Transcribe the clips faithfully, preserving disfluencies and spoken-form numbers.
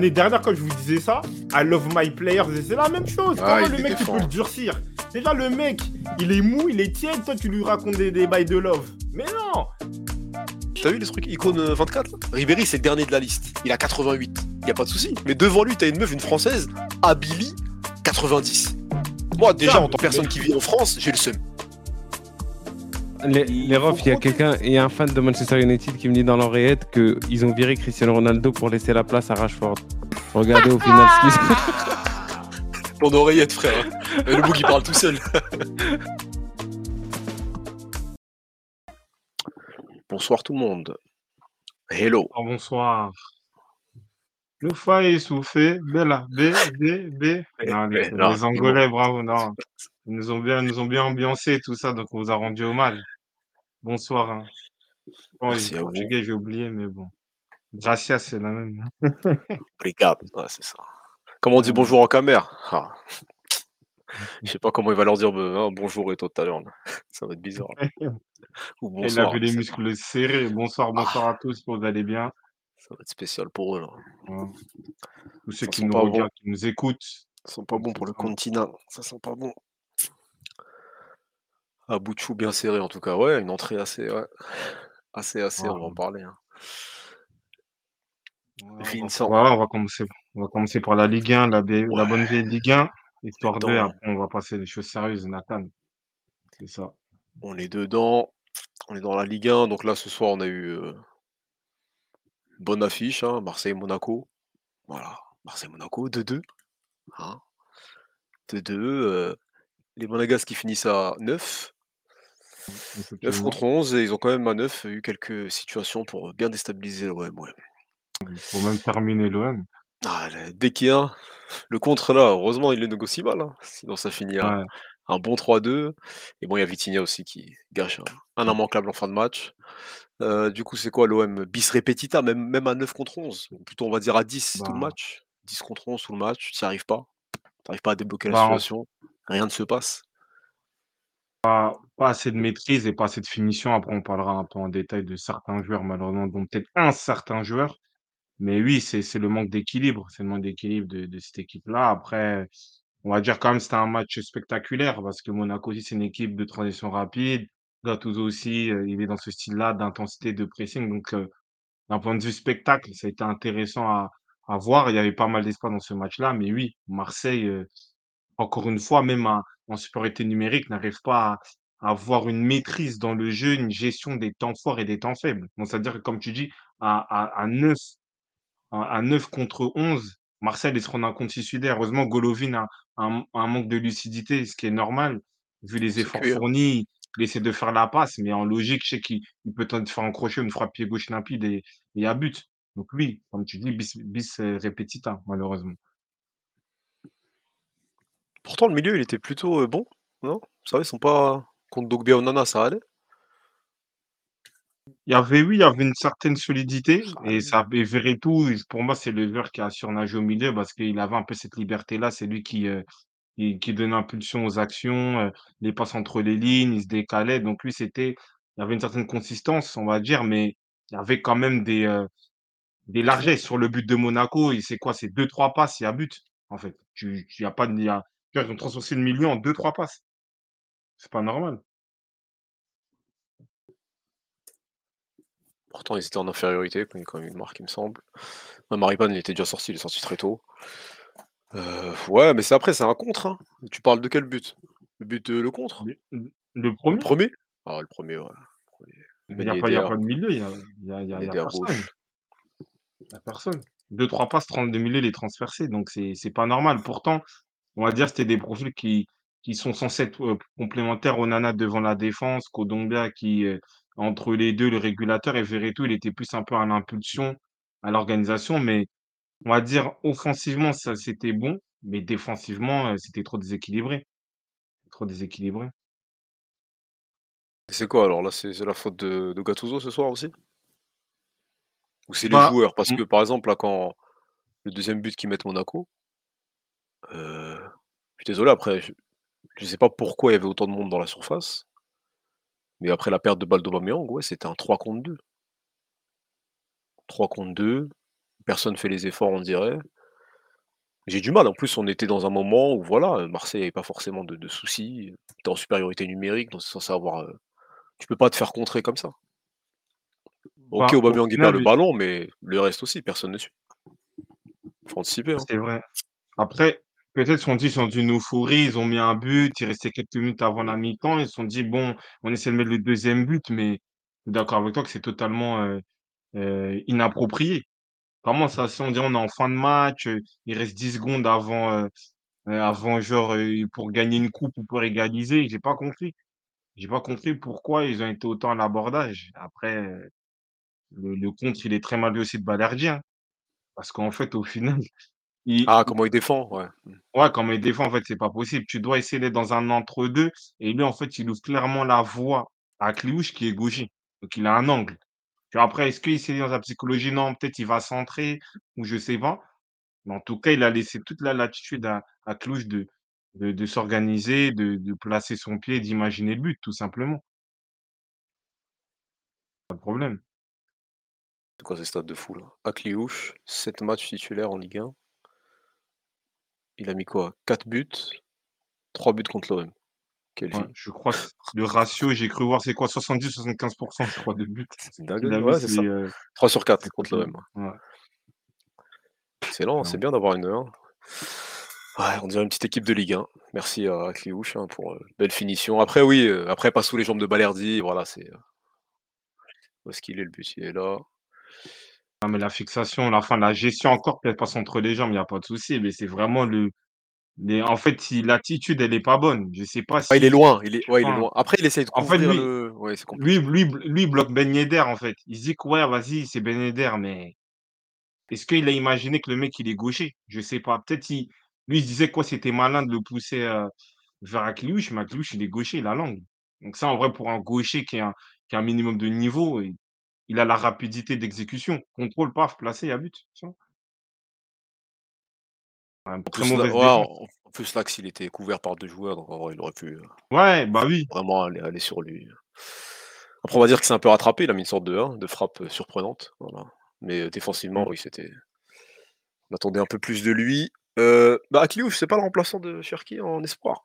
l'année dernière, quand je vous disais ça, I love my players, c'est la même chose. Comment ah, le mec, tu peux le durcir? Déjà, le mec, il est mou, il est tiède. Toi, tu lui racontes des, des bails de love. Mais non! T'as vu les trucs Icône vingt-quatre là? Ribéry, c'est le dernier de la liste. Il a quatre-vingt-huit. Y a pas de souci. Mais devant lui, t'as une meuf, une française, Abili, quatre-vingt-dix. Moi, déjà, ça, en tant que personne mais... qui vit en France, j'ai le seum. Les, les refs, il y a quelqu'un, il y a un fan de Manchester United qui me dit dans l'oreillette qu'ils ont viré Cristiano Ronaldo pour laisser la place à Rashford. Regardez au final ce qui se passe. Ton oreillette, frère. Le bouc, il parle tout seul. Bonsoir tout le monde. Hello. Oh, bonsoir. Le foie est soufflé. Bella. B, B, B. Non, les, non, les Angolais, non. Bravo. Non. Ils nous ont bien, nous ont bien ambiancé et tout ça, donc on vous a rendu hommage. Bonsoir. Hein. Bon, les Portugais, j'ai oublié, mais bon. Gracias, c'est la même. Regarde, ouais, c'est ça. Comment on dit bonjour en caméra? Ah. Je sais pas comment il va leur dire hein, bonjour et tout à l'heure. Ça va être bizarre. Ou bonsoir, il a vu les muscles serrés. Bonsoir, bonsoir ah. à tous, vous allez bien. Ça va être spécial pour eux. Là. Ouais. Tous ceux ça qui nous regardent, bon. qui nous écoutent. Ils sont pas bons pour le continent. Ça sent pas bon. À bout de chou bien serré en tout cas. Ouais, une entrée assez, ouais. assez, assez, ouais. on va en parler. Hein. Ouais, on, va, on, va commencer, on va commencer par la Ligue un, la, B, ouais. la bonne vieille Ligue un. Histoire deux, après on va passer des choses sérieuses, Nathan. C'est ça. On est dedans, on est dans la Ligue un. Donc là, ce soir, on a eu euh, une bonne affiche, hein, Marseille-Monaco. Voilà, Marseille-Monaco, deux deux. Hein deux deux. Euh, les Monégasques qui finissent à neuf. neuf contre onze, et ils ont quand même à neuf eu quelques situations pour bien déstabiliser l'O M. Ouais. Il faut même terminer l'O M. Ah, dès qu'il y a le contre là, heureusement il le négocie mal, hein. Sinon ça finit ouais. un, un bon trois deux. Et bon, il y a Vitinha aussi qui gâche un, un immanquable en fin de match. Euh, du coup, c'est quoi l'O M bis repetita, même, même à neuf contre onze, ou plutôt on va dire à dix bah. tout le match. dix contre onze tout le match, tu n'y arrives pas. Tu n'arrives pas à débloquer bah, la situation, rien ne se passe. Pas, pas assez de maîtrise et pas assez de finition. Après, on parlera un peu en détail de certains joueurs, malheureusement, dont peut-être un certain joueur. Mais oui, c'est, c'est le manque d'équilibre. C'est le manque d'équilibre de, de cette équipe-là. Après, on va dire quand même que c'était un match spectaculaire parce que Monaco aussi, c'est une équipe de transition rapide. Gattuso aussi, euh, il est dans ce style-là d'intensité, de pressing. Donc, euh, d'un point de vue spectacle, ça a été intéressant à, à voir. Il y avait pas mal d'espoir dans ce match-là. Mais oui, Marseille, euh, encore une fois, même à, en supériorité numérique, n'arrive pas à, à avoir une maîtrise dans le jeu, une gestion des temps forts et des temps faibles. Donc, c'est-à-dire que, comme tu dis, à, à, à neuf, à neuf contre onze, Marseille est se rendre un compte suicidaire. Heureusement, Golovin a un, un manque de lucidité, ce qui est normal, vu les c'est efforts clair. fournis, il essaie de faire la passe, mais en logique, je sais qu'il il peut tenter de faire un crochet, une frappe pied gauche limpide et, et à but. Donc oui, comme tu dis, bis, bis repetita, malheureusement. Pourtant, le milieu, il était plutôt bon, non? Vous savez, ils ne sont pas contre Dogbia ou Nana, ça allait? Il y avait, oui, il y avait une certaine solidité et ça et Veretout, pour moi, c'est le joueur qui a surnagé au milieu parce qu'il avait un peu cette liberté-là. C'est lui qui, euh, qui, qui donnait impulsion aux actions, euh, les passes entre les lignes, il se décalait. Donc, lui, c'était, il y avait une certaine consistance, on va dire, mais il y avait quand même des, euh, des largesses sur le but de Monaco. Et c'est quoi? C'est deux, trois passes, il y a but. En fait, tu, tu y a pas de. Ils ont transformé le milieu en deux, trois passes. C'est pas normal. Pourtant, ils étaient en infériorité, ils ont quand même eu une marque, il me semble. Maripan, il était déjà sorti, il est sorti très tôt. Euh, ouais, mais c'est après, c'est un contre. Hein. Tu parles de quel but? Le but, euh, le contre? Le premier? Le premier? Ah, le premier, ouais. Il n'y a, ben a pas de milieu, il y a, y a, y a, y a personne. Il n'y a personne. Deux, trois passes, trente-deux milieux, les transversés, donc c'est, c'est pas normal. Pourtant, on va dire que c'était des profils qui, qui sont censés être euh, complémentaires. Onana devant la défense, Kodombia qui... Euh, entre les deux, le régulateur et Veretout, il était plus un peu à l'impulsion, à l'organisation. Mais on va dire, offensivement, ça c'était bon. Mais défensivement, c'était trop déséquilibré. Trop déséquilibré. C'est quoi alors là, c'est, c'est la faute de, de Gattuso ce soir aussi? Ou c'est bah, les joueurs? Parce que par exemple, là, quand le deuxième but qu'ils mettent Monaco, euh, je suis désolé, après, je ne sais pas pourquoi il y avait autant de monde dans la surface. Mais après la perte de balle d'Aubameyang, ouais, c'était un trois contre deux. trois contre deux, personne fait les efforts, on dirait. J'ai du mal. En plus, on était dans un moment où, voilà, Marseille n'avait pas forcément de, de soucis. T'es en supériorité numérique, donc c'est censé avoir. euh, Tu peux pas te faire contrer comme ça. Ok, Bah, au au Aubameyang il perd final, le ballon, mais le reste aussi, personne ne suit. Faut anticiper, hein. c'est vrai. Après, peut-être se sont dit, ils ont dû nous fourrer, ils ont mis un but, il restait quelques minutes avant la mi-temps, ils se sont dit, bon, on essaie de mettre le deuxième but, mais je suis d'accord avec toi que c'est totalement euh, euh, inapproprié. Comment ça, si on dit on est en fin de match, euh, il reste dix secondes avant, euh, euh, avant genre, euh, pour gagner une coupe ou pour égaliser, j'ai pas compris. J'ai pas compris pourquoi ils ont été autant à l'abordage. Après, euh, le, le contre, il est très mal vu aussi de Balardier, hein, parce qu'en fait, au final, il, Ah, comment il défend, ouais. ouais, comme il défend, en fait, c'est pas possible. Tu dois essayer d'être dans un entre-deux. Et lui, en fait, il ouvre clairement la voie à Cliouche qui est gaucher. Donc, il a un angle. Tu vois, après, est-ce qu'il s'est dit dans sa psychologie? Non, peut-être il va centrer ou je sais pas. Mais en tout cas, il a laissé toute la latitude à, à Cluj de, de, de s'organiser, de, de placer son pied, et d'imaginer le but, tout simplement. Pas de problème. C'est quoi ces stats de fou, là? À Cliouche, sept matchs titulaires en Ligue un. Il a mis quoi? quatre buts, trois buts contre l'O M. Quelle Ouais, vie. je crois que le ratio, j'ai cru voir, c'est quoi? soixante-dix à soixante-quinze pour cent, je crois, de but. C'est Il dingue, a mis, ouais, c'est c'est ça. euh, trois sur quatre c'est contre l'O M. ouais. Excellent, c'est Non. bien d'avoir une heure. Ouais, on dirait une petite équipe de Ligue un. Merci à, à Cliouche, hein, pour euh, belle finition. Après, oui, euh, après, passe sous les jambes de Balerdi. Voilà, c'est. euh, Où est-ce qu'il est? Le but, il est là. Ah, mais la fixation, la fin, la gestion encore, peut-être passe entre les jambes, il n'y a pas de souci, mais c'est vraiment le. les- En fait, si l'attitude, elle n'est pas bonne. Je ne sais pas Ah, il est si. loin. Il est... Ouais, il est Enfin, loin. Après, il essaye de en fait, couvrir lui, le. Ouais, c'est lui, compliqué. lui, lui bloque Ben Yedder, en fait. Il se dit que, ouais, vas-y, c'est Ben Yedder, mais est-ce qu'il a imaginé que le mec, il est gaucher? Je sais pas. Peut-être il... lui, il se disait quoi, c'était malin de le pousser euh, vers Akliouche, mais Akliouche, il est gaucher, il a langue. Donc ça, en vrai, pour un gaucher qui a un, qui a un minimum de niveau, il il a la rapidité d'exécution. Contrôle, paf, placé, à but. Tu vois. Ouais, En très plus, là, mauvaise ouais, défense. en en plus, l'axe, il était couvert par deux joueurs, donc en vrai, il aurait pu euh, Ouais, bah oui. vraiment aller, aller sur lui. Après, on va dire que c'est un peu rattrapé, il a mis une sorte de, hein, de frappe euh, surprenante. Voilà. Mais euh, défensivement, Mm. oui, c'était. On attendait un peu plus de lui. Euh, bah, Akliouche, c'est pas le remplaçant de Cherki en espoir,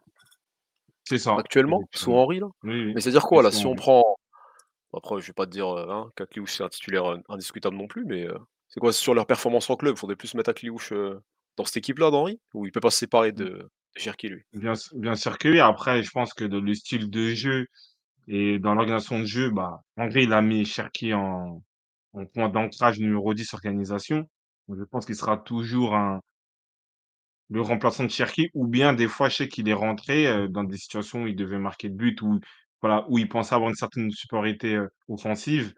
C'est ça, actuellement, sous exactement. Henri, là. Oui, Mais oui. c'est-à-dire quoi, là, Question si on Henri. prend. Après, je vais pas te dire euh, hein, qu'Akliouche, c'est un titulaire euh, indiscutable non plus, mais euh, c'est quoi, c'est sur leur performance en club, faudrait plus mettre Akliouche euh, dans cette équipe-là d'Henri, ou il peut pas se séparer de, de Cherki, lui. Bien, s- bien sûr que oui. Après, je pense que dans le style de jeu et dans l'organisation de jeu, bah, Henri, il a mis Cherki en, en point d'ancrage numéro dix organisation. Donc, je pense qu'il sera toujours un, le remplaçant de Cherki, ou bien des fois, je sais qu'il est rentré euh, dans des situations où il devait marquer de but, ou voilà, où il pensait avoir une certaine supériorité euh, offensive.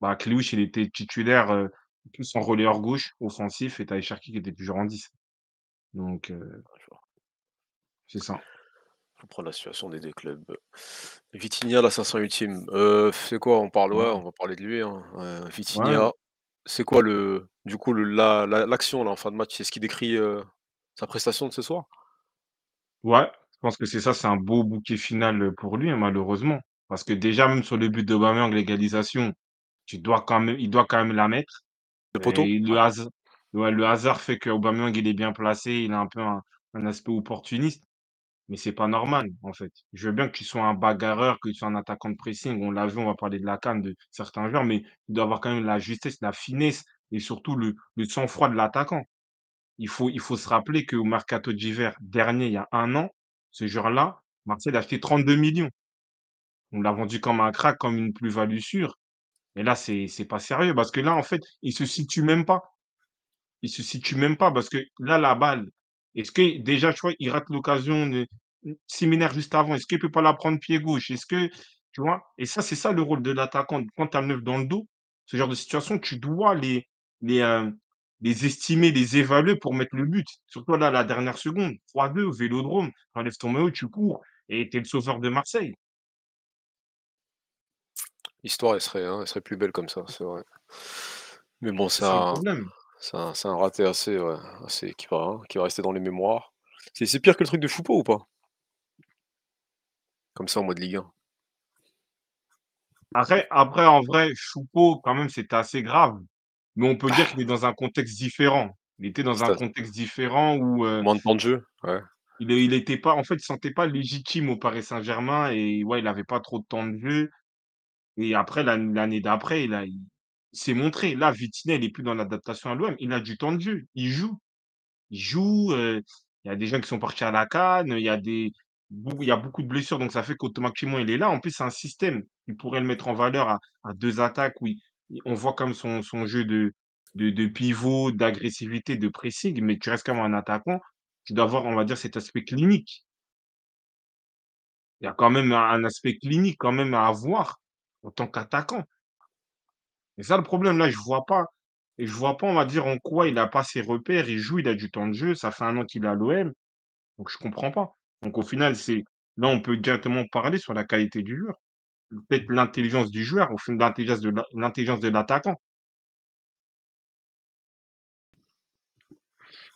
Bah, Kliouche, il était titulaire, euh, plus en relayeur gauche, offensif, et t'avais Cherki qui était toujours en dix. Donc, euh, Ouais, je vois. c'est ça. Faut prendre la situation des deux clubs. Vitinha, l'assassin ultime. Euh, c'est quoi? On parle, ouais, on va parler de lui, hein. Euh, Ouais. Vitinha, c'est quoi le, du coup, le- la, la- l'action là en fin de match? C'est ce qui décrit euh, sa prestation de ce soir? Ouais, je pense que c'est ça, c'est un beau bouquet final euh, pour lui, hein, malheureusement. Parce que déjà, même sur le but de Aubameyang, l'égalisation, tu dois quand même, il doit quand même la mettre. Le poteau? Et le Ouais. hasard, ouais, le hasard fait que Aubameyang, il est bien placé, il a un peu un, un aspect opportuniste, mais c'est pas normal, en fait. Je veux bien que tu sois un bagarreur, que tu sois un attaquant de pressing, on l'a vu, on va parler de la canne de certains joueurs, mais tu dois avoir quand même la justesse, la finesse et surtout le, le sang-froid de l'attaquant. Il faut, il faut se rappeler qu'au mercato d'hiver dernier, il y a un an, ce jour-là, Marseille a acheté trente-deux millions. On l'a vendu comme un crack, comme une plus-value sûre. Et là, c'est, c'est pas sérieux parce que là, en fait, il se situe même pas. Il se situe même pas parce que là, la balle, est-ce que déjà, tu vois, il rate l'occasion de, similaire juste avant? Est-ce qu'il peut pas la prendre pied gauche? Est-ce que, tu vois? Et ça, c'est ça le rôle de l'attaquant. Quand tu as neuf dans le dos, ce genre de situation, tu dois les, les, euh, les estimer, les évaluer pour mettre le but. Surtout là, la dernière seconde, trois deux au Vélodrome, enlève ton maillot, tu cours et tu es le sauveur de Marseille. L'histoire, elle serait, hein, elle serait plus belle comme ça, c'est vrai. Mais bon, C'est c'est ça le un, problème. c'est un, c'est un raté assez, ouais, assez qui va, hein, qui va rester dans les mémoires. C'est c'est pire que le truc de Choupo ou pas? Comme ça, en mode Ligue un. Après, après, en vrai, Choupo, quand même, c'était assez grave. Mais on peut dire qu'il est dans un contexte différent. Il était dans un contexte différent où euh, moins de temps de jeu. Ouais. Il, il était pas, en fait, il ne se sentait pas légitime au Paris Saint-Germain et ouais, il n'avait pas trop de temps de jeu. Et après, l'an- l'année d'après, il, a- il s'est montré. Là, Vitinha, il n'est plus dans l'adaptation à l'O M. Il a du temps de jeu. Il joue. Il joue. euh, Il y a des gens qui sont partis à la canne. Il y a des, bou- il y a beaucoup de blessures. Donc, ça fait qu'automatiquement, il est là. En plus, c'est un système. Il pourrait le mettre en valeur à, à deux attaques. Oui, on voit comme son, son jeu de, de, de pivot, d'agressivité, de pressing. Mais tu restes comme un attaquant. Tu dois avoir, on va dire, cet aspect clinique. Il y a quand même un un aspect clinique quand même à avoir en tant qu'attaquant. Et ça, le problème, là, je vois pas. Et je vois pas, on va dire, en quoi il n'a pas ses repères. Il joue, il a du temps de jeu. Ça fait un an qu'il est à l'O M. Donc, je comprends pas. Donc, au final, c'est là, on peut directement parler sur la qualité du joueur. Peut-être l'intelligence du joueur, au final, l'intelligence de la- l'intelligence de l'attaquant.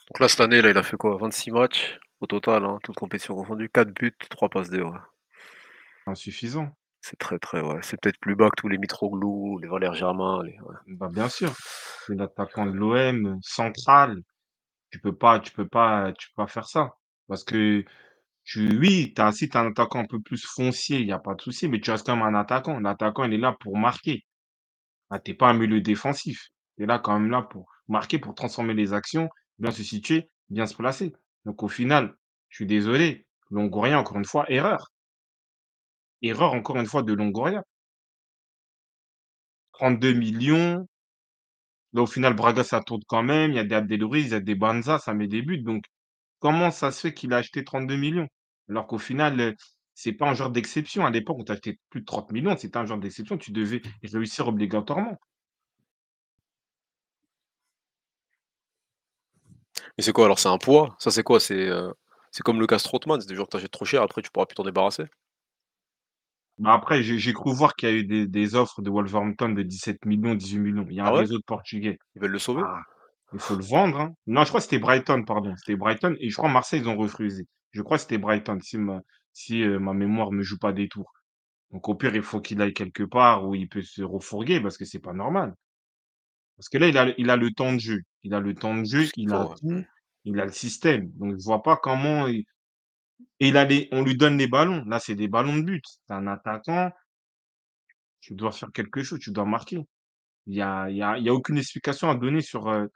Donc là, cette année, là, il a fait quoi? vingt-six matchs au total, hein, toutes compétitions confondues, quatre buts, trois passes D. Ouais. Insuffisant. C'est très très ouais. C'est peut-être plus bas que tous les Mitroglou, les Valère Germain, les... ouais. Bah, bien sûr. C'est l'attaquant de l'O M, central. Tu peux pas, tu peux pas, tu peux pas faire ça. Parce que tu, oui, t'as, si tu as un attaquant un peu plus foncier, il n'y a pas de souci, mais tu restes quand même un attaquant. L'attaquant, il est là pour marquer. Ah, t'es pas un milieu défensif. Tu es là quand même là pour marquer, pour transformer les actions, bien se situer, bien se placer. Donc au final, je suis désolé, Longoria, encore une fois, erreur. Erreur encore une fois de Longoria. trente-deux millions. Là, au final, Braga, ça tourne quand même. Il y a des Abdelouris, il y a des Banza, ça met des buts. Donc, comment ça se fait qu'il a acheté trente-deux millions? Alors qu'au final, euh, c'est pas un joueur d'exception. À l'époque, on t'achetait plus de trente millions. C'était un joueur d'exception. Tu devais réussir obligatoirement. Mais c'est quoi alors? C'est un poids? Ça c'est quoi? C'est euh, c'est comme Lucas Trottmann, c'est des joueurs que t'achètes trop cher, après tu pourras plus t'en débarrasser. Bah après, j'ai j'ai cru voir qu'il y a eu des, des offres de Wolverhampton de dix-sept millions, dix-huit millions. Il y a un Ah ouais? réseau de Portugais. Ils veulent le sauver? Ah, il faut le vendre, hein. Non, je crois que c'était Brighton, pardon. C'était Brighton. Et je crois Marseille, ils ont refusé. Je crois que c'était Brighton, si ma, si, euh, ma mémoire me joue pas des tours. Donc au pire, il faut qu'il aille quelque part où il peut se refourguer parce que c'est pas normal. Parce que là, il a, le- il a le temps de jeu. Il a le temps de jeu, il a Faut, ouais. tout, il a le système. Donc je vois pas comment. il- Et il a les- on lui donne les ballons. Là, c'est des ballons de but. C'est un attaquant. Tu dois faire quelque chose, tu dois marquer. Il n'y a, il y a, il y a aucune explication à donner sur, euh,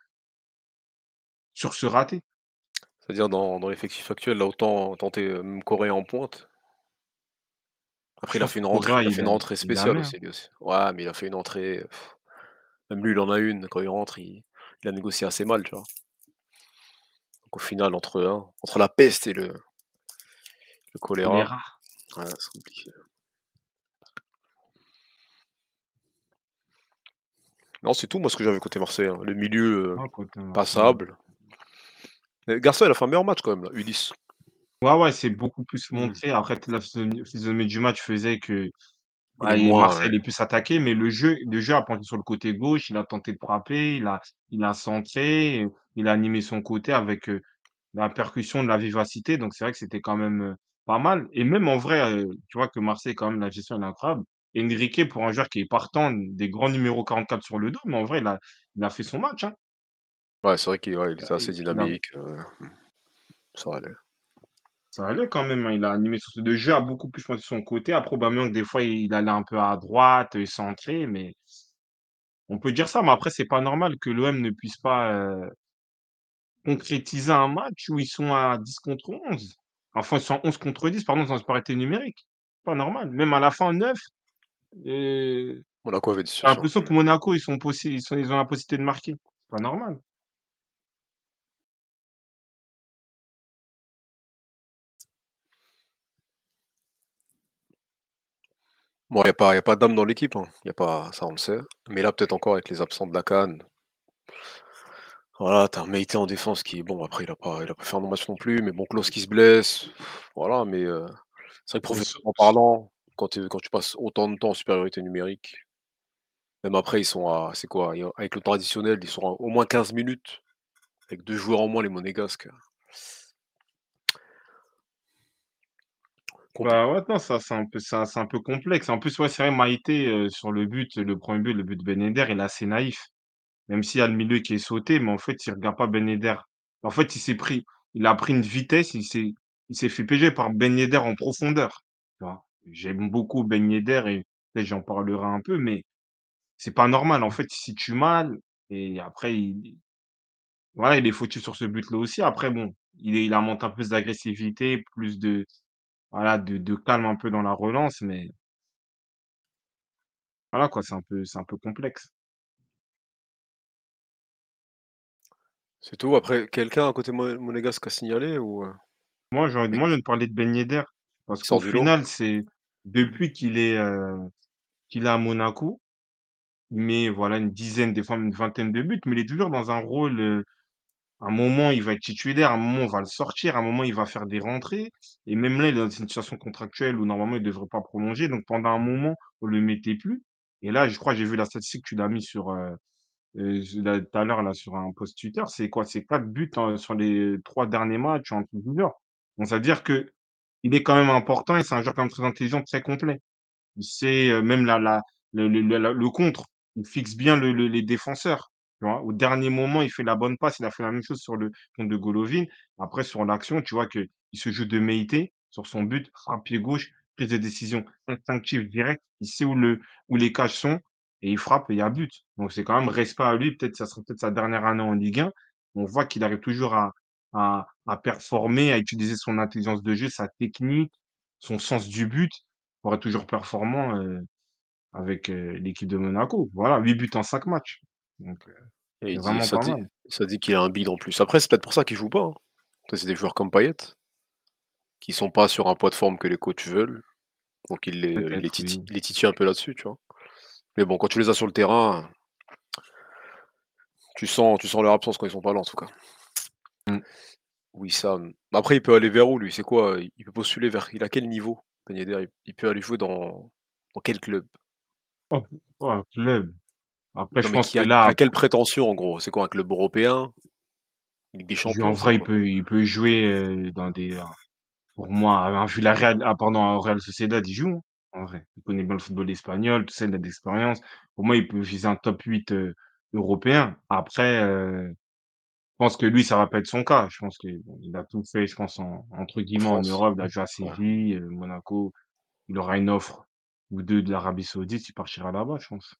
sur ce raté. C'est-à-dire dans, dans l'effectif actuel, là autant tenter euh, même Corée en pointe. Je Après il a pense fait que une rentrée, Correa, il a fait il a, une rentrée il a spéciale mis, hein. aussi, lui aussi. Ouais, mais il a fait une entrée. pff, Même lui, il en a une. Quand il rentre, il, il a négocié assez mal, tu vois. Donc au final, entre, hein, entre la peste et le, le choléra, Choléra. ouais, c'est compliqué. Non, c'est tout, moi, ce que j'avais côté Marseille, hein. Le milieu euh, Ah, côté Marseille. passable. Euh, Garçon, il a fait un meilleur match quand même, là. U dix. Ouais, ouais, c'est beaucoup plus Mm. monté. Après, peut-être la physionomie physionomie du match faisait que Il est bah, il- moins. Marseille Ouais. est plus attaqué, mais le jeu, le jeu a pointé sur le côté gauche, il a tenté de frapper, il a, il a centré, euh, il a animé son côté avec euh, la percussion, de la vivacité. Donc, c'est vrai que c'était quand même euh, pas mal. Et même en vrai, euh, tu vois que Marseille, quand même, la gestion elle est incroyable. Enrique, pour un joueur qui est partant, des grands numéros quarante-quatre sur le dos, mais en vrai, il a, il a fait son match, hein. Ouais, c'est vrai qu'il ouais, il était assez Il- il a- dynamique. euh, Ça allait. Ça allait quand même, hein. Il a animé sur ce deux jeux, a beaucoup plus pointé sur son côté. Après, Aubameyang, des fois, il allait un peu à droite, euh, centré, mais on peut dire ça. Mais après, c'est pas normal que l'O M ne puisse pas euh, concrétiser un match où ils sont à dix contre onze. Enfin, ils sont à onze contre dix, pardon, sans parité numérique. Pas normal. Même à la fin, neuf, euh, Monaco avait des j'ai situations. l'impression que Monaco, ils, sont possi- ils, sont, ils ont la possibilité de marquer. Pas normal. Bon, il n'y a pas, y a pas d'âme dans l'équipe, hein. Y a pas, ça, on le sait. Mais là, peut-être encore avec les absents de la canne. Voilà, t'as un Meïté en défense qui, bon, après, il a pas, il a pas fait un bon match non plus, mais bon, Klose qui se blesse, voilà, mais euh, c'est vrai que Mais sur- professionnellement parlant, quand, t'es- quand tu passes autant de temps en supériorité numérique, même après, ils sont à, c'est quoi, ils- avec le temps additionnel, ils sont à au moins quinze minutes, avec deux joueurs en moins, les Monégasques. Compli- Bah ouais, non, ça, c'est un peu, ça, c'est un peu complexe. En plus, ouais, c'est vrai, Maïté, euh, sur le but, le premier but, le but de Ben Yedder, il est assez naïf. même s'il y a le milieu qui est sauté, mais en fait, il ne regarde pas Ben Yedder. En fait, il s'est pris, il a pris une vitesse, il s'est, il s'est fait piéger par Ben Yedder en profondeur. Tu vois. J'aime beaucoup Ben Yedder et peut-être j'en parlerai un peu, mais c'est pas normal. En fait, il s'y tue mal et après, il, voilà, il est foutu sur ce but-là aussi. Après, bon, il, est- il monté un peu plus d'agressivité, plus de, voilà, de, de calme un peu dans la relance, mais voilà quoi, c'est un peu, c'est un peu complexe. C'est tout. Après, quelqu'un à côté mon- monégasque a signalé ou euh, Moi, j'ai envie de- mais moi, je viens de parler de Ben Yedder parce qui qu'au sort du lot? final, c'est depuis qu'il est, euh, qu'il est à Monaco, il met voilà, une dizaine, des fois une vingtaine de buts, mais il est toujours dans un rôle. euh, à un moment, il va être titulaire, à un moment, on va le sortir, à un moment, il va faire des rentrées. Et même là, il est dans une situation contractuelle où normalement, il ne devrait pas prolonger. Donc pendant un moment, on ne le mettait plus. Et là, je crois, j'ai vu la statistique que tu l'as mis sur, euh, euh, je- là, tout à l'heure là, sur un post Twitter, c'est quoi? C'est quatre buts en- sur les trois derniers matchs en tout genre. Donc, ça veut dire que il est quand même important et c'est un joueur quand même très intelligent, très complet. Il sait euh, même la, la, le, le, le- la- le contre, il fixe bien le, le- les défenseurs. Tu vois, au dernier moment, il fait la bonne passe. Il a fait la même chose sur le contre de Golovin. Après, sur l'action, tu vois que il se joue de Meïté sur son but, frappe pied gauche, prise de décision instinctive, directe. Il sait où, le, où les cages sont et il frappe et il y a but. Donc, c'est quand même respect à lui. Peut-être ça sera peut-être sa dernière année en Ligue un. On voit qu'il arrive toujours à, à, à performer, à utiliser son intelligence de jeu, sa technique, son sens du but pour être toujours performant euh, avec euh, l'équipe de Monaco. Voilà, huit buts en cinq matchs. Donc, euh, Et c'est il dit- vraiment ça, pas dit, mal. ça dit qu'il a un bide en plus. Après, c'est peut-être pour ça qu'il joue pas, hein. Ça, c'est des joueurs comme Payet qui sont pas sur un poids de forme que les coachs veulent. Donc il les, il les, Peut-être, titi- oui. il les titille un peu là-dessus, tu vois. Mais bon, quand tu les as sur le terrain, tu sens, tu sens leur absence quand ils sont pas là, en tout cas. Mm. Oui, ça. Après, il peut aller vers où, lui? C'est quoi? Il il peut postuler vers. Il a quel niveau, Ben Yedder? Il il peut aller jouer dans, dans quel club? Oh, oh, un club. Après, Non, je mais pense qui que a, là, à quelle prétention, en gros? C'est quoi, un club européen? Ligue des je- en Champions, c'est vrai, il quoi? peut, il peut jouer euh, dans des. euh, Pour moi, euh, vu la Real, ah, pardon, au Real Sociedad, il joue, hein, en vrai. Il connaît bien le football espagnol, tout ça, il a de l'expérience. Pour moi, il peut viser un top huit euh, européen. Après, euh, je pense que lui, ça va pas être son cas. Je pense qu'il a tout fait, je pense, en, entre En guillemets, en France? Europe. Il a joué à Ouais. Séville, euh, Monaco. Il aura une offre ou deux de l'Arabie Saoudite, il partira là-bas, je pense.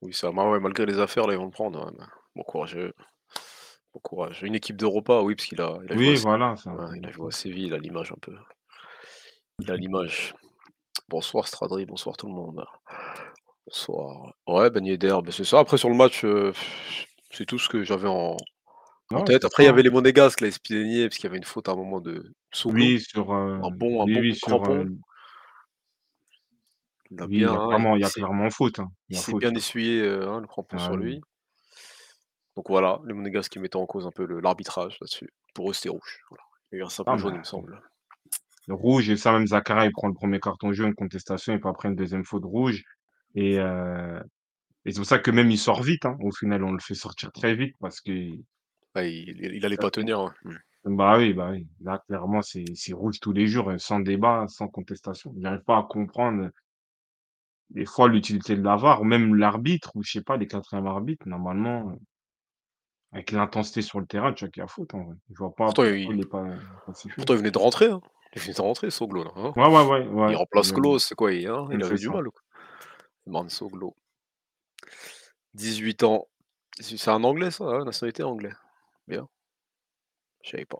Oui, ça. Bah ouais, malgré les affaires, là, ils vont le prendre. Ouais, bah, bon courage. à eux. Bon courage. Une équipe d'Europa, oui, parce qu'il a, il a joué à Oui, Sé- voilà, c'est un peu ouais, il a joué à Séville, il a l'image un peu. Il a l'image. Bonsoir Stradri, bonsoir tout le monde. Bonsoir. Ouais, Ben Yedder, ben c'est ça. Après, sur le match, euh, pff, c'est tout ce que j'avais en, en ouais, tête. c'est ça. Après, il y avait Hein. les Monégasques, là, Espinay, parce qu'il y avait une faute à un moment de Soglo. Oui, sur, euh, Un bon, un oui, bon oui, coup de sur, euh, crampon. Il a oui, il bien, y a hein, clairement, il il y a s'est clairement faute, hein. Il il y a s'est faute, bien hein. essuyé euh, hein, le crampon Ah sur oui. lui. Donc voilà, les Monégasques qui mettaient en cause un peu le- l'arbitrage là-dessus. Pour eux, c'était rouge. Voilà. Il y a eu un simple Ah, jaune, il me bah, semble. le rouge, et ça, même Zakaria, il prend le premier carton jaune, contestation, il peut après une deuxième faute rouge. Et, euh, et c'est pour ça que même il sort vite, hein. Au final, on le fait sortir très vite parce que Ouais, il, il- il allait pas tenir, hein. Mm. Bah oui, bah oui. Là, clairement, c'est c'est rouge tous les jours, hein, sans débat, sans contestation. Je n'arrive pas à comprendre des fois l'utilité de la VAR, ou même l'arbitre, ou je sais pas, les quatrièmes arbitres, normalement, euh, avec l'intensité sur le terrain, tu vois qu'il y a faute en vrai. Je vois pas Pourtant, pourquoi il il, n'est pas, pas sifflé. pourtant, il venait de rentrer, hein. Il venait de rentrer, Soglo, là, hein. Ouais, ouais, ouais, Il ouais. remplace Même, Klose, c'est quoi? Il, hein, il même avait c'est du ça. mal, quoi. Man Soglo. dix-huit ans. C'est c'est un anglais, ça, hein, nationalité anglais. Bien, je savais pas.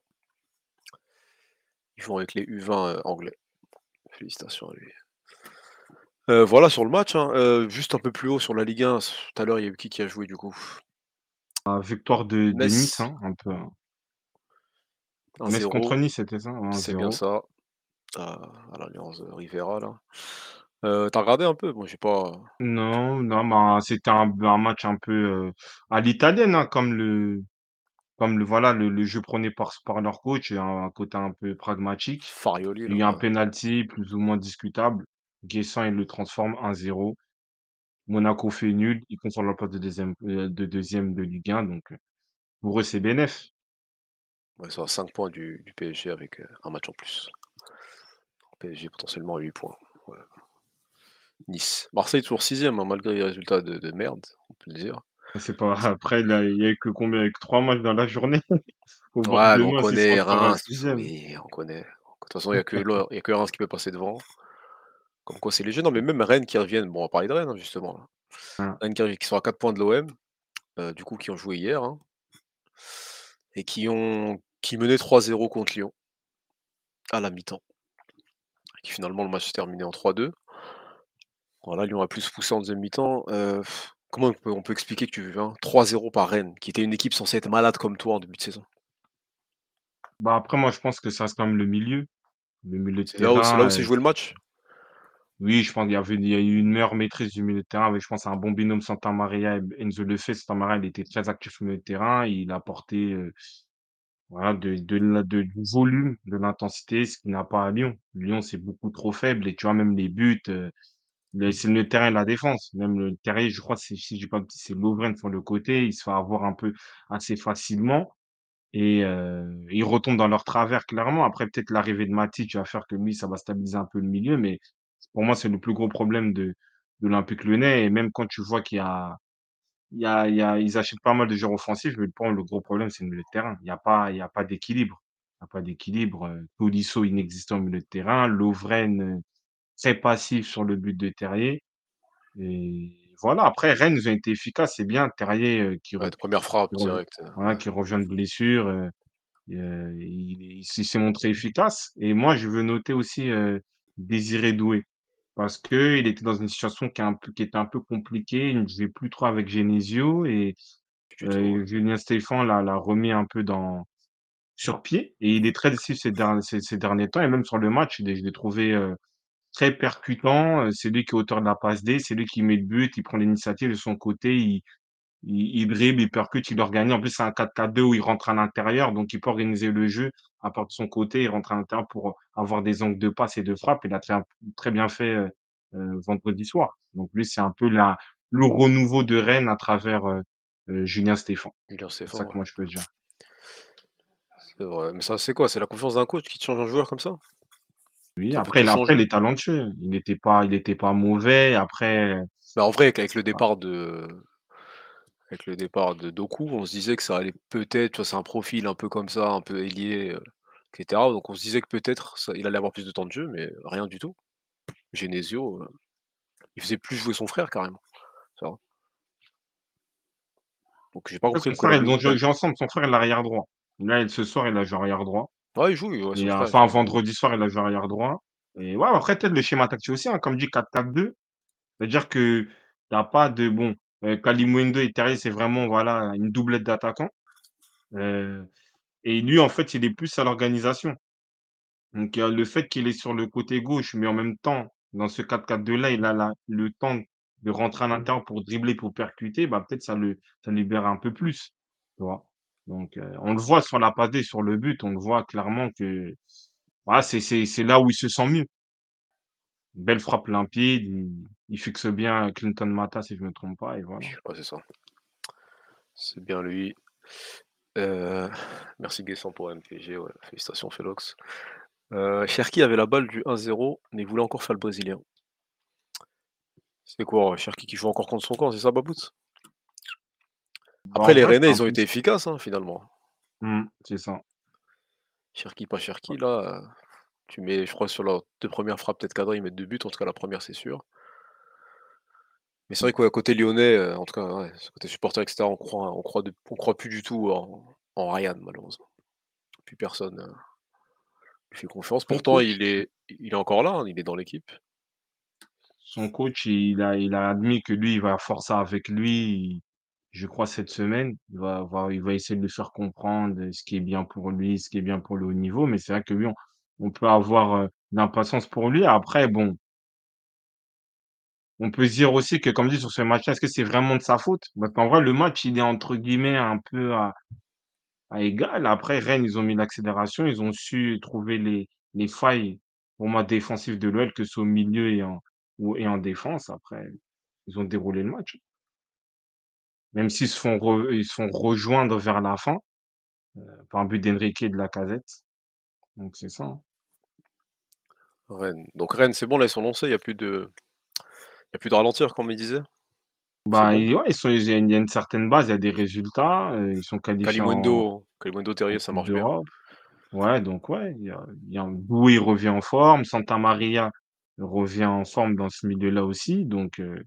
Ils jouent avec les U vingt euh, anglais. Félicitations à lui. Euh, voilà sur le match, hein. Euh, juste un peu plus haut sur la Ligue un. Tout à l'heure, il y a eu qui qui a joué du coup? La victoire de, de Nice, Metz, hein, un peu, hein. Metz contre un zéro. Nice, c'était ça, C'est bien un zéro. ça. À, à l'Alliance euh, Rivera, là. Euh, T'as regardé un peu? Bon, j'ai pas. Non, non, bah, c'était un, un match un peu euh, à l'italienne, hein, comme le. comme le voilà le, le jeu prôné par, par leur coach, un, un côté un peu pragmatique. Farioli, Il là. y a un Ouais. penalty plus ou moins discutable. Guessant, il le transforme un zéro. Monaco fait nul. Ils conservent leur place de deuxième, euh, de deuxième de Ligue un. Donc, euh, pour eux, c'est bénef. Ouais, ça cinq points du, du P S G avec euh, un match en plus. P S G potentiellement à huit points. Ouais. Nice. Marseille toujours sixième, hein, malgré les résultats de, de merde, on peut le dire. C'est pas... Après, là, il n'y a que combien avec trois matchs dans la journée. Au Ouais, bord de mais on moi, c'est connaît Reims. Oui, on connaît. De toute façon, il n'y a, que l'or- il y a que Reims qui peut passer devant. Comme quoi, c'est léger. Non, mais même Rennes qui reviennent. Bon, on va parler de Rennes, hein, justement, là. Rennes qui, rev- qui sont à quatre points de l'O M, euh, du coup, qui ont joué hier, hein, et qui, ont, qui menaient trois zéro contre Lyon à la mi-temps. Et qui finalement, le match s'est terminé en trois deux. Voilà, Lyon a plus poussé en deuxième mi-temps. Euh, pff, comment on peut, on peut expliquer que tu hein, trois zéro par Rennes, qui était une équipe censée être malade comme toi en début de saison? Bah après, moi, je pense que ça reste quand même le milieu. Le milieu de C'est là où c'est là où terrain. s'est euh, joué le match. Oui, je pense qu'il y avait, il y a eu une meilleure maîtrise du milieu de terrain avec, je pense, un bon binôme Santa Maria et Enzo Lefebvre. Santa Maria, il était très actif au milieu de terrain. Il a apporté euh, voilà, de, de, la- de- du volume, de l'intensité, ce qu'il n'a pas à Lyon. Lyon, c'est beaucoup trop faible. Et tu vois, même les buts, euh, le- c'est le milieu de terrain et la défense. Même le Terrier, je crois, c'est- si je dis pas de bêtises, c'est Lovren sur le côté. Il se fait avoir un peu assez facilement. Et euh, ils retombent dans leur travers, clairement. Après, peut-être l'arrivée de Matic va faire que lui, ça va stabiliser un peu le milieu. Mais pour moi, c'est le plus gros problème de, de l'Olympique lyonnais. Et même quand tu vois qu'il y a, il y a, il y a, ils achètent pas mal de joueurs offensifs, mais pour moi, le gros problème, c'est le milieu de terrain. Il n'y a pas, il y a pas d'équilibre. Il n'y a pas d'équilibre. Euh, Tolisso inexistant au milieu de terrain. Lovren, euh, très passif sur le but de Terrier. Et voilà. Après, Rennes, ils ont été efficaces. C'est bien. Terrier, euh, qui, Ouais, re- de première frappe qui, re- directe. euh, voilà, Ouais. qui revient de blessure. euh, euh, il, il s- il s'est montré efficace. Et moi, je veux noter aussi euh, Désiré Doué parce que il était dans une situation qui, est un peu, qui était un peu compliquée. Il ne jouait plus trop avec Genesio et Du tout. euh, Julien Stéphan l'a l'a remis un peu dans, sur pied. Et il est très décisif ces derniers, ces, ces derniers temps. Et même sur le match, je l'ai je l'ai trouvé euh, très percutant. Euh, C'est lui qui est auteur de la passe D, c'est lui qui met le but, il prend l'initiative de son côté, il, il, il dribble, il percute, il organise. En plus, c'est un quatre quatre-deux où il rentre à l'intérieur, donc il peut organiser le jeu à part de son côté, il rentre à l'intérieur pour avoir des angles de passe et de frappe. Il a très, très bien fait euh, euh, vendredi soir. Donc lui, c'est un peu la, le renouveau de Rennes à travers euh, euh, Julien Stéphan. Julien C'est Stéphan, ça que ouais. moi, je peux dire. C'est vrai. Mais ça, c'est quoi? C'est la confiance d'un coach qui te change un joueur comme ça? Oui, Ça peut après, tout il- après, changer. il est talentueux. Il n'était pas, il était pas mauvais. Après, Bah, en vrai, avec avec c'est le pas- départ de, avec le départ de Doku, on se disait que ça allait peut-être, tu vois, c'est un profil un peu comme ça, un peu ailier, euh, et cetera. Donc on se disait que peut-être ça- il allait avoir plus de temps de jeu, mais rien du tout. Genesio, euh, il faisait plus jouer son frère carrément. Ça va. Donc j'ai pas Après, compris son pourquoi il frère, avait ils l'ont joué autant. joué ensemble. Son frère, il est arrière droit. Là, il- ce soir, il a joué arrière droit. Ouais, il joue, ouais, son Et euh, frère. enfin, vendredi soir, il a joué arrière droit. Et ouais, après, peut-être le schéma tactique aussi, hein, comme dit quatre quatre-deux. C'est-à-dire que t'as pas de bon. Euh, Kalimuendo et Terrier, c'est vraiment voilà, une doublette d'attaquants. Euh, et lui, en fait, il est plus à l'organisation. Donc, euh, le fait qu'il est sur le côté gauche, mais en même temps, dans ce quatre quatre-deux-là, il a la- le temps de rentrer à l'intérieur pour dribbler, pour percuter, bah, peut-être ça le ça libère un peu plus. Tu vois. Donc, euh, on le voit sur la passe D, sur le but, on le voit clairement que voilà, c'est c'est- c'est là où il se sent mieux. Une belle frappe limpide, il, il fixe bien Clinton Mata, si je me trompe pas, et voilà. Ouais, c'est ça. C'est bien lui. Euh, Merci Guessant pour M P G, ouais. Félicitations Felox. Euh, Cherki avait la balle du un zéro, mais il voulait encore faire le brésilien. C'est quoi, euh, Cherki qui joue encore contre son camp, c'est ça, Babout? Bah, Après, en les vrai, Rennais, c'est un ils ont peu. été efficaces, hein, finalement. Hmm, c'est ça. Cherki, pas Cherki, là, euh, tu mets, je crois, sur leurs deux premières frappes, peut-être cadré, ils mettent deux buts, en tout cas, la première, c'est sûr. Mais c'est vrai qu'à côté lyonnais, euh, en tout cas, ouais, ce côté supporter, et cetera, on croit, on croit, de- on croit plus du tout en, en Ryan, malheureusement. Plus personne euh, lui fait confiance. Son Pourtant, il coach, est, il est encore là, hein, il est dans l'équipe. son coach, il a, il a admis que lui, il va faire ça avec lui, je crois, cette semaine. Il va, va- il va essayer de lui faire comprendre ce qui est bien pour lui, ce qui est bien pour le haut niveau. Mais c'est vrai que lui, on, on peut avoir euh, l'impatience pour lui. Après, bon, on peut se dire aussi que, comme dit sur ce match-là, est-ce que c'est vraiment de sa faute? Parce qu'en vrai, le match, il est entre guillemets un peu à, à égal. Après, Rennes, ils ont mis l'accélération, ils ont su trouver les, les failles, pour moi, défensives de l'O L, que ce soit au milieu et en, ou, et en défense. Après, ils ont déroulé le match. Même s'ils se font, re- ils se font rejoindre vers la fin, euh, par un but d'Enrique et de la casette. Donc, c'est ça, hein. Rennes. Donc Rennes, c'est bon, là, ils sont lancés, il n'y a plus de. Il n'y a plus de ralentir, comme il disait. Bah, bon. il, ouais, ils sont, il y a une, il y a une certaine base, il y a des résultats. Euh, ils sont qualifiés. Kalimuendo, en... Terrier, ça marche bien. Ouais, donc ouais, il y a, il y a un bout, il revient en forme. Santa Maria revient en forme dans ce milieu-là aussi. Donc, euh,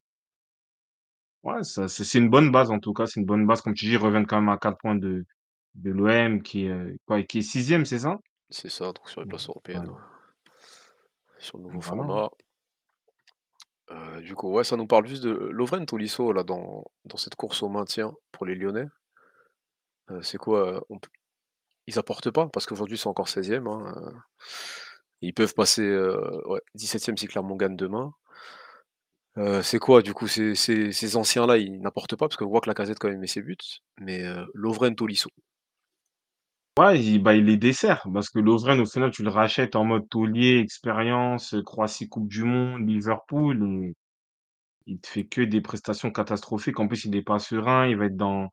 ouais, ça, c'est, c'est une bonne base en tout cas. C'est une bonne base. Comme tu dis, ils reviennent quand même à quatre points de, de l'O M qui, euh, quoi, qui est sixième, c'est ça? C'est ça, donc sur les places européennes. Voilà. Sur le nouveau voilà. format. Euh, du coup, ouais, ça nous parle juste de Lovren Tolisso là, dans, dans cette course au maintien pour les Lyonnais. Euh, c'est quoi euh, on... Ils apportent pas, parce qu'aujourd'hui ils sont encore seizième. Hein, euh... Ils peuvent passer euh, ouais, dix-septième si Clermont gagne demain. Euh, c'est quoi, du coup, ces, ces, ces anciens-là, ils n'apportent pas, parce qu'on voit que Lacazette quand même met ses buts, mais euh, Lovren Tolisso. Ouais, il, bah, il les dessert, parce que Lovren, au final, tu le rachètes en mode taulier, expérience, Croatie, Coupe du Monde, Liverpool, et il te fait que des prestations catastrophiques. En plus, il n'est pas serein, il va être dans,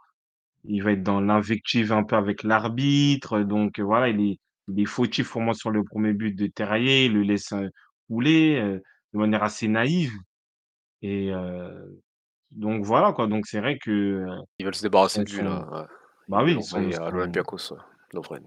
il va être dans l'invective un peu avec l'arbitre. Donc, voilà, il est, il est fautif pour moi sur le premier but de Terrier, il le laisse couler euh, de manière assez naïve. Et euh, donc, voilà, quoi. Donc, c'est vrai que. Euh, Ils veulent se débarrasser de lui, là. Ouais. Bah oui, ils à l'Olympiakos. Ouais. Lovren.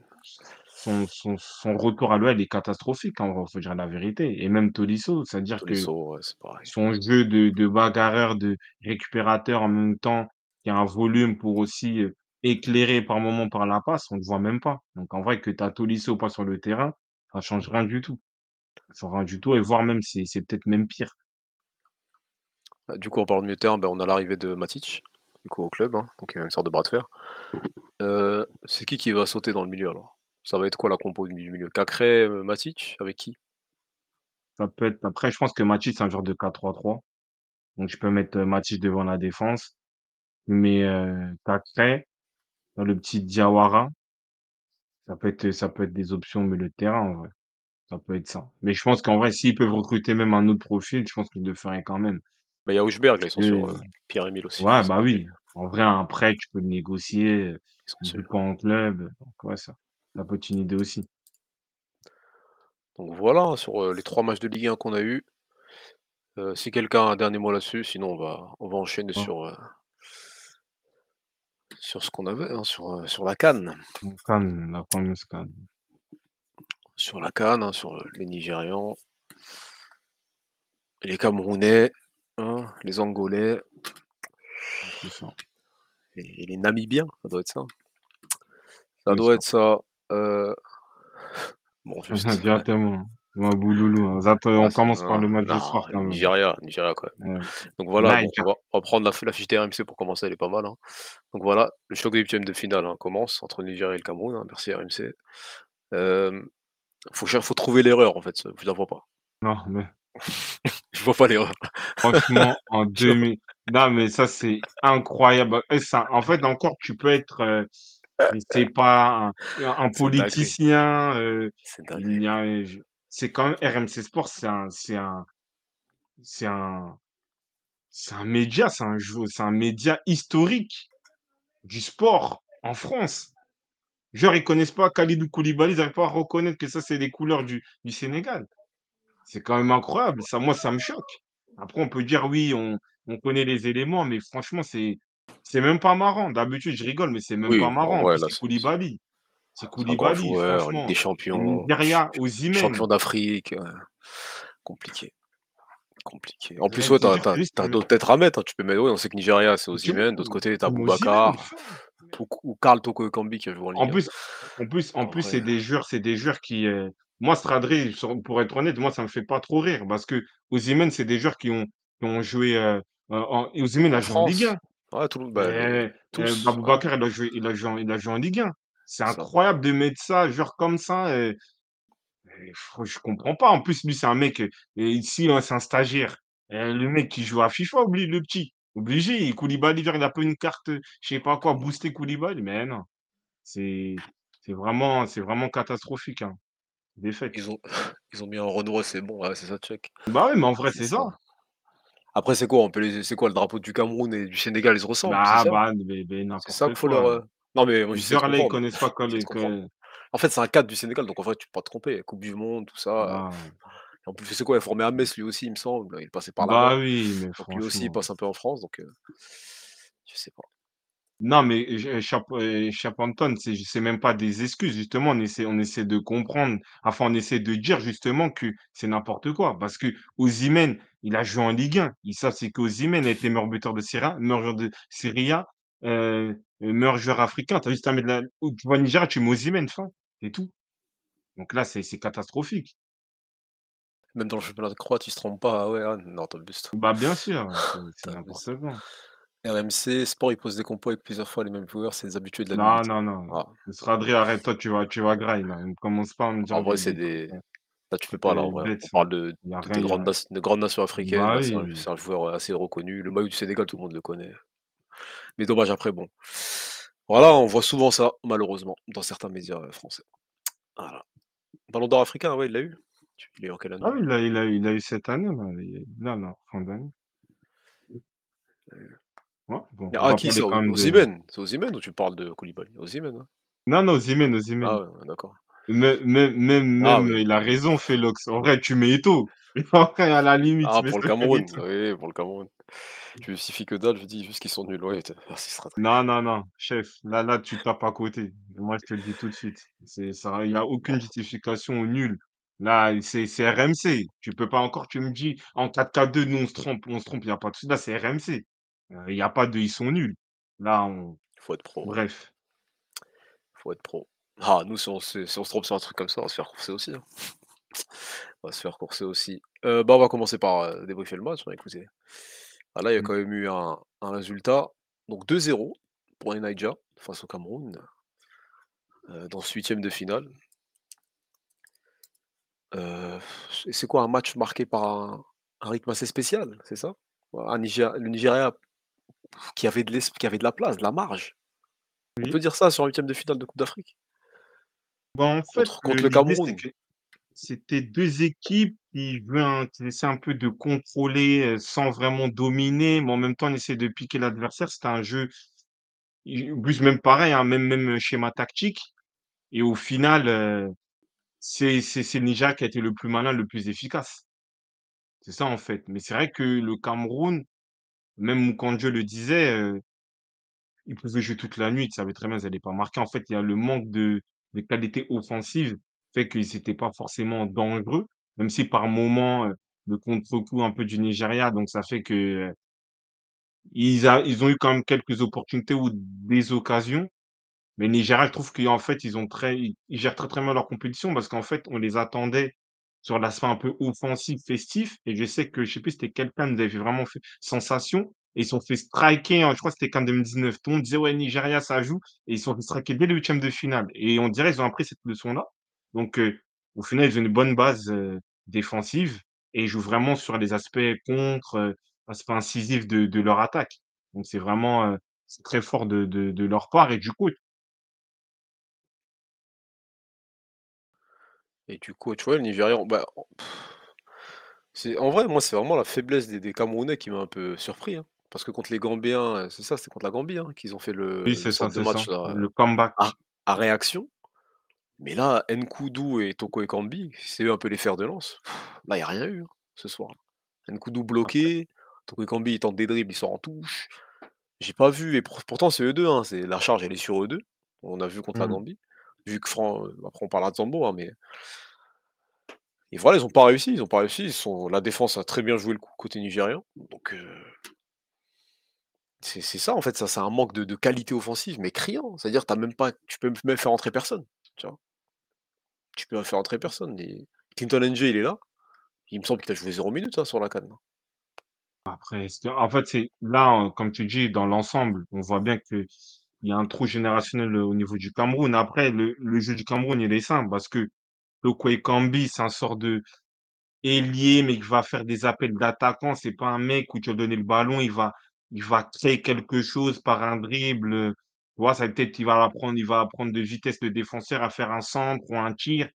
Son, son, son retour à l'O L est catastrophique, il hein, faut dire la vérité. Et même Tolisso, c'est-à-dire Tolisso, que ouais, c'est son jeu de, de bagarreur, de récupérateur en même temps, qui a un volume pour aussi euh, éclairer par moment par la passe, on ne le voit même pas. Donc en vrai, que tu as Tolisso pas sur le terrain, ça ne change rien du tout. Ça ne change rien du tout, et voire même, c'est, c'est peut-être même pire. Du coup, en parlant de mieux terrain, ben, on a l'arrivée de Matic, du coup, au club, hein, donc il y a une sorte de bras de fer. Euh, c'est qui qui va sauter dans le milieu alors? Ça va être quoi la compo du milieu? Cacré, Matic, avec qui? Ça peut être. Après, je pense que Matic, c'est un genre de quatre trois trois. Donc, je peux mettre Matic devant la défense. Mais euh, Cacré, dans le petit Diawara, ça peut être, ça peut être des options au milieu de terrain, en vrai. Ça peut être ça. Mais je pense qu'en vrai, s'ils peuvent recruter même un autre profil, je pense qu'ils le feraient quand même. Bah, il y a Augsberg, là, ils sont euh... sur euh, Pierre-Emile aussi. Ouais, bah oui. En vrai, un prêt, tu peux le négocier. Tu peux pas en club. Donc, ouais, ça. Ça peut être une idée aussi. Donc, voilà, sur euh, les trois matchs de Ligue un qu'on a eus. Euh, si quelqu'un a un dernier mot là-dessus, sinon, on va, on va enchaîner ouais. sur, euh, sur ce qu'on avait, hein, sur, euh, sur la CAN. La CAN, la fameuse CAN. Sur la CAN, hein, sur les Nigérians, les Camerounais, hein, les Angolais. Et les Namibiens, ça doit être ça. Ça oui, doit ça. être ça. Euh... Bon, juste. Directement. Ouais, bouloulou. Là, on commence par le match non, du soir. Quand même. Nigeria, Nigeria quand même. Ouais. Donc voilà, donc, on, va, on va prendre la, la fiche R M C pour commencer, elle est pas mal. Hein. Donc voilà, le choc des huitièmes de finale hein, commence entre Nigeria et le Cameroun. Hein. Merci R M C. Euh... Faut, faut trouver l'erreur en fait, ça. Je la vois pas. Non, mais. Je vois pas l'erreur. Franchement, en deux mille. Non, mais ça, c'est incroyable. Et ça, en fait, encore, tu peux être, euh, c'est pas un, un politicien. Euh, c'est dingue. A, c'est quand même R M C Sport, c'est un, c'est un, c'est un, c'est un média, c'est un jeu, c'est un média historique du sport en France. Genre, ils connaissent pas Kalidou Koulibaly, ils n'arrivent pas à reconnaître que ça, c'est des couleurs du, du Sénégal. C'est quand même incroyable. Ça, moi, ça me choque. Après, on peut dire, oui, on, on connaît les éléments, mais franchement, c'est, c'est même pas marrant. D'habitude, je rigole, mais c'est même oui, pas marrant. Ouais, là, c'est Koulibaly. C'est Koulibaly, franchement. Des champions. Derrière, Osimhen. Champion d'Afrique. Ouais. Compliqué. Compliqué. En plus, ouais, t'as, t'as, t'as d'autres têtes à mettre. Hein. Tu peux mettre, oui, on sait que Nigeria, c'est Osimhen. D'autre côté, t'as Boubacar. Ou Karl Toko Ekambi qui a joué en Ligue. En plus, en plus, en plus, c'est des joueurs, c'est des joueurs qui, euh... moi, Stradré, pour être honnête, moi, ça me fait pas trop rire parce que Osimhen, c'est des joueurs qui ont, qui ont joué, euh, en, Osimhen a joué en Ligue un. Ouais, tout le monde. Bah, euh, tous, euh, Boubacar, ouais. il a joué, il a joué, il a joué en Ligue un. C'est incroyable ça. De mettre ça, genre comme ça. Et, et, je comprends pas. En plus, lui, c'est un mec. Ici, hein, c'est un stagiaire. Et le mec qui joue à FIFA, oublie le petit. Obligé. Et Koulibaly, genre, il a pas une carte, je sais pas quoi, booster Koulibaly. Mais non, c'est, c'est vraiment, c'est vraiment catastrophique. Hein. Défaite. Ils ont, ils ont mis un Renoir, c'est bon. Ouais, c'est ça, check. Bah oui, mais en vrai, c'est, c'est ça. ça. Après, c'est quoi on peut les... C'est quoi le drapeau du Cameroun et du Sénégal? Ils se ressemblent. Ah, bah, mais, mais n'importe quoi. C'est ça qu'il faut quoi. leur. Non, mais moi, je sais ils connaissent pas quoi les. En fait, c'est un cadre du Sénégal, donc en vrai, tu peux pas te tromper. Coupe du Monde, tout ça. Ah. En plus, c'est quoi? Il est formé à Metz, lui aussi, il me semble. Il est passé par là-bas. Bah oui, mais Donc lui aussi, il franchement. passe un peu en France. Donc, euh, je sais pas. Non, mais euh, Chap- euh, Chapanton, c'est c'est même pas des excuses, justement. On essaie, on essaie de comprendre, enfin, on essaie de dire justement que c'est n'importe quoi. Parce que Osimhen, il a joué en Ligue un. Ils savent c'est qu'Osimhen a été meilleur buteur de Serie A, meilleur joueur de Serie A, euh, euh, meilleur joueur africain. Tu as juste à mettre la. Ou tu vas au Nigeria, tu mets Osimhen, fin, c'est tout. Donc là, c'est c'est catastrophique. Même dans le championnat de croate, tu se trompes pas. Ah ouais, ah, non, t'as le buste. Bah, bien sûr, c'est c'est T'as le buste. n'importe quoi. R M C Sport, il pose des compos avec plusieurs fois les mêmes joueurs, c'est les habitués de la Non, nullité. non, non. Ah, Sradri, arrête-toi, tu vas, tu vas graille, là. Ne commence pas à me en dire vrai, des, c'est des trucs des. euh, Là, tu peux pas, là, en euh, vrai. On bêtes. parle de, Il n'y a de, rien, de il y grandes, a. nas- de grandes nations africaines. Bah Là, c'est un, oui. c'est un joueur assez reconnu. Le maillot du Sénégal, tout le monde le connaît. Mais dommage, après, bon. Voilà, on voit souvent ça, malheureusement, dans certains médias euh, français. Voilà. Ballon d'or africain, ouais, il l'a eu. Tu- Il est en quelle année? Ah oui, il a, il a, il a eu cette année, là, il- là, là, fin d'année. Euh, Ouais, bon, on Ah, va qui c'est parler quand même de. Osimhen? C'est Osimhen ou tu parles de Koulibaly? Osimhen, hein? Non, non, Osimhen, Osimhen. Ah ouais, d'accord. Même, même, même, Ah même, oui. il a raison, Félox. En vrai, tu mets Eto. En vrai, à la limite, Ah, mais pour le c'est Cameroun. Eto. Oui, pour le Cameroun. Je justifie que dalle, je dis juste qu'ils sont nuls. Ouais, t'as- merci, ce sera très. Non, non, non, chef. Là, là, tu tapes à côté. Moi, je te le dis tout de suite. C'est ça, il n'y a aucune justification au nul. Là, c'est c'est R M C. Tu peux pas encore, tu me dis, en quatre K deux, nous, on se trompe, on se trompe, il n'y a pas de souci. Là, c'est R M C. Euh, Il n'y a pas de, ils sont nuls. Là, on... Faut être pro. Hein. bref. Faut être pro. Ah, nous, si on, se, si on se trompe sur un truc comme ça, on va se faire courser aussi. Hein. On va se faire courser aussi. Euh, bah, on va commencer par euh, débriefer le match. Bah, écoutez. Ah, là, il y a quand même eu un, un résultat. Donc deux zéro pour les Niger face au Cameroun euh, dans ce huitième de finale. Euh, c'est c'est quoi un match marqué par un, un rythme assez spécial, c'est ça? Un Niger- le Nigeria qui avait, de l'esp- qui avait de la place, de la marge. On peut Oui. dire ça sur un huitième de finale de Coupe d'Afrique Bon, en fait, contre, le- contre le l'idée, c'est Cameroun. que c'était deux équipes qui jouaient un- qui essaient un peu de contrôler euh, sans vraiment dominer, mais en même temps, on essaie de piquer l'adversaire. C'était un jeu, i- plus même pareil, hein, même, même schéma tactique. Et au final, euh, c'est c'est- c'est le Nigeria qui a été le plus malin, le plus efficace. C'est ça, en fait. Mais c'est vrai que le Cameroun, même quand Dieu le disait, euh, ils pouvaient jouer toute la nuit, ils savaient très bien qu'ils n'allaient pas marquer. En fait, il y a le manque de, de qualité offensive, fait qu'ils n'étaient pas forcément dangereux, même si par moment, euh, le contre-coup un peu du Nigeria, donc ça fait que euh, ils, a- ils ont eu quand même quelques opportunités ou des occasions. Mais le Nigeria, je trouve qu'en fait, ils ont très, ils ils gèrent très très mal leur compétition parce qu'en fait, on les attendait sur l'aspect un peu offensif, festif. Et je sais que, je sais plus, c'était quelqu'un qui nous avait fait vraiment fait sensation. Et ils sont fait striker, hein, je crois que c'était qu'en deux mille dix-neuf. Tout le monde disait, ouais, Nigeria, ça joue. Et ils sont fait striker dès le huitième de finale. Et on dirait ils ont appris cette leçon-là. Donc, euh, au final, ils ont une bonne base euh, défensive et ils jouent vraiment sur les aspects contre, euh, aspects incisifs de, de leur attaque. Donc, c'est vraiment euh, c'est très fort de, de, de leur part. Et du coup, Et du coup, tu vois, le Nigeria, on- bah, on- pff, c'est, en vrai, moi, c'est vraiment la faiblesse des, des Camerounais qui m'a un peu surpris. Hein. Parce que contre les Gambiens, euh, c'est ça, c'est contre la Gambie hein, qu'ils ont fait oui, le, le c'est ça, sorte de c'est ça. match là, euh, Le comeback. à, à réaction. Mais là, Nkoudou et Toko Ekambi, c'est eux un peu les fers de lance. Pff, Là, il n'y a rien eu hein, ce soir. Nkoudou Après, bloqué, Toko Ekambi il tente des dribbles, il sort en touche. J'ai pas vu, et pour- pourtant c'est eux deux, hein, c'est, la charge elle est sur eux deux. On a vu contre la Hmm. Gambie. Vu que Fran, euh, après on parlera de Zambo, hein, mais. Et voilà, ils n'ont pas réussi, ils n'ont pas réussi. Ils sont... La défense a très bien joué le coup côté nigérian. Donc euh, c'est c'est ça, en fait, ça, c'est un manque de, de qualité offensive, mais criant. C'est-à-dire, t'as même pas, tu peux même faire entrer personne. Tu vois, tu peux faire entrer personne. Et Clinton N G, il est là. Il me semble qu'il a joué zéro minute hein, sur la canne. Après, c'est- en fait, c'est là, euh, comme tu dis, dans l'ensemble, on voit bien que il y a un trou générationnel euh, au niveau du Cameroun. Après, le, le jeu du Cameroun, il est simple parce que Toko Ekambi, c'est un sort de ailier, mais qui va faire des appels d'attaquant. C'est pas un mec où tu vas donner le ballon, il va, il va créer quelque chose par un dribble. euh, Tu vois, ça peut-être il va apprendre, il va apprendre de vitesse de défenseur à faire un centre ou un tir.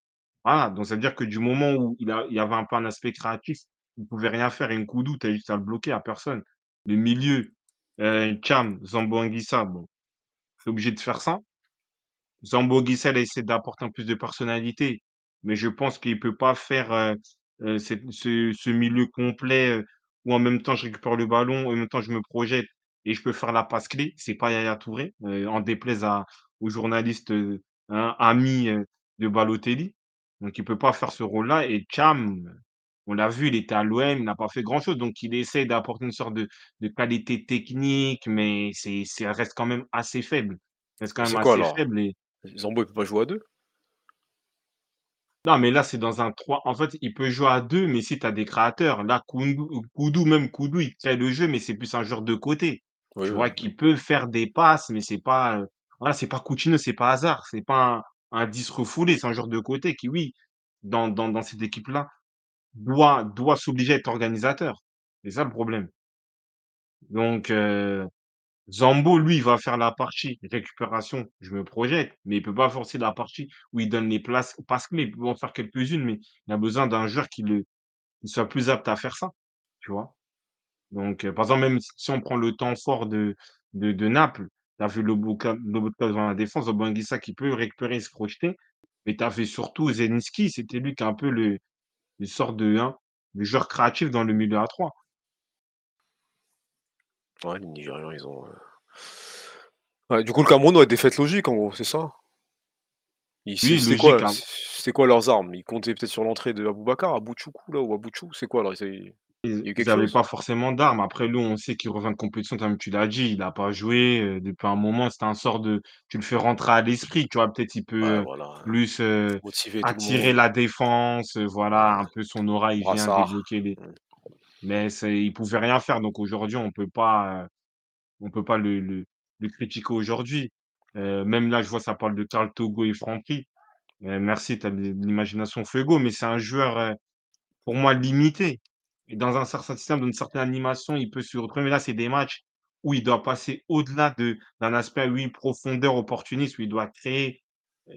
Voilà. Donc, ça veut dire que du moment où il, a, il y avait un peu un aspect créatif, il pouvait rien faire. Et Nkoudou, tu as juste à le bloquer à personne. Le milieu, euh, Cham, Zambo Anguissa, bon, c'est obligé de faire ça. Zambo Anguissa, il a essayé d'apporter un plus de personnalité, mais je pense qu'il peut pas faire. euh, c'est- ce, ce milieu complet euh, où en même temps je récupère le ballon, en même temps je me projette et je peux faire la passe clé. C'est pas Yaya Touré, euh, en déplaise à, aux journalistes euh, hein, amis euh, de Balotelli. Donc il peut pas faire ce rôle-là. Et Cham, on l'a vu, il était à l'O M, il n'a pas fait grand-chose. Donc il essaie d'apporter une sorte de, de qualité technique, mais c'est, c'est reste quand même assez faible. Reste quand même C'est quoi assez alors? faible. Et Zambo, il peut pas jouer à deux? non, mais là, c'est dans un trois. En fait, il peut jouer à deux, mais si tu as des créateurs, là, Koundou, Koudou, même Koudou, il crée le jeu, mais c'est plus un joueur de côté. Oui, Tu oui. vois, qui peut faire des passes, mais c'est pas, euh, voilà, c'est pas Coutinho, c'est pas Hazard, c'est pas un, un dix refoulé, c'est un joueur de côté qui, oui, dans, dans, dans cette équipe-là, doit, doit s'obliger à être organisateur. C'est ça le problème. Donc, euh, Zambo, lui, il va faire la partie récupération, je me projette, mais il peut pas forcer la partie où il donne les places parce qu'il peut en faire quelques-unes, mais il a besoin d'un joueur qui le qui soit plus apte à faire ça, tu vois. Donc, euh, par exemple, même si on prend le temps fort de, de, de Naples, tu as vu Lobotka Lobotka dans la défense, Obanguissa qui peut récupérer et se projeter, mais tu as vu surtout Zelinski, c'était lui qui est un peu le, le sort de, hein, le joueur créatif dans le milieu à trois. Ouais, les Nigérians, ils ont. euh, Ouais, du coup, le Cameroun, ouais, défaite logique, en gros, c'est ça? Ils- c'est- Oui, C'était logique, quoi, hein. c'était quoi leurs armes? Ils comptaient peut-être sur l'entrée de Aboubacar, Abouchoukou, là, ou Abouchou, c'est quoi alors? Ils avaient- Il Ils y a eu quelque n'avaient chose? pas forcément d'armes. Après, lui, on sait qu'il revient de compétition, comme tu l'as dit, il n'a pas joué euh, depuis un moment. C'est un sort de. Tu le fais rentrer à l'esprit, tu vois. Peut-être il peut Ouais, euh, voilà. plus euh, Motiver tout le attirer monde. la défense. euh, Voilà, un peu son aura, il vient Brassard. débloquer les. Mm. Mais c'est- il pouvait rien faire. Donc aujourd'hui, on peut pas, euh, on peut pas le, le, le critiquer aujourd'hui. Euh, même là, je vois, ça parle de Karl Togo et Francky. Euh, merci, tu as de l'imagination Fuego, mais c'est un joueur. euh, pour moi limité. Et dans un certain système, dans une certaine animation, il peut se retrouver. Mais là, c'est des matchs où il doit passer au-delà de, d'un aspect, oui, profondeur, opportuniste, où il doit créer, euh,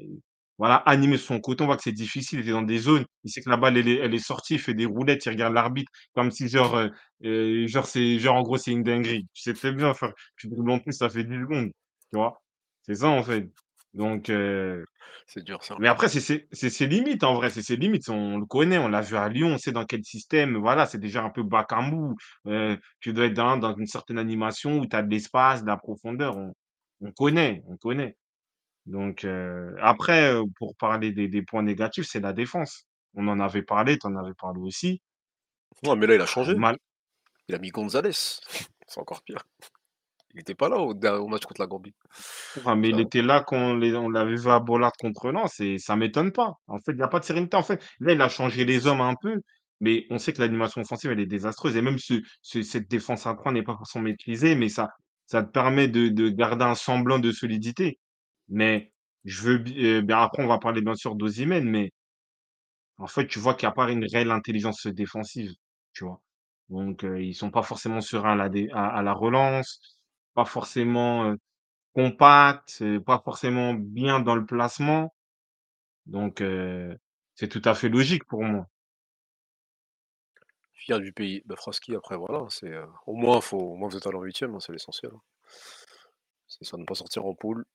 voilà, animer son côté. On voit que c'est difficile. Il est dans des zones. Il sait que la balle, elle est, elle est sortie, il fait des roulettes, il regarde l'arbitre, comme si, genre, euh, euh, genre, c'est, genre, en gros, c'est une dinguerie. Tu sais très bien, frère, tu dribbles en plus, ça fait dix secondes. Tu vois? C'est ça, en fait. Donc, euh, C'est dur, ça. mais après, c'est ses, c'est ses limites, en vrai, c'est ses limites. On le connaît, on l'a vu à Lyon, on sait dans quel système. Voilà, c'est déjà un peu bakambu. Euh, tu dois être dans, dans une certaine animation où tu as de l'espace, de la profondeur. On, on connaît, on connaît. Donc, euh, après, euh, pour parler des, des points négatifs, c'est la défense. On en avait parlé, tu en avais parlé aussi. Non, mais là, il a changé. Mal, Il a mis Gonzalez. C'est encore pire. Il n'était pas là au, au match contre la Gambie. Enfin, mais il Ça, était là quand on les- on l'avait vu à Bollard contre Lens et ça m'étonne pas. En fait, il n'y a pas de sérénité. En fait, là, il a changé les hommes un peu, mais on sait que l'animation offensive, elle est désastreuse. Et même ce, ce- cette défense à trois n'est pas forcément maîtrisée, mais ça, ça te permet de, de garder un semblant de solidité. Mais je veux bi- euh, bien après, on va parler bien sûr d'Osimhen, mais en fait, tu vois qu'il n'y a pas une réelle intelligence défensive, tu vois. Donc, euh, ils sont pas forcément sereins à la, dé- à, à la relance, pas forcément euh, compacts, euh, pas forcément bien dans le placement. Donc, euh, c'est tout à fait logique pour moi. fier du pays de Fraski, après, voilà. C'est, euh, au, moins, faut, au moins, vous êtes allé en huitième, hein, c'est l'essentiel. C'est ça, ne pas sortir en poule.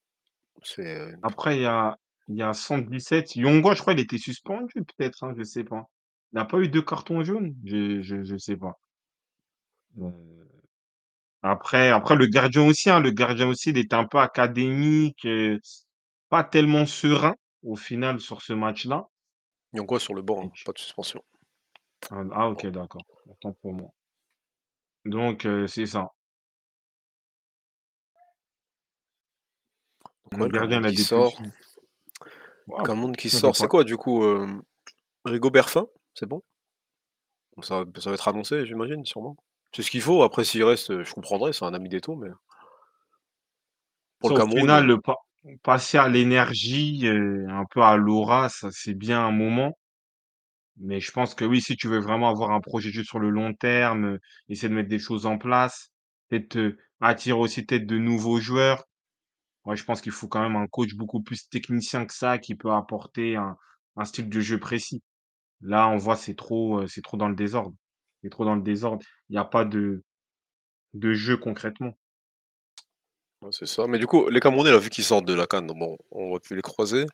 C'est euh, Après, il y a, il y a cent dix-sept. Yongo, je crois, il était suspendu, peut-être, hein, je sais pas. Il n'a pas eu de carton jaune, je, je, je sais pas. Euh, Après, après le gardien aussi, hein, le gardien aussi, il était un peu académique, euh, pas tellement serein au final sur ce match-là. Nyong'o sur le banc, Et hein, tu- pas de suspension. Ah, ah, ok, d'accord. Autant pour moi. Donc, euh, c'est ça. Donc, ouais, Le le gardien, Cameroun il a qui des sort. petits. Le Waouh, Cameroun qui ça, j'ai sort, c'est pas. quoi du coup euh, Rigo Berfin, c'est bon? Ça, ça va être annoncé, j'imagine, sûrement. C'est ce qu'il faut. Après, s'il reste, euh, je comprendrai, c'est un ami d'Eto, mais pour le Ça, au Cameroun, final, euh, le pa- passer à l'énergie, euh, un peu à l'aura, ça, c'est bien un moment. Mais je pense que oui, si tu veux vraiment avoir un projet de jeu sur le long terme, euh, essayer de mettre des choses en place, peut-être euh, attirer aussi peut-être de nouveaux joueurs. Moi, je pense qu'il faut quand même un coach beaucoup plus technicien que ça, qui peut apporter un, un style de jeu précis. Là, on voit, c'est trop, euh, c'est trop dans le désordre. C'est trop dans le désordre. Il n'y a pas de, de jeu concrètement. ouais, c'est ça. Mais du coup, les Camerounais, là, vu qu'ils sortent de la canne, bon, on va plus les croiser.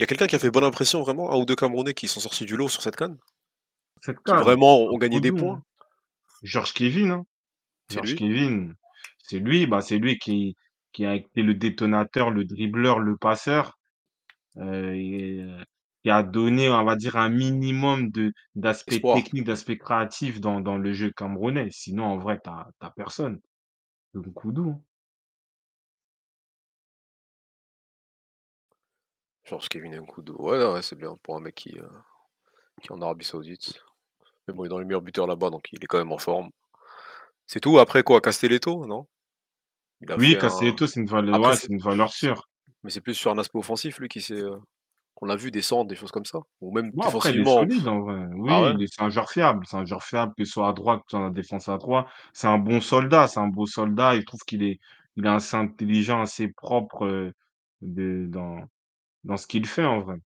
Il y a quelqu'un qui a fait bonne impression, vraiment, un ou deux Camerounais qui sont sortis du lot sur cette CAN. Cette CAN. Vraiment, ont gagné des points. Georges Kevin, hein. Georges Kevin. C'est lui, bah, c'est lui qui, qui a été le détonateur, le dribbleur, le passeur. Euh, et, euh, qui a donné, on va dire, un minimum de, d'aspect Espoir. technique, d'aspect créatif dans, dans le jeu camerounais. Sinon, en vrai, t'as, t'as personne. Donc, Koudou. Georges Kevin Nkoudou. Ouais, non, ouais, c'est bien pour un mec qui, euh, qui est en Arabie Saoudite. Mais bon, il est dans les meilleurs buteurs là-bas, donc il est quand même en forme. C'est tout. Après quoi, Castelletto, non ? Oui, Castelletto, un... c'est, une valeur... Après, ouais, c'est... c'est une valeur sûre. Mais c'est plus sur un aspect offensif, lui, qui s'est... qu'on a vu descendre, des choses comme ça. Ou même ouais, défensivement. Après, il est solide, en vrai. Oui, ah ouais, c'est un joueur fiable. C'est un joueur fiable, que ce soit à droite, que ce soit en défense à droite. C'est un bon soldat, c'est un beau soldat. Il trouve qu'il est, il est assez intelligent, assez propre euh, de... dans... dans ce qu'il fait, en vrai.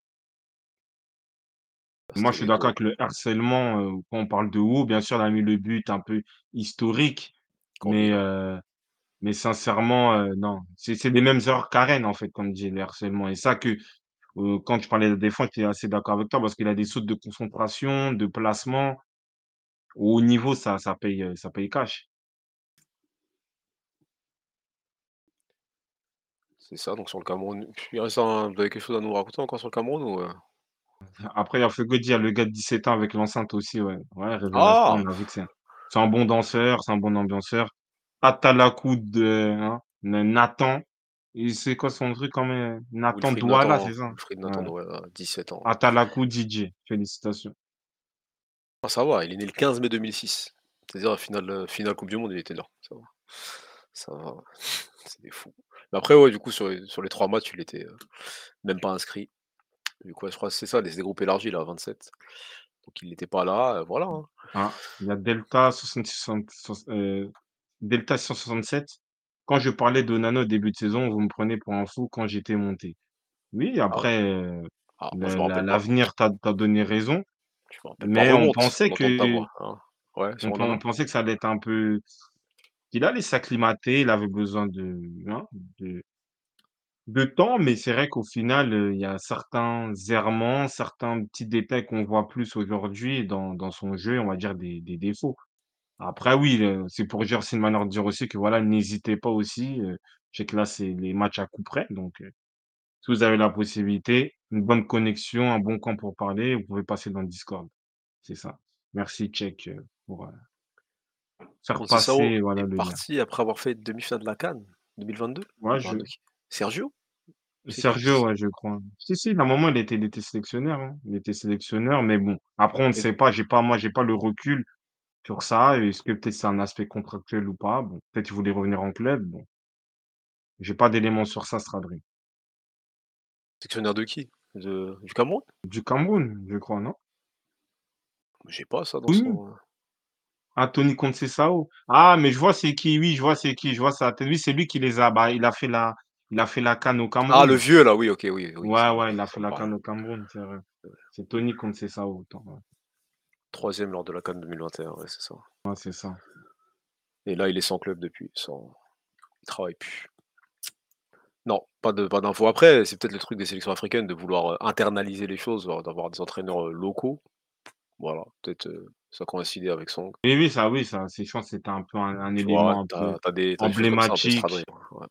Parce Moi, je suis d'accord avec le harcèlement. Euh, quand on parle de haut, bien sûr, il a mis le but un peu historique. Mais, euh, mais sincèrement, euh, non. C'est, c'est les mêmes erreurs qu'Arène, en fait, comme dit le harcèlement. Et ça, que euh, quand tu parlais de défense, j'étais assez d'accord avec toi parce qu'il a des sautes de concentration, de placement. Au haut niveau, ça, ça, paye, ça paye cash. C'est ça, donc sur le Cameroun. Il reste un... Vous avez quelque chose à nous raconter encore sur le Cameroun ou euh... Après, il y a Fego dire le gars de dix-sept ans avec l'enceinte aussi, ouais. Ouais, ah on a vu que c'est, un... c'est un bon danseur, c'est un bon ambianceur. Atalakou de hein, Nathan. Et c'est quoi son truc quand même Nathan Douala, c'est ça Nathan Douala, ouais. dix-sept ans. Atalakou D J, félicitations. Ah, ça va, il est né le quinze mai deux mille six. C'est-à-dire, la finale, finale Coupe du Monde, il était là. Ça va. Ça va. C'est des fous. Après, ouais, du coup, sur les, sur les trois matchs, il était euh, même pas inscrit. Du coup, je crois que c'est ça, les groupes élargis, là, vingt-sept. Donc, il n'était pas là, euh, voilà. Hein. Ah, il y a Delta, soixante-six, soixante, euh, Delta cent soixante-sept. Quand je parlais de Nano au début de saison, vous me prenez pour un fou quand j'étais monté. Oui, après, ah, euh, ah, la, la, l'avenir t'a, t'a donné raison. Mais on remonte, pensait que... Voix, hein. Ouais, on, on, on pensait que ça allait être un peu... Il allait s'acclimater, il avait besoin de, hein, de, de temps, mais c'est vrai qu'au final, euh, il y a certains errements, certains petits détails qu'on voit plus aujourd'hui dans, dans son jeu, on va dire des, des défauts. Après, oui, euh, c'est pour dire, c'est une manière de dire aussi que voilà, n'hésitez pas aussi. Euh, je sais que là, c'est les matchs à coup près, donc euh, si vous avez la possibilité, une bonne connexion, un bon camp pour parler, vous pouvez passer dans le Discord. C'est ça. Merci, Tchèque, euh, pour. Euh, Faire bon, passer, c'est ça, voilà, est le parti lien. Après avoir fait demi-finale de la CAN deux mille vingt-deux. Ouais, je... Sergio c'est Sergio, qui... ouais, je crois. Si, si, à un moment, il était, il était sélectionneur. Hein. Il était sélectionneur, mais bon. Après, on ne sait pas. J'ai pas moi, je n'ai pas le recul sur ça. Est-ce que peut-être c'est un aspect contractuel ou pas bon, peut-être qu'il voulait revenir en club. Bon. Je n'ai pas d'éléments sur ça, Stradri. Sélectionneur de qui de... Du Cameroun Du Cameroun, je crois, non je n'ai pas ça dans oui. son... Anthony Conceição. Ah, mais je vois c'est qui, oui, je vois c'est qui, je vois ça. Oui, c'est lui qui les a. Bah, il a fait la, il a fait la CAN au Cameroun. Ah, le vieux là, oui, ok, oui. oui ouais, ouais, il a fait la CAN au Cameroun, c'est vrai. C'est Tony Conceição. Ouais. Troisième lors de la CAN deux mille vingt et un, ouais, c'est ça. Ouais, c'est ça. Et là, il est sans club depuis, sans, il travaille plus. Non, pas de, pas d'infos. Après, c'est peut-être le truc des sélections africaines de vouloir internaliser les choses, d'avoir des entraîneurs locaux. Voilà, peut-être. Euh... Ça coïncidait avec son. Et oui, ça, oui, ça, c'est, je pense que c'était un peu un, un élément ouais, t'as, un peu t'as des, t'as emblématique. Des ça, ouais.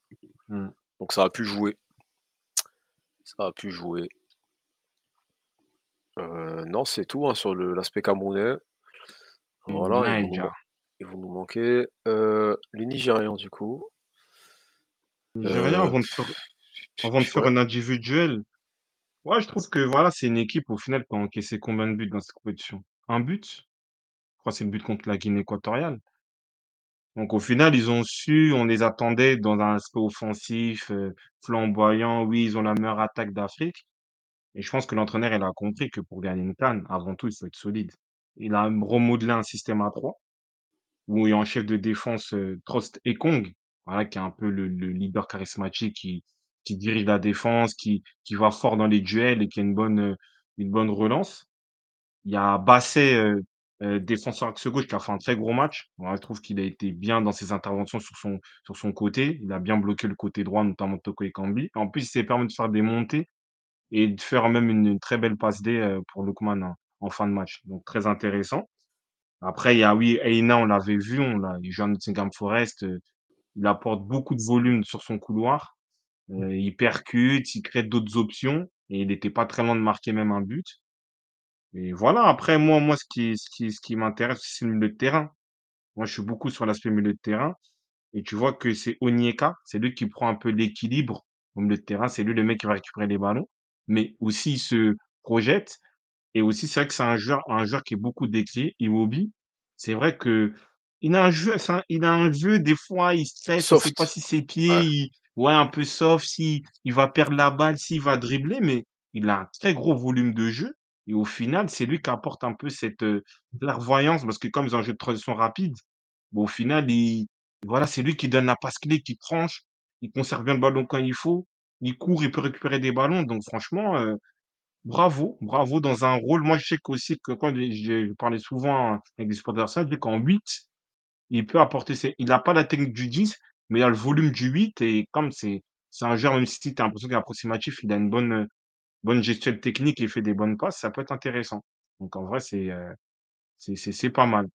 mm. Donc ça a pu jouer. Ça a pu jouer. Euh, non, c'est tout hein, sur le, l'aspect camerounais. Voilà, ils vont, ils vont nous manquer. Euh, les Nigérians, du coup. Les Nigérians euh, vont faire, avant de faire un individuel. Ouais, je trouve que voilà, c'est une équipe, au final, qui a encaissé combien de buts dans cette compétition? Un but? Je crois que c'est le but contre la Guinée équatoriale. Donc, au final, ils ont su, on les attendait dans un aspect offensif, euh, flamboyant. Oui, ils ont la meilleure attaque d'Afrique. Et je pense que l'entraîneur, il a compris que pour gagner une CAN, avant tout, il faut être solide. Il a remodelé un système à trois, où il y a un chef de défense, euh, Trost Ekong, voilà, qui est un peu le, le leader charismatique qui, qui dirige la défense, qui, qui va fort dans les duels et qui a une bonne, une bonne relance. Il y a Bassé, euh, Euh, défenseur axe gauche qui a fait un très gros match. Alors, je trouve qu'il a été bien dans ses interventions sur son, sur son côté. Il a bien bloqué le côté droit, notamment Toko Ekambi. En plus, il s'est permis de faire des montées et de faire même une, une très belle passe D euh, pour Lookman en, en fin de match. Donc, très intéressant. Après, il y a, oui, Aina, on l'avait vu, on l'a, il joue à Nottingham Forest, euh, il apporte beaucoup de volume sur son couloir, euh, il percute, il crée d'autres options, et il n'était pas très loin de marquer même un but. Et voilà, après, moi, moi ce qui, ce qui, ce qui m'intéresse, c'est le milieu de terrain. Moi, je suis beaucoup sur l'aspect milieu de terrain. Et tu vois que c'est Onyeka, c'est lui qui prend un peu l'équilibre au milieu de terrain. C'est lui le mec qui va récupérer les ballons. Mais aussi, il se projette. Et aussi, c'est vrai que c'est un joueur, un joueur qui est beaucoup décrié, Iwobi. C'est vrai que il a un jeu, c'est un- il a un jeu, des fois, il stresse, on ne sait Soft. pas si ses pieds, Ouais. il- ouais, un peu soft, si il va perdre la balle, s'il va dribbler, mais il a un très gros volume de jeu. Et au final, c'est lui qui apporte un peu cette euh, clairvoyance, parce que comme ils ont un jeu de transition rapide, bon, au final, il, voilà, c'est lui qui donne la passe clé, qui tranche, il conserve bien le ballon quand il faut, il court, il peut récupérer des ballons. Donc, franchement, euh, bravo, bravo dans un rôle. Moi, je sais qu'aussi, que quand j'ai- j'ai- je parlais souvent avec des supporters, ça, je dis qu'en huit, il peut apporter ses... Il n'a pas la technique du dix, mais il a le volume du huit. Et comme c'est c'est un joueur, même si tu as l'impression qu'il est approximatif, il a une bonne, euh, bonne gestuelle technique et il fait des bonnes passes, ça peut être intéressant. Donc en vrai, c'est euh, c'est c'est- c'est pas mal.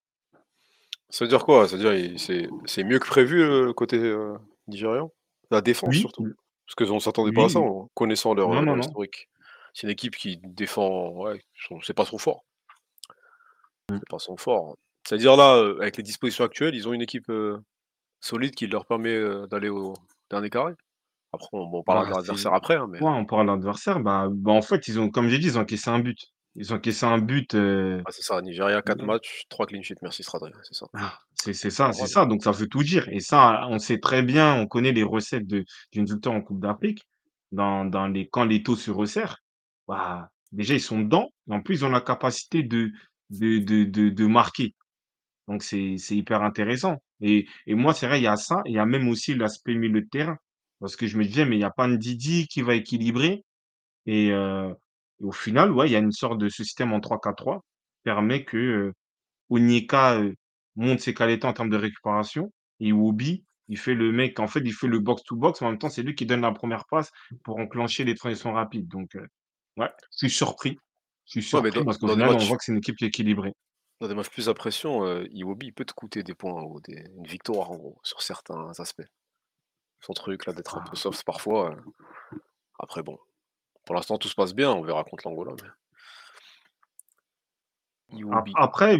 Ça veut dire quoi? Ça veut dire il- c'est c'est mieux que prévu le côté euh, nigérian? La défense Oui, surtout. oui, Parce qu'on ne s'attendait pas à ça oui. en connaissant leur, Non, euh, non, leur non. historique. C'est une équipe qui défend. Ouais, son- c'est pas trop fort. Mm. C'est pas son fort. C'est-à-dire là, euh, avec les dispositions actuelles, ils ont une équipe euh, solide qui leur permet euh, d'aller au dernier carré. Après, on, on parlera de Bah, leur c'est... adversaire après, hein, mais Ouais, on parle d'adversaire. Bah, bah, en fait, ils ont, comme j'ai dit, ils ont encaissé un but. Ils ont encaissé un but. euh, ah, c'est ça. Nigeria, quatre matchs, trois clean sheets. Merci Stradé, c'est ça. Ah, C'est c'est ça, c'est Normal. ça. Donc, ça veut tout dire. Et ça, on sait très bien, on connaît les recettes de, d'une victoire en Coupe d'Afrique. Dans, dans les, quand les taux se resserrent, bah, déjà, ils sont dedans. Et en plus, ils ont la capacité de, de, de, de, de marquer. Donc, c'est c'est hyper intéressant. Et, et moi, c'est vrai, il y a ça. Et il y a même aussi l'aspect milieu de terrain. Parce que je me disais, mais il n'y a pas Ndidi qui va équilibrer. Et, euh, et au final, ouais, il y a une sorte de ce système en trois quatre-trois permet que euh, Onyeka euh, monte ses qualités en termes de récupération et Iwobi, il fait le mec, en fait, il fait le box-to-box, mais en même temps, c'est lui qui donne la première passe pour enclencher les transitions rapides. Donc, euh, ouais, je suis surpris. Je suis Ouais, mais surpris dans, parce qu'au dans des final, on matchs, voit que c'est une équipe qui est équilibrée. dans des matchs plus à pression, euh, Iwobi il peut te coûter des points ou des- une victoire en gros, sur certains aspects. Son truc là d'être un peu Ah, soft parfois. euh, Après bon, pour l'instant tout se passe bien, on verra contre l'Angola. Mais Ap- Iwobi, Après,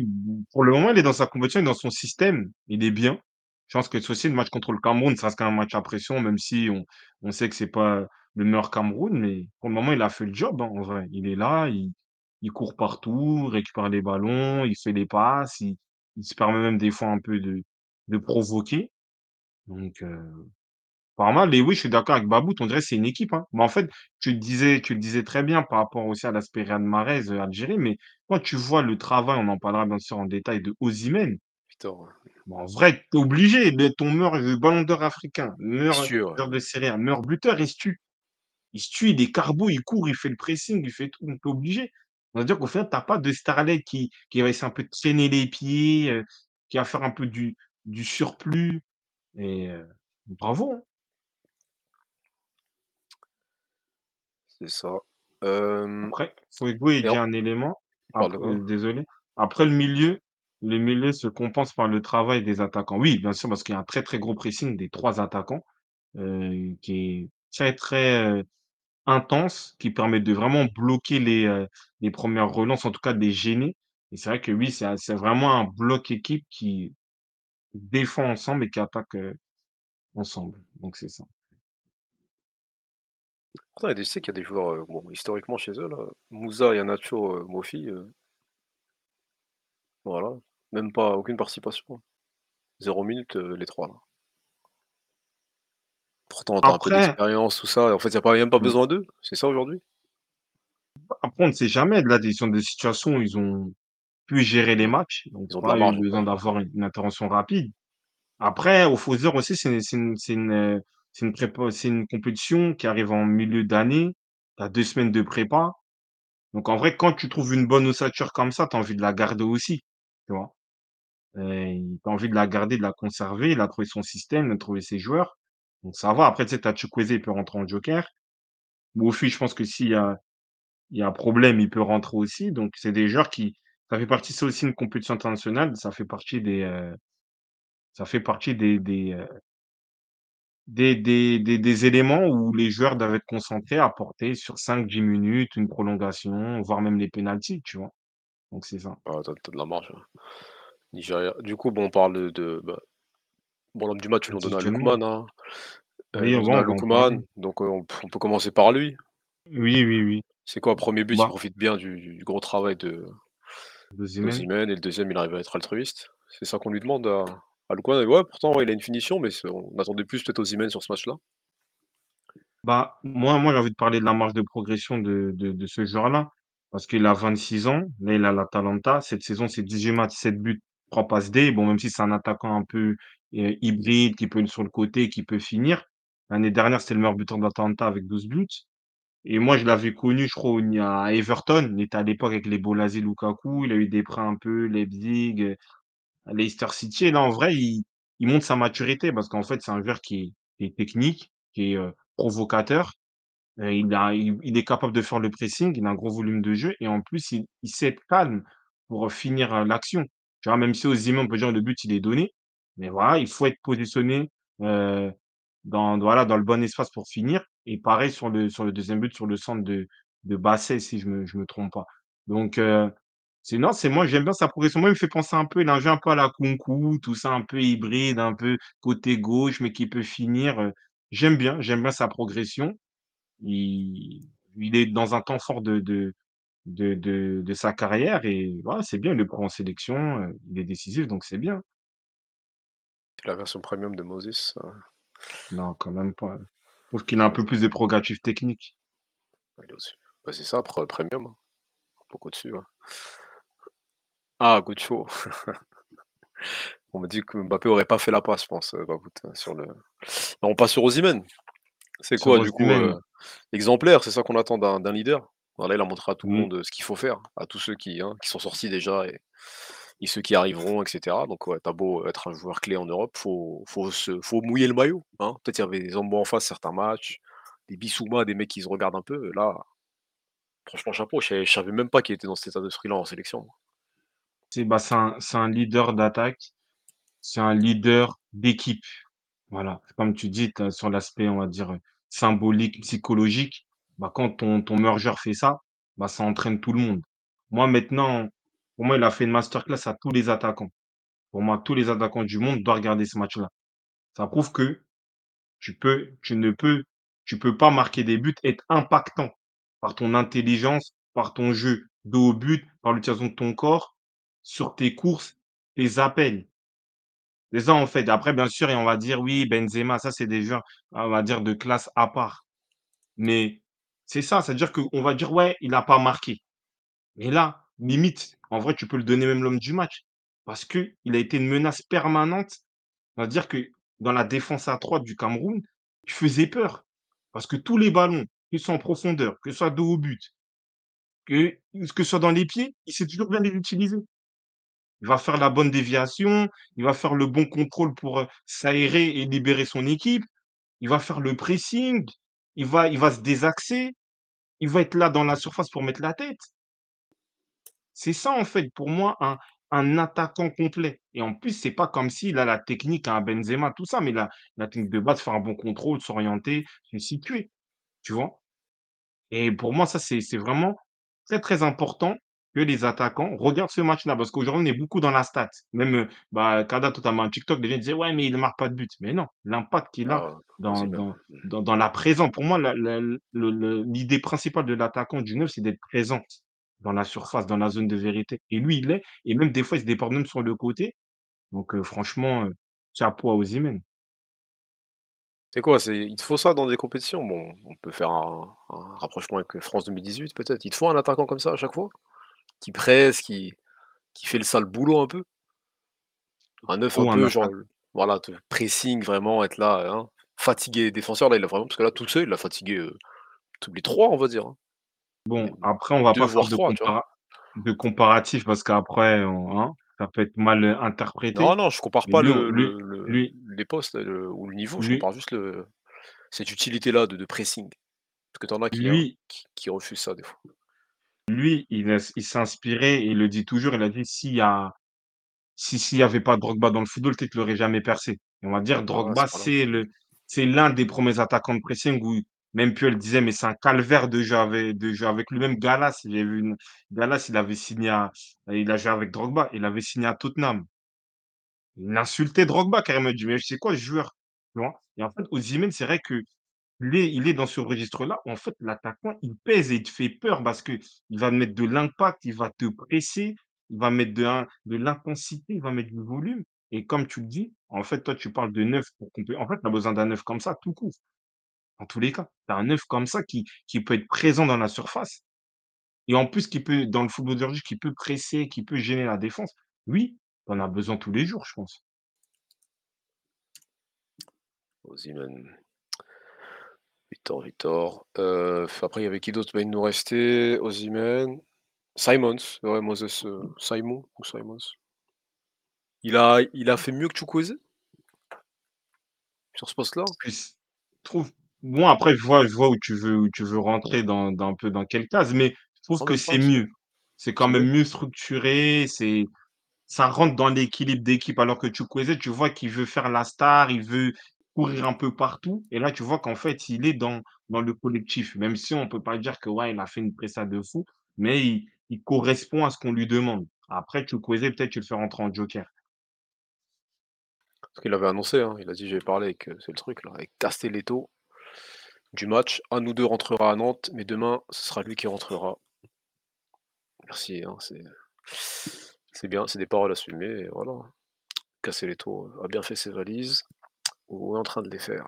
pour le moment, il est dans sa compétition, il est dans son système, il est bien. Je pense que c'est aussi le match contre le Cameroun, ça reste quand même un match à pression, même si on, on sait que c'est pas le meilleur Cameroun, mais pour le moment, il a fait le job, hein, en vrai. Il est là, il, il court partout, il récupère les ballons, il fait les passes, il, il se permet même des fois un peu de, de provoquer. Donc, euh, pas mal. Et oui, je suis d'accord avec Babout, on dirait que c'est une équipe, hein. Mais en fait, tu le disais, tu le disais très bien par rapport aussi à l'aspect Riyad Mahrez, euh, Algérie, mais quand tu vois le travail, on en parlera bien sûr en détail, de Osimhen, Victor, bah, en vrai, t'es obligé d'être ton meilleur euh, ballon d'or africain, meilleur euh, sûr. joueur de Serie A, meilleur buteur, il se tue. Il se tue, il est carbo, il court, il fait le pressing, il fait tout, on peut obligé. C'est-à-dire qu'au final, t'as pas de starlet qui, qui va essayer un peu de traîner les pieds, euh, qui va faire un peu du, du surplus. Et euh, bravo, hein. C'est ça. Euh, Après, Fuego, il et dit en- un élément. Parle de Après, quoi? euh, désolé. Après le milieu, le milieu se compense par le travail des attaquants. Oui, bien sûr, parce qu'il y a un très très gros pressing des trois attaquants euh, qui est très très euh, intense, qui permet de vraiment bloquer les, euh, les premières relances, en tout cas de les gêner. Et c'est vrai que oui, c'est un- c'est vraiment un bloc équipe qui défend ensemble et qui attaque euh, ensemble. Donc c'est ça. Pourtant, il y a des- je sais qu'il y a des joueurs euh, bon, historiquement chez eux là. Moussa, Yanacho, euh, Mofi, euh, voilà. Même pas aucune participation. Zéro minute euh, les trois là. Pourtant, t'as un peu Après, d'expérience, tout ça. En fait, il n'y a pas, même pas besoin d'eux. C'est ça aujourd'hui? après, on ne sait jamais. Là, ils sont des situations où ils ont pu gérer les matchs. Donc, Ils ont de la pas eu marge besoin encore. d'avoir une une intervention rapide. Après, au Fauser aussi, c'est une, c'est une, c'est une, euh, c'est une prépa- c'est une compétition qui arrive en milieu d'année. Tu as deux semaines de prépa. Donc, en vrai, quand tu trouves une bonne ossature comme ça, tu as envie de la garder aussi. Tu vois, tu as envie de la garder, de la conserver. Il a trouvé son système, il a trouvé ses joueurs. Donc, ça va. Après, tu sais, tu as Chukwueze, il peut rentrer en joker. Mofi, je pense que s'il y a il y a un problème, il peut rentrer aussi. Donc, c'est des joueurs qui. Ça fait partie, c'est aussi une compétition internationale. Ça fait partie des. euh, ça fait partie des, des, euh, des, des, des, des éléments où les joueurs doivent être concentrés à porter sur cinq dix minutes, une prolongation, voire même les pénaltys, tu vois. Donc, c'est ça. Ah, t'as, t'as de la marge, hein. Nigeria. Du coup, bon, on parle de. Bah, bon, l'homme du match, ils l'ont donné à Dites-nous. Lukman, hein. Euh, ils Oui, l'ont donné à avant, Lukman, donc euh, on, p- on peut commencer par lui. Oui, oui, oui. C'est quoi, premier but, il Bah, profite bien du, du gros travail de deuxième. d'Osimhen, et le deuxième, il arrive à être altruiste. C'est ça qu'on lui demande à, à Lukman. Et ouais, pourtant, ouais, il a une finition, mais c'est- on attendait plus peut-être Osimhen sur ce match-là. Bah, moi, moi j'ai envie de parler de la marge de progression de, de, de ce joueur-là. Parce qu'il a vingt-six ans, là, il a l'Atalanta. Cette saison, c'est dix-huit matchs, sept buts, trois passes D. Bon, même si c'est un attaquant un peu euh, hybride, qui peut être sur le côté, qui peut finir. L'année dernière, c'était le meilleur buteur de l'Atalanta avec douze buts. Et moi, je l'avais connu, je crois, au- à Everton. Il était à l'époque avec les Bolasie Lukaku. Il a eu des prêts un peu, Leipzig, euh, à Leicester City. Et là, en vrai, il, il montre sa maturité parce qu'en fait, c'est un joueur qui est, qui est technique, qui est euh, provocateur. Euh, il, a, il, il est capable de faire le pressing, il a un gros volume de jeu et en plus, il, il sait être calme pour euh, finir euh, l'action. Tu vois, même si Osimhen, on peut dire le but, il est donné, mais voilà, il faut être positionné euh, dans, voilà, dans le bon espace pour finir. Et pareil sur le, sur le deuxième but, sur le centre de, de Basset, si je me, je me trompe pas. Donc, euh, c'est non, c'est moi, j'aime bien sa progression. Moi, il me fait penser un peu, il a un jeu un peu à la Kunku, tout ça, un peu hybride, un peu côté gauche, mais qui peut finir. euh, J'aime bien, j'aime bien sa progression. Il, il est dans un temps fort de, de, de, de, de sa carrière et voilà, c'est bien, il le prend en sélection, euh, il est décisif, donc c'est bien. C'est la version premium de Moses. euh, Non, quand même pas. Je trouve qu'il a un peu plus de prérogatives techniques. Il est au-dessus. Bah, c'est ça, pre- premium, hein. Beaucoup dessus. Hein. Ah, Gocho. On me dit que Mbappé aurait pas fait la passe, je pense. euh, bah, écoute, euh, sur le... Non, on passe sur Osimhen. C'est Sur quoi, du coup, Osimhen, euh, exemplaire? C'est ça qu'on attend d'un d'un leader. Voilà, il a montré à tout le mm, monde euh, ce qu'il faut faire, à tous ceux qui, hein, qui sont sortis déjà et, et ceux qui arriveront, et cetera. Donc, ouais, t'as beau être un joueur clé en Europe, faut, faut, se, faut mouiller le maillot, hein. Peut-être il y avait des Zambo en face, certains matchs, des Bissouma, des mecs qui se regardent un peu. Là, franchement, chapeau, je savais je savais même pas qu'il était dans cet état d'esprit-là en sélection. c'est bah, c'est un, c'est un leader d'attaque, c'est un leader d'équipe. Voilà, comme tu dis, t'as- sur l'aspect, on va dire, euh, symbolique, psychologique, bah, quand ton, ton meilleur joueur fait ça, bah, ça entraîne tout le monde. Moi, maintenant, pour moi, il a fait une masterclass à tous les attaquants. Pour moi, tous les attaquants du monde doivent regarder ce match-là. Ça prouve que tu peux, tu ne peux, tu peux pas marquer des buts, être impactant par ton intelligence, par ton jeu dos au but, par l'utilisation de ton corps, sur tes courses, tes appels. C'est ça, en fait. Après, bien sûr, et on va dire, oui, Benzema, ça, c'est des joueurs, on va dire, de classe à part. Mais c'est ça, c'est-à-dire qu'on va dire, ouais, il n'a pas marqué. Mais là, limite, en vrai, tu peux le donner même l'homme du match. Parce que il a été une menace permanente. On va dire que dans la défense à trois du Cameroun, il faisait peur. Parce que tous les ballons, que ce soit en profondeur, que ce soit dos au but, que, que ce soit dans les pieds, il sait toujours bien les utiliser. Il va faire la bonne déviation, il va faire le bon contrôle pour euh, s'aérer et libérer son équipe, il va faire le pressing, il va, il va se désaxer, il va être là dans la surface pour mettre la tête. C'est ça, en fait, pour moi, un, un attaquant complet. Et en plus, c'est pas comme s'il a la technique, un Benzema, tout ça, mais la, la technique de base, faire un bon contrôle, s'orienter, se situer, tu vois. Et pour moi, ça, c'est c'est vraiment très, très important que les attaquants regardent ce match-là. Parce qu'aujourd'hui, on est beaucoup dans la stat. Même euh, bah, Kada, totalement un TikTok, les gens disaient, ouais, mais il ne marque pas de but. Mais non, l'impact qu'il a Ah, dans, Osimhen. dans, dans, dans la présence. Pour moi, la- la- le- le- l'idée principale de l'attaquant du neuf, c'est d'être présent dans la surface, dans la zone de vérité. Et lui, il l'est. Et même des fois, il se déporte même sur le côté. Donc, euh, franchement, euh, chapeau à Osimhen. C'est quoi, c'est... Il te faut ça dans des compétitions? Bon, on peut faire un, un rapprochement avec France deux mille dix-huit peut-être. Il te faut un attaquant comme ça à chaque fois? Qui presse, qui, qui fait le sale boulot un peu? Un neuf un Ou un peu, genre, attaque. voilà, te- pressing, vraiment, être là, hein, fatigué les défenseurs, là, il a vraiment, parce que là, tout seul, il a fatigué euh, tous les trois, on va dire, hein. Bon, après, on va Deux pas faire voire de, trois, tu vois. compara- de comparatif parce qu'après, on- hein, ça peut être mal euh, Non, interprété. non, je compare Mais pas lui, on- le, lui, le- le- lui, les postes le- ou le niveau, je lui, compare juste le, cette utilité-là de, de pressing. Parce que t'en as qui, hein, lui, qui, qui refusent ça des fois. Lui, il, est- il s'est inspiré, il le dit toujours, il a dit, s'il y a, si, s'il y avait pas Drogba dans le football, peut-être qu'il l'aurait jamais percé. Et on va dire, Ouais, Drogba, c'est pas grave. c'est le, c'est l'un des premiers attaquants de pressing où même Puel disait, mais c'est un calvaire de jouer avec, de jouer avec lui. Même Galas, il y avait une, Galas, il avait signé à, il a joué avec Drogba, il avait signé à Tottenham. Il insultait Drogba, carrément. Il dit, mais c'est quoi ce joueur? Tu vois? Et en fait, Osimhen, c'est vrai que il est, il est dans ce registre-là où en fait, l'attaquant, il pèse et il te fait peur parce que il va mettre de l'impact, il va te presser, il va mettre de, l'in- de l'intensité, il va mettre du volume. Et comme tu le dis, en fait, toi, tu parles de neuf pour compléter. En fait, tu as besoin d'un neuf comme ça, tout court. En tous les cas, tu as un neuf comme ça qui, qui peut être présent dans la surface et en plus qui peut, dans le football d'aujourd'hui, qui peut presser, qui peut gêner la défense. Oui, tu en as besoin tous les jours, je pense. Osimhen, Victor, Victor. Euh, f- après, il y avait qui d'autre? Ben, il nous restait Osimhen, Simons, ouais, Moses, euh, Simon ou Simons. Il a, il a fait mieux que Chukwueze sur ce poste-là. Que c- trouve bon après je vois je vois où tu veux où tu veux rentrer dans, dans un peu dans quelle case mais je trouve Non, que mais je c'est pense que mieux c'est quand c'est même mieux. mieux structuré c'est ça rentre dans l'équilibre d'équipe alors que Chukwueze tu vois qu'il veut faire la star il veut courir un peu partout et là tu vois qu'en fait il est dans dans le collectif même si on peut pas dire que ouais il a fait une pressade de fou mais il, il correspond à ce qu'on lui demande après Chukwueze peut-être tu le fais rentrer en joker Parce qu'il avait annoncé, hein, il a dit j'ai parlé avec, euh, c'est le truc là, avec Castelletto du match. Un ou deux rentrera à Nantes, mais demain, ce sera lui qui rentrera. Merci, hein, c'est c'est bien, c'est des paroles à assumer, et voilà. Castelletto euh, a bien fait ses valises, on est en train de les faire.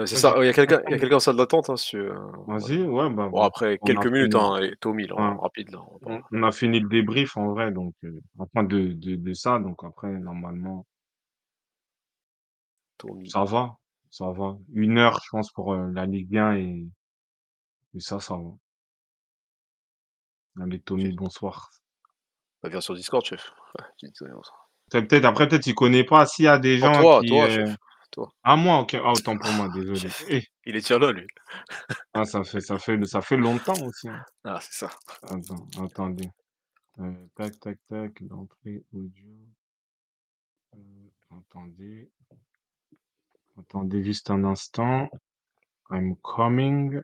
Euh, c'est moi ça, j'ai euh, il y a quelqu'un il y a quelqu'un en salle d'attente, hein, si tu veux, hein, ouais. vas-y ouais bah Bon, après on a quelques minutes, fini hein, et Tommy, là, ouais. rapide, là, on va On pas- on a fini le débrief en vrai, donc euh, enfin de, de, de ça, donc après normalement Tommy. ça va, ça va. Une heure, je pense, pour euh, la Ligue un et, et ça, ça va. Allez, Tommy, Tu- bonsoir. Bah, viens sur Discord, chef. Ouais, tu dis ça, viens sur- Peut- Peut-être après, peut-être tu connais pas. S'il y a des Non, gens toi, qui, toi, euh, chef. Toi. ah moi, ok, ah, autant pour moi, désolé. Chef. Eh, Il est déjà là, lui. ah, ça fait, ça fait, ça fait longtemps aussi, hein. Ah, c'est ça. Attends, attendez. Euh, tac, tac, tac, l'entrée audio. Euh, attendez, attendez juste un instant. I'm coming.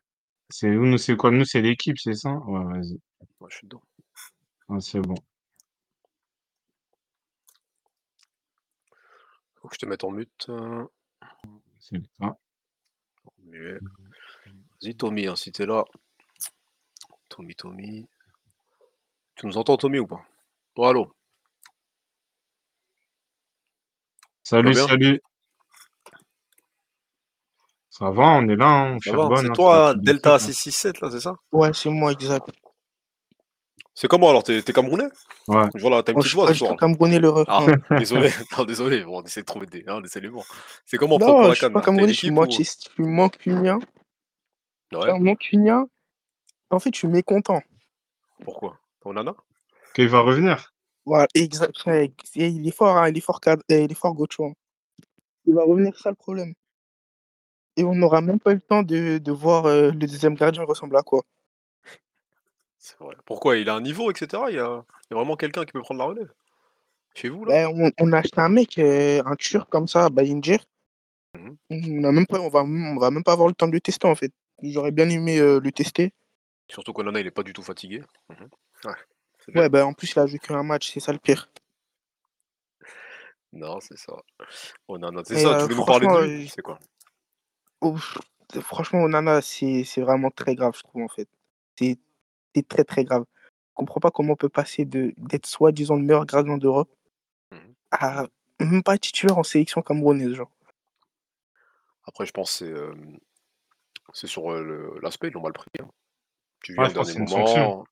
C'est où nous, c'est quoi? Nous, c'est l'équipe, c'est ça? Ouais, vas-y. Moi, je suis dedans. Ah, c'est bon. Faut que je te mette en mute. euh, C'est le cas. en muet. Vas-y, Tommy, hein, si t'es là. Tommy, Tommy. Tu nous entends, Tommy, ou pas? Oh, allô, tu vas Salut, bien? salut. Ça va, on est là, hein, on Ça va? charbonne, C'est hein, c'est toi, l'équipe de foot, Delta hein. six cent soixante-dix-sept, là, c'est ça? Ouais, c'est moi, exact. C'est comment alors? T'es t'es Camerounais? Ouais. Je vois là, t'as une Moi, je petite suis voix pas ce du tout soir, là. camerounais, le ref, Ah, non. désolé, non, désolé, bon, on essaie de trouver des, hein, des éléments. C'est comment pour, pour Non, la je suis CAN pas là? T'as une camerounais, je suis équipe ou? Manchester, je suis mancunien. Je Ouais, suis un mancunien. En fait, je suis mécontent. pourquoi? T'es Nana? Qu'il va revenir. Voilà, exact. ouais, et il est fort, hein, il est fort, Kad- euh, il est fort, Gocho, hein. Il va revenir, c'est ça le problème. Et on n'aura même pas eu le temps de, de voir euh, le deuxième gardien ressemble à quoi. C'est vrai. Pourquoi? Il a un niveau, et cetera. Il y a, il y a vraiment quelqu'un qui peut prendre la relève. Chez vous là? Ben, on, on a acheté un mec, euh, un turc comme ça, Ben Yedder. Mhm. On a même pas, on va, on va même pas avoir le temps de le tester en fait. J'aurais bien aimé euh, le tester. Surtout que Nana, il est pas du tout fatigué. Mhm. Ouais, c'est bien. Ouais, ben en plus il a joué qu'un match, c'est ça le pire. Non, c'est ça. Onana, c'est Mais ça, tu euh, voulais nous parler franchement, de lui? euh, C'est quoi? ouf, franchement, Onana, c'est c'est vraiment très grave, je trouve en fait. C'est c'est très très grave. Je comprends pas comment on peut passer de d'être soi-disant le meilleur gardien d'Europe Mhm. à même pas titulaire en sélection camerounaise, genre. Après, je pense que c'est euh, c'est sur euh, le- l'aspect, ils l'ont mal pris, hein. Tu viens Ouais, au je pense que dernier c'est une sanction. moment.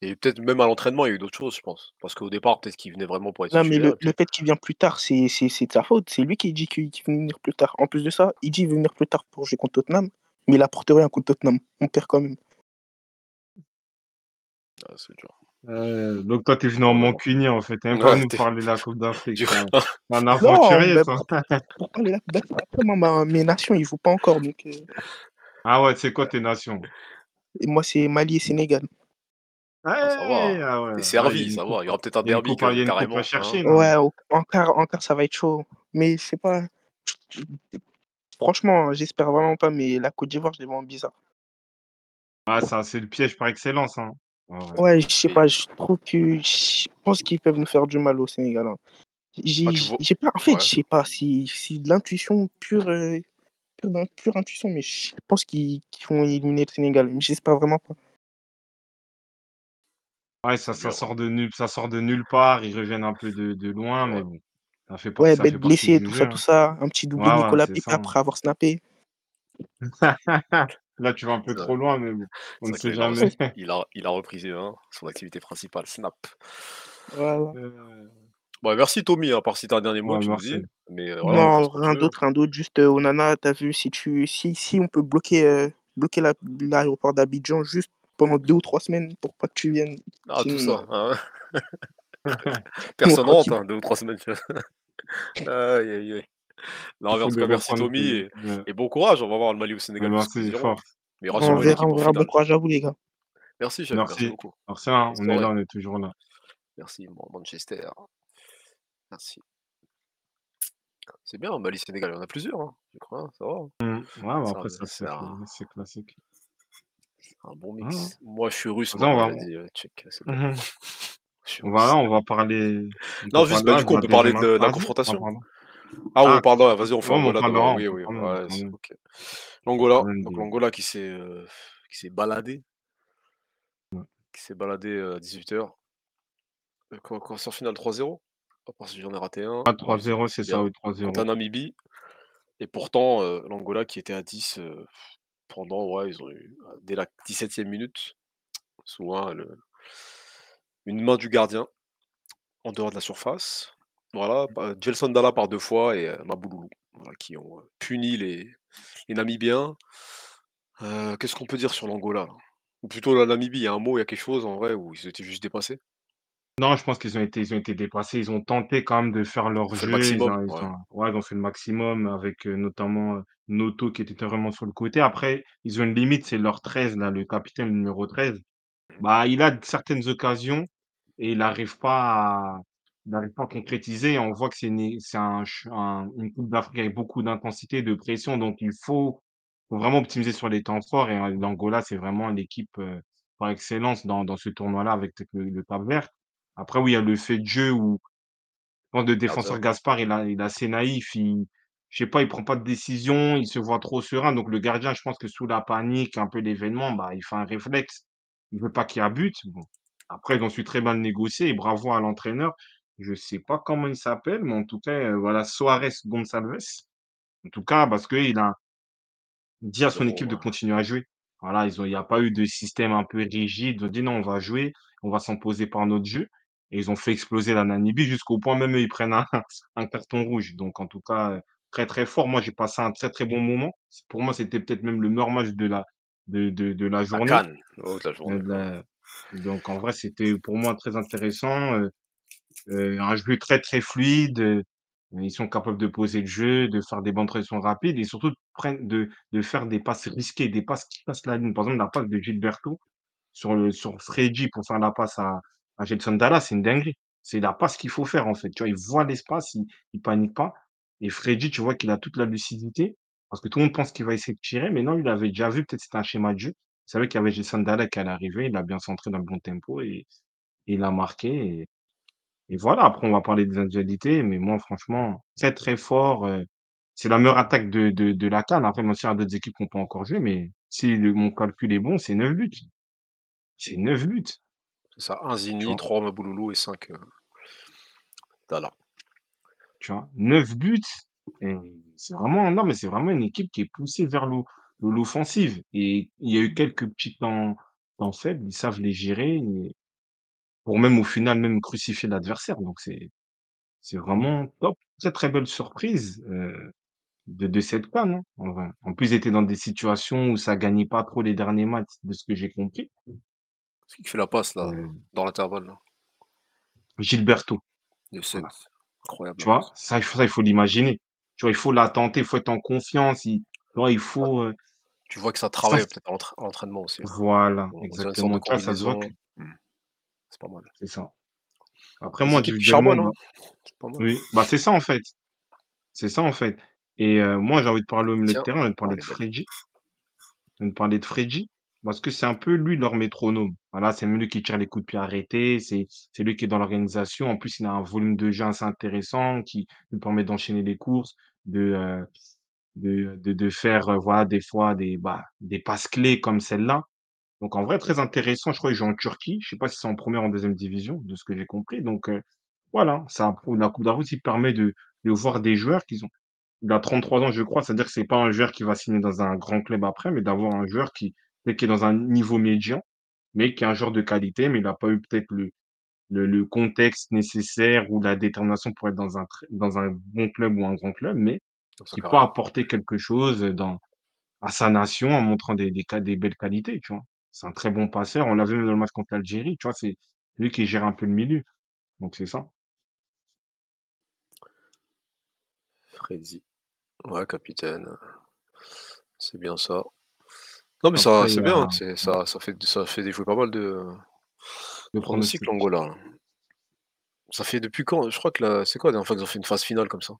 Et peut-être même à l'entraînement, il y a eu d'autres choses, je pense. Parce qu'au départ, peut-être qu'il venait vraiment pour être Non, mais titulaire. le, Et le puis, fait qu'il vient plus tard, c'est c'est- c'est de sa faute. C'est lui qui dit qu'il qu'il veut venir plus tard. En plus de ça, il dit qu'il veut venir plus tard pour jouer contre Tottenham, mais il apporte rien contre Tottenham. On perd quand même. ah, c'est dur. Euh, donc toi, t'es venu en Vraiment. mancunier, en fait. T'es même pas Ouais, venu t'es- parler de la Coupe d'Afrique. du T'es coup, un, t'es un Non, aventurier, ben, toi. pour, pour parler là, d'après moi, ma- mes nations, ils jouent pas encore. Donc, euh, Ah ouais, c'est quoi tes nations? Et moi, c'est Mali et Sénégal. Ouais, Ah, ça va. ah ouais. T'es ouais, il y a servi, une ça coupe, va. Il y aura peut-être un il y a une derby coupe, à- quand il y même, a une coupe carrément. à Hein. chercher là. Ouais, au- en quart, en quart, ça va être chaud. Mais je sais pas. je- je- Franchement, j'espère vraiment pas, mais la Côte d'Ivoire, je les vois en bizarre. Ah, ça, c'est le piège par excellence, hein. Ah ouais. Ouais, je sais Et pas, je trouve que. Je pense qu'ils peuvent nous faire du mal au Sénégal, hein. J'ai ah, tu j'ai- vois. j'ai pas. En fait, Ouais. je sais pas si c'est de l'intuition pure, euh, pure, d'in- pure intuition, mais je pense qu'ils qu'ils vont éliminer le Sénégal. Mais j'espère vraiment pas. Ouais, ça, ça Dur. sort de nul, ça sort de nulle part. Ils reviennent un peu de, de loin, mais Ouais. bon, ça fait, par- Ouais, ça bête fait partie blessé, du tout jeu, ça, tout hein. ça. Un petit doublé Ouais, ouais, Nicolas c'est Pépé ça, hein. après avoir snappé. Là, tu vas un peu C'est vrai. trop loin, mais bon, on C'est ne vrai que sait là, il a, jamais. il a, il a repris hein, son activité principale, Snap. Voilà. Euh, Bon, merci Tommy, hein, par si t'as un dernier mot, Ouais, tu nous dis. merci. Mais euh, voilà, on fait Non, ce qu'on rien peut. d'autre, rien d'autre. Juste euh, Onana, t'as vu, si tu si, si on peut bloquer, euh, bloquer la- l'aéroport d'Abidjan juste pendant deux ou trois semaines pour pas que tu viennes. Ah, tout Sinon, ça. Hein. on Personne rentre, tranquille. hein, deux ou trois semaines. Aïe, aïe, aïe. Non, Il mais en faut tout cas, devoir merci prendre Tommy que. et, Ouais. et bon courage. On va voir le Mali au Ouais, Sénégal jusqu'où merci, ils iront. force. Mais On rassure-moi verra, l'équipe on au verra. Bon final. courage à vous, les gars. Merci, chef. Merci Merci. beaucoup. Merci, hein. Bonne On est soirée. là, on est toujours là. Merci, Mon- Manchester. Merci. C'est bien, Mali, Sénégal, il y en a plusieurs, hein, je crois, hein, ça va. hein. Mm. Ouais, bah C'est un, après, ça, c'est c'est fait- un- c'est classique. un bon Hein. mix. Moi, je suis russe, Ça, on maintenant, va, vas-y, euh, check, c'est bon. Mhm. Je suis on va, russe. on va parler, on peut Non, juste, parler bah, là, du je coup, on vois peut déjà parler de, ma- de la mardi, on va confrontation. parler. Ah, on Ah, parle là, vas-y, on fait ouais, on Angola parlera, demain. on Oui, oui, parle, on ouais, c'est- parle, ok. L'Angola, on donc parle l'Angola qui s'est euh, qui s'est baladé, de- qui s'est baladé à dix-huit heures. Quand, quand sort finale trois zéro, à part si j'en ai raté un, Ah, je sais trois zéro, plus c'est ça, bien. oui, Quant à trois zéro. Namibie, et pourtant, euh, l'Angola qui était à dix euh, pendant, ouais, ils ont eu, euh, dès la dix-septième minute, souvent le- une main du gardien en dehors de la surface. Voilà, bah, Gelson Dalla par deux fois et euh, Mabouloulou, voilà, qui ont euh, puni les, les Namibiens. Euh, Qu'est-ce qu'on peut dire sur l'Angola là? Ou plutôt la Namibie, il y a un mot, il y a quelque chose en vrai où ils étaient juste dépassés. Non, je pense qu'ils ont été, ils ont été dépassés. Ils ont tenté quand même de faire Ils ont leur fait le jeu. Ils maximum, ont, ils ouais. ont, ouais, ils ont fait le maximum avec euh, notamment euh, Noto qui était vraiment sur le côté. Après, ils ont une limite, c'est leur treize, là, le capitaine numéro treize. Bah, il a certaines occasions et il n'arrive pas à, il n'arrive pas à concrétiser. On voit que c'est une, c'est un, ch- un- une Coupe d'Afrique avec beaucoup d'intensité, de pression. Donc, il faut, faut vraiment optimiser sur les temps forts. Et euh, l'Angola, c'est vraiment l'équipe euh, par excellence dans, dans ce tournoi-là avec le, le Cap-Vert. Après, oui, il y a le fait de jeu où, je pense, le défenseur Gardien. Gaspard, il, a, il est assez naïf. Il, je sais pas, il prend pas de décision, il se voit trop serein. Donc, le gardien, je pense que sous la panique, un peu l'événement, bah, il fait un réflexe. Il veut pas qu'il y a but. Bon. Après, ils ont su très mal négocier et bravo à l'entraîneur. Je sais pas comment il s'appelle, mais en tout cas, euh, voilà, Soares Gonçalves. En tout cas, parce qu'il a dit à Ils son équipe de ont, euh, continuer à jouer. Voilà, ils ont, il n'y a pas eu de système un peu rigide. Ils ont dit non, on va jouer, on va s'imposer par notre jeu. Et ils ont fait exploser la Namibie jusqu'au point même eux, ils prennent un, un carton rouge. Donc en tout cas, euh, très très fort. Moi, j'ai passé un très très bon moment. C'est- Pour moi, c'était peut-être même le meilleur match de la, de, de, de la La journée. canne, de la Euh, journée. de Ouais. la- Donc en vrai, c'était pour moi très intéressant. Euh, euh, un jeu très très fluide. euh, Ils sont capables de poser le jeu, de faire des bonnes pressions rapides et surtout de, prendre- de, de faire des passes risquées, des passes qui passent la ligne. Par exemple, la passe de Gilberto sur, le, sur Freddy pour faire la passe à, à Gelson Dalla, c'est une dinguerie. C'est la passe qu'il faut faire en fait. Tu vois, il voit l'espace, il, il panique pas. Et Freddy, tu vois qu'il a toute la lucidité parce que tout le monde pense qu'il va essayer de tirer, mais non, il avait déjà vu, peut-être c'était un schéma de jeu. Il savait qu'il y avait Gelson Dalla qui allait arriver, il a bien centré dans le bon tempo et, et il a marqué. Et, et voilà, après, on va parler des individualités, mais moi, franchement, très, très fort. euh, C'est la meilleure attaque de, de, de la CAN. Après, même s'il y a d'autres équipes qu'on peut encore jouer, mais si le- mon calcul est bon, c'est neuf buts. C'est neuf buts, C'est ça, un tu Zini, vois. trois Mabouloulou et cinq Dalla. Tu vois, neuf buts. Et c'est vraiment, non, mais c'est vraiment une équipe qui est poussée vers l'o- l'o- l'offensive. Et il y a eu quelques petits temps, temps faibles, ils savent les gérer et- pour même au final, même crucifier l'adversaire. Donc, c'est, c'est vraiment top. Très, très belle surprise. Euh, de, de cette canne, hein, en vrai. En plus, ils étaient dans des situations où ça gagnait pas trop les derniers matchs, de ce que j'ai compris. C'est qui qui fait la passe là, Euh, dans l'intervalle là, Gilberto, de voilà. sept. Incroyable Tu la vois, passe. ça, il faut, ça, il faut l'imaginer. Tu vois, il faut la tenter, il faut être en confiance. Il, tu vois, il Ouais. faut. Tu vois que ça Ça, travaille c'est- peut-être à l'entra- à l'entraînement aussi. voilà, Bon, ils ont une sorte de exactement. Ça, ça se voit combinaison. que Hmm. C'est pas mal. c'est ça. Après, Les moi, équipes individuellement, charbonnent, hein. bah, C'est pas mal. oui, bah, c'est ça, en fait. C'est ça, en fait. Et euh, moi, j'ai envie de parler au milieu de Tiens, terrain, j'ai envie de parler elle de est belle. Freddy. J'ai envie de parler de Freddy, parce que c'est un peu lui leur métronome. Voilà, c'est même lui qui tire les coups de pied arrêtés, c'est c'est lui qui est dans l'organisation. En plus, il a un volume de jeu assez intéressant qui lui permet d'enchaîner les courses, de, euh, de, de, de faire euh, voilà, des fois des, bah, des passes clés comme celle-là. Donc en vrai, très intéressant. Je crois qu'il joue en Turquie. Je sais pas si c'est en première ou en deuxième division, de ce que j'ai compris. Donc euh, voilà, ça, la Coupe d'Arabie qui permet de, de voir des joueurs qui ont. Il a trente-trois ans, je crois. C'est-à-dire que c'est pas un joueur qui va signer dans un grand club après, mais d'avoir un joueur qui, qui est dans un niveau médian, mais qui est un joueur de qualité, mais il n'a pas eu peut-être le, le, le contexte nécessaire ou la détermination pour être dans un, tr- dans un bon club ou un grand club, mais Dans son qui peut caractère. apporter quelque chose dans, à sa nation en montrant des, des, ca- des belles qualités, tu vois. C'est un très bon passeur. On l'a vu même dans le match contre l'Algérie, tu vois. C'est lui qui gère un peu le milieu. Donc, c'est ça. Freddy. Ouais, capitaine. C'est bien ça. Non, mais ça, Après, il c'est y bien. a C'est, ça, ça, fait, ça fait déjouer pas mal de, de pronostics, pronostics. l'Angola, là. Ça fait depuis quand? Je crois que là, c'est quoi la dernière fois qu'ils ont fait une phase finale comme ça?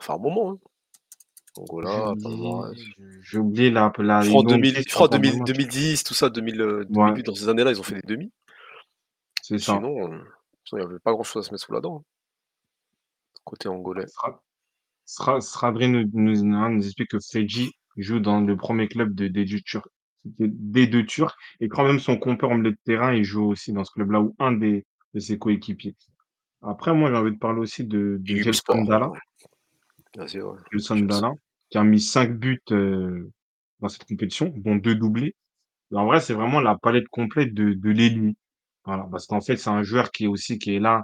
Enfin, un moment, hein. J'ai Angola, oublié, Palmares. je- j'ai oublié la, la, Je crois, en ils l'ont deux mille, fait, je je crois crois, en pendant le deux mille, match. deux mille dix, tout ça, deux mille, euh, Ouais, deux mille huit, dans ces années-là, ils ont fait des demi. c'est ça. Sinon, euh, sinon, il n'y avait pas grand-chose à se mettre sous la dent, hein, côté angolais. Sra- Sra- Sradri nous, nous, nous explique que Fredji joue dans le premier club de, des, deux Turcs, des des deux Turcs et quand même son compère en milieu de terrain, il joue aussi dans ce club-là ou un des, de ses coéquipiers. Après, moi, j'ai envie de parler aussi de, de Youp Gelson Sport, Dala, maintenant. Vas-y, ouais. Gelson Je sais. Dala, qui a mis cinq buts euh, dans cette compétition, dont deux doublés. Et en vrai, c'est vraiment la palette complète de, de l'élu. Voilà, parce qu'en fait, c'est un joueur qui est aussi qui est là,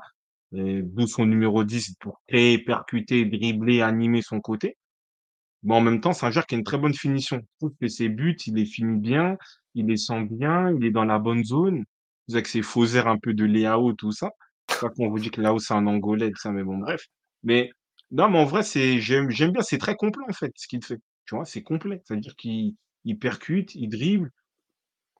euh, d'où son numéro dix pour créer, percuter, dribbler, animer son côté. Mais en même temps, c'est un joueur qui a une très bonne finition. Je trouve que ses buts, il les finit bien, il les sent bien, il est dans la bonne zone. Vous savez que ses faux airs un peu de Léao, tout ça. Pas qu'on vous dit que Léao, c'est un Angolais, tout ça, mais bon, bref. Mais non, mais en vrai, c'est, j'aime, j'aime bien, c'est très complet, en fait, ce qu'il fait. Tu vois, c'est complet. C'est-à-dire qu'il il percute, il dribble,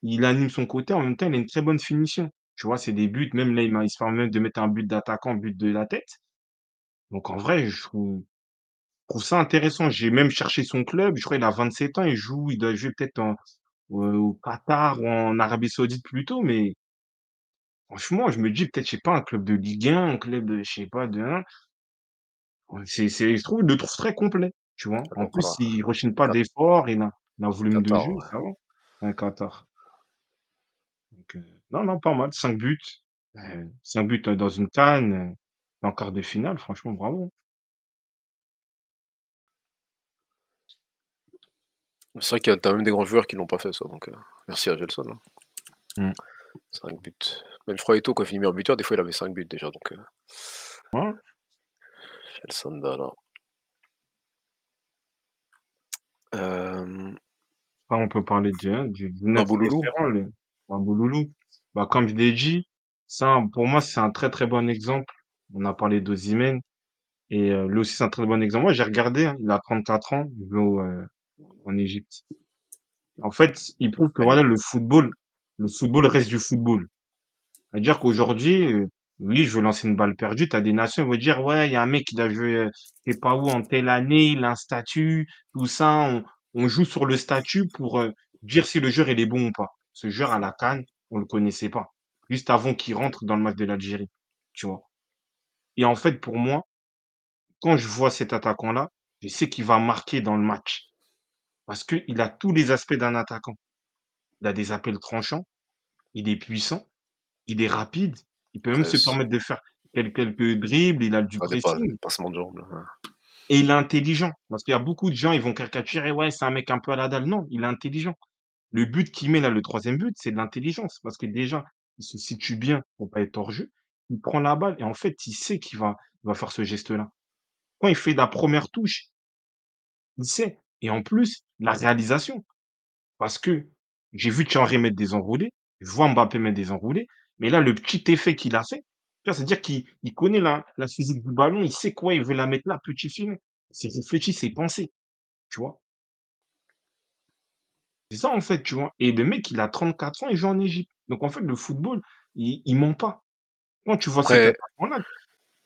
il anime son côté, en même temps, il a une très bonne finition. Tu vois, c'est des buts, même là, il, m'a- il se permet même de mettre un but d'attaquant, but de la tête. Donc, en vrai, je trouve, trouve ça intéressant. J'ai même cherché son club. Je crois qu'il a vingt-sept ans. Il joue, il doit jouer peut-être en- au au Qatar ou en Arabie Saoudite plutôt. Mais franchement, je me dis peut-être, je sais pas, un club de Ligue un, un club de, je sais pas, de un. C'est, c'est, je trouve, je le trouve très complet. Tu vois. En plus, Ankara, il rechigne pas Qat- d'efforts. Il a, il a un volume de Qatar, jeu. ouais. Ça va. Un Qatar. Donc, euh, non, non, pas mal. cinq buts. Euh, cinq buts euh, dans une canne. En quart de finale, franchement, bravo. C'est vrai qu'il y a t'as même des grands joueurs qui l'ont pas fait, ça. Donc, euh, merci à Gelson, hein. Mm. cinq buts. Même je crois Eto'o, quand il finit meilleur buteur, des fois il avait cinq buts déjà. Donc, euh, Ouais. Gelson Dala. Euh, Après, on peut parler du, hein, du, du neuf Nabouloulou. espérant, le Bouloulou. Bah, comme je l'ai dit, ça, pour moi, c'est un très, très bon exemple. On a parlé d'Osimhen. Et euh, lui aussi, c'est un très bon exemple. Moi, j'ai regardé, hein, il a trente-quatre ans, il joue au, euh, en Égypte. En fait, il prouve que voilà, le football, le football reste du football. C'est-à-dire qu'aujourd'hui, euh, oui, je veux lancer une balle perdue, tu as des nations, ils vont dire, ouais, il y a un mec qui a joué, euh, je sais pas où, en telle année, il a un statut, tout ça. On, on joue sur le statut pour euh, dire si le joueur il est bon ou pas. Ce joueur à la canne, on le connaissait pas. Juste avant qu'il rentre dans le match de l'Algérie, tu vois. Et en fait, pour moi, quand je vois cet attaquant-là, je sais qu'il va marquer dans le match. Parce qu'il a tous les aspects d'un attaquant. Il a des appels tranchants, il est puissant, il est rapide, il peut même se treize. permettre de faire quel- quelques dribbles, il a du Ah, des pas- pressing passements de jambes, là, ouais. et il est intelligent. Parce qu'il y a beaucoup de gens, ils vont caricaturer, ouais, c'est un mec un peu à la dalle. Non, il est intelligent. Le but qu'il met là, le troisième but, c'est de l'intelligence. Parce que déjà, il se situe bien pour pas être hors jeu. Il prend la balle et en fait, il sait qu'il va, il va faire ce geste-là. Quand il fait la première touche, il sait. Et en plus, la réalisation. Parce que j'ai vu Thierry mettre des enroulés, je vois Mbappé mettre des enroulés, mais là, le petit effet qu'il a fait, tu vois, c'est-à-dire qu'il il connaît la, la physique du ballon, il sait quoi, il veut la mettre là, petit filet. C'est réfléchi, c'est pensé, tu vois. C'est ça, en fait, tu vois. Et le mec, il a trente-quatre ans, il joue en Égypte. Donc, en fait, le football, il, il ment pas. Quand tu vois Après, cette là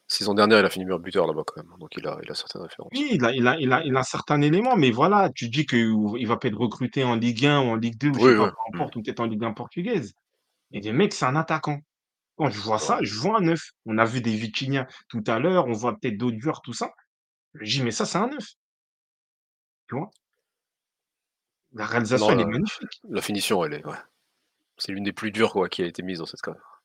saison dernière, il a fini meilleur buteur là-bas quand même. Donc, il a, il a certaines références. Oui, il a, il, a, il, a, il a certains éléments, mais voilà, tu dis qu'il va pas être recruté en Ligue un ou en Ligue deux, ou je Oui, sais pas, ouais. peu Mm. importe, ou peut-être en Ligue un portugaise. Et le mec, c'est un attaquant. Quand je vois Ouais. ça, je vois un neuf. On a vu des Vitinha tout à l'heure, on voit peut-être d'autres joueurs, tout ça. Je dis, mais ça, c'est un neuf. Tu vois? La réalisation, Non, elle est la, magnifique. la finition, elle est. Ouais. C'est l'une des plus dures quoi, qui a été mise dans cette carrière.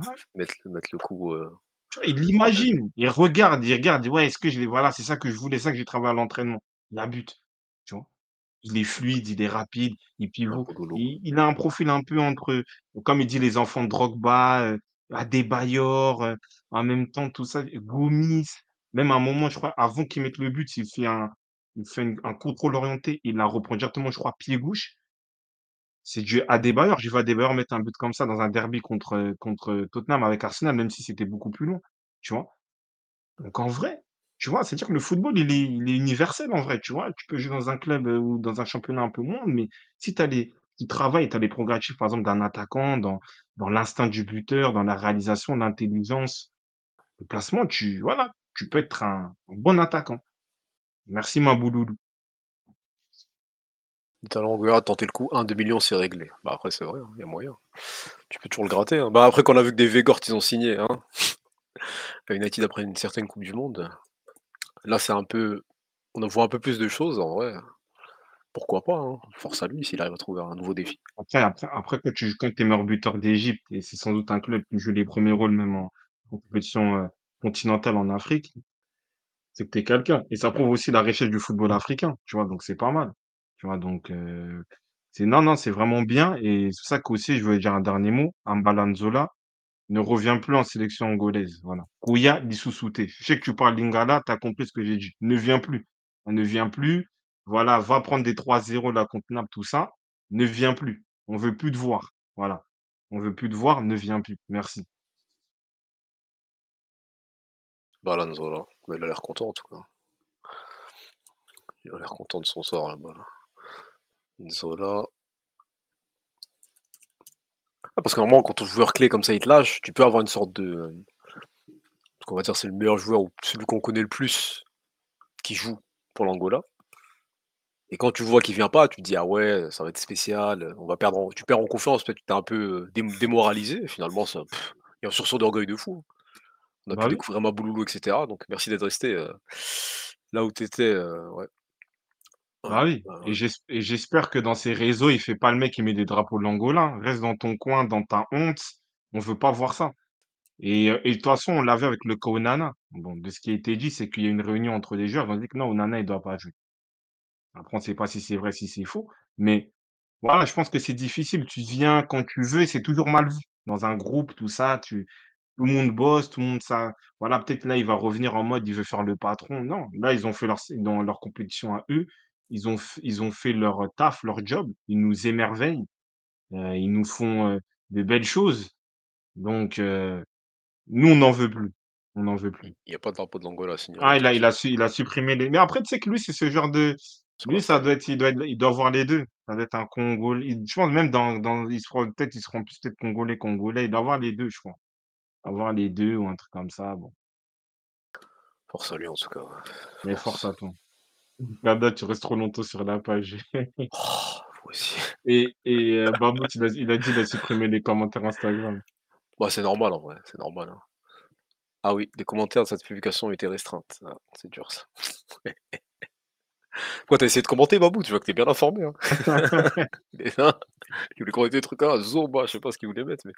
Ouais. Mettre, mettre le coup. euh, Tu vois, il en tête. l'imagine, il regarde, il regarde, il dit, ouais, est-ce que je l'ai, voilà, c'est ça que je voulais, ça que j'ai travaillé à l'entraînement. Il a but, tu vois. Il est fluide, il est rapide, il Un pivot, peu goulot. il, il a un profil un peu entre, comme il dit, les enfants de Drogba, euh, Adebayor, euh, en même temps, tout ça, Gomis, même à un moment, je crois, avant qu'il mette le but, il fait un, il fait une- un contrôle orienté, il la reprend directement, je crois, pied gauche. C'est du Adebayor, j'ai vu Adebayor mettre un but comme ça dans un derby contre, euh, contre euh, Tottenham avec Arsenal, même si c'était beaucoup plus long, tu vois. Donc en vrai, tu vois, c'est-à-dire que le football, il est, il est universel en vrai, tu vois. Tu peux jouer dans un club euh, ou dans un championnat un peu moins, mais si tu as les, tu travailles, tu as les prérogatives, par exemple, d'un attaquant, dans, dans l'instinct du buteur, dans la réalisation, l'intelligence, le placement, tu, voilà, tu peux être un, un bon attaquant. Merci, Mabouloulou. Talent, regarde, tenter le coup, un, deux millions, c'est réglé. Bah après, c'est vrai, il y a moyen. Tu peux toujours le gratter. Hein. Bah après, qu'on a vu que des Végorts, ils ont signé hein, à United après une certaine Coupe du Monde, là, c'est un peu. On en voit un peu plus de choses, en vrai. Pourquoi pas hein. Force à lui s'il arrive à trouver un nouveau défi. Après, après, après quand tu quand es meilleur buteur d'Égypte, et c'est sans doute un club qui joue les premiers rôles, même en, en compétition euh, continentale en Afrique, c'est que t'es quelqu'un. Et ça prouve aussi la richesse du football africain, tu vois, donc c'est pas mal. Tu vois, donc euh, c'est non, non, c'est vraiment bien. Et c'est ça qu'aussi, je voulais dire un dernier mot. Ambalanzola ne revient plus en sélection angolaise. Voilà. Kouya Lissousouté. Je sais que tu parles lingala, t'as compris ce que j'ai dit. Ne vient plus. On ne vient plus. Voilà, va prendre des trois zéro là contre Naples, tout ça. Ne vient plus. On veut plus te voir. Voilà. On veut plus te voir, ne vient plus. Merci. Balanzola, mais il a l'air content en tout cas. Il a l'air content de son sort là-bas. Là. Zola. Ah, parce qu'à un moment, quand ton joueur clé comme ça, il te lâche, tu peux avoir une sorte de. euh, Parce qu'on va dire c'est le meilleur joueur ou celui qu'on connaît le plus qui joue pour l'Angola. Et quand tu vois qu'il vient pas, tu te dis ah ouais, ça va être spécial, on va perdre en- tu perds en confiance, peut-être que t'es un peu euh, dé- démoralisé, finalement ça. Pff, il y a un sursaut d'orgueil de fou. On a pu Bah oui. découvrir Mabouloulou, et cetera. Donc merci d'être resté euh, là où tu étais. ouais, ouais, Bah oui, bah et ouais. j'es- et j'espère que dans ces réseaux, il fait pas le mec qui met des drapeaux de l'Angola. Hein. Reste dans ton coin, dans ta honte. On veut pas voir ça. Et, euh, et de toute façon, on l'avait avec le cas Onana. Bon, de ce qui a été dit, c'est qu'il y a une réunion entre les joueurs. Ils ont dit que non, Onana, il doit pas jouer. Après, on ne sait pas si c'est vrai, si c'est faux. Mais voilà, je pense que c'est difficile. Tu viens quand tu veux et c'est toujours mal vu. Dans un groupe, tout ça, tu... tout le monde bosse, tout le monde ça. Voilà, peut-être là, il va revenir en mode, il veut faire le patron. Non, là, ils ont fait leur, dans leur compétition à eux. Ils ont, f- ils ont fait leur taf, leur job. Ils nous émerveillent. Euh, ils nous font euh, des belles choses. Donc, euh, nous, on n'en veut plus. On n'en veut plus. Il n'y a pas de drapeau de l'Angola à signaler Ah, de il toute a, il façon a, su- il a supprimé les. Mais après, tu sais que lui, c'est ce genre de. sur la Lui, ça feuille. doit être, il doit, être- il doit avoir les deux. Ça doit être un Congolais. Il- Je pense même dans, dans, ils seront peut-être, ils seront plus peut-être Congolais, Congolais. Il doit avoir les deux, je crois. Avoir les deux ou un truc comme ça. Bon, Force à lui en tout cas. Ouais. mais force à Force. toi. Gada, tu restes trop longtemps sur la page. Oh, moi aussi. Et, et euh, Babout, il a, il a dit, il a supprimé les commentaires Instagram. Bah, c'est normal en vrai, c'est normal. Hein. Ah oui, les commentaires de cette publication ont été restreintes. Ah, c'est dur ça. Pourquoi t'as essayé de commenter, Babou? Tu vois que t'es bien informé. Hein. Mais là, il voulait commenter des trucs là, Zomba, je sais pas ce qu'il voulait mettre, mais.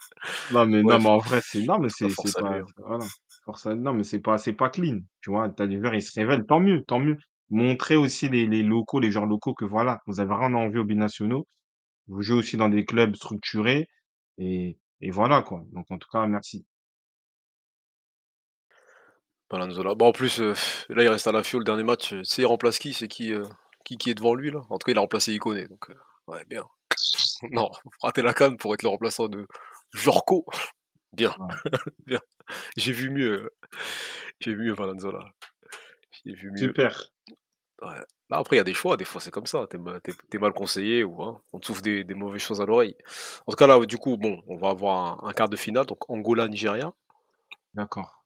Non, mais, non, mais Bref, en vrai, c'est, non, mais en tout cas, c'est, c'est force à lui. pas, Hein. voilà. Force à- non, mais c'est pas, c'est pas clean. Tu vois, t'as des joueurs, ils se révèlent, tant mieux, tant mieux. Montrer aussi les, les locaux, les joueurs locaux que voilà, vous avez rien à envier aux binationaux. Vous jouez aussi dans des clubs structurés et, et voilà, quoi. Donc, en tout cas, merci. Palanzola. Bah, en plus, euh, pff, là, il reste à la fio le dernier match. euh, Tu sais, il remplace qui? C'est qui, euh, qui qui est devant lui, là? En tout cas, il a remplacé Iconé. Donc, euh, ouais, bien. Non, faut rater la canne pour être le remplaçant de Jorco. Bien, Voilà. bien. J'ai vu mieux. euh, J'ai vu mieux, Palanzola. J'ai vu mieux. Super. Ouais. Bah, après, il y a des choix, des fois c'est comme ça, t'es ma- t'es- t'es mal conseillé ou hein, on te souffle des, des mauvaises choses à l'oreille. En tout cas, là, du coup, bon, on va avoir un, un quart de finale, donc Angola-Nigeria. D'accord.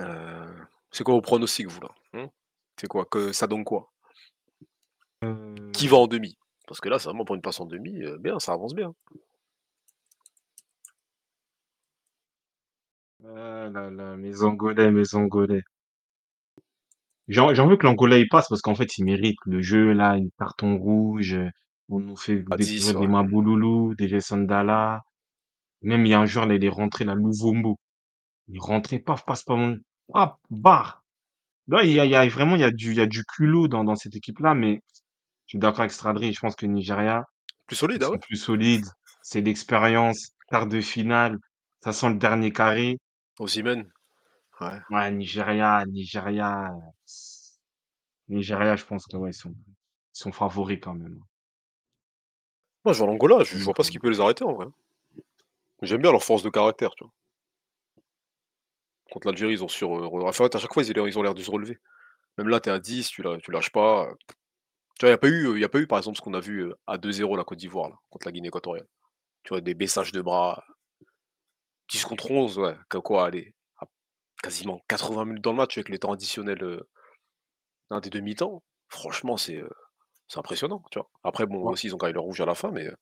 Euh, c'est quoi vos pronostics, vous, là hein? C'est quoi que, ça donne quoi? Qui va Euh, en demi? Parce que là, c'est vraiment pour une passe en demi, euh, bien, ça avance bien. Ah là là, mes Angolais, mes Angolais. J'en j'en veux que l'Angola y passe parce qu'en fait, il mérite le jeu, là, une carton rouge. euh, On nous fait À dix, découvrir des ouais. Mabouloulou, des Sandala. Même il y a un joueur, là, il est rentré, là, Louvombo. Il est rentré, paf, passe pas mon. Hop, barre. Là, il y a, il y a- vraiment, il y a du, il y a du culot dans, dans cette équipe-là, mais je suis d'accord avec Stradri. Je pense que Nigeria, Plus solide, ils ah ouais? sont plus solides. C'est l'expérience, quart de finale. Ça sent le dernier carré. Osimhen. Ouais. Ouais, Nigeria, Nigeria. Nigeria, je pense que ouais, ils sont, ils sont favoris quand même. Moi, je vois l'Angola, je, je vois pas ce qui peut les arrêter en vrai. J'aime bien leur force de caractère, tu vois. Contre l'Algérie, ils ont sur. euh, re- en fait, à chaque fois, ils ont ils ont l'air de se relever. Même là, t'es à dix, tu, lâ- tu lâches pas. Tu vois, il n'y a, pas eu, euh, y a pas eu, par exemple, ce qu'on a vu euh, à deux zéro la Côte d'Ivoire, là, contre la Guinée équatoriale. Tu vois, des baissages de bras, dix contre onze, ouais, que- quoi, allez, à quasiment quatre-vingts minutes dans le match avec les temps additionnels euh, d'un des demi-temps. Franchement, c'est euh, c'est impressionnant, tu vois. Après, bon, Ouais. aussi, ils ont gagné le rouge à la fin, mais euh,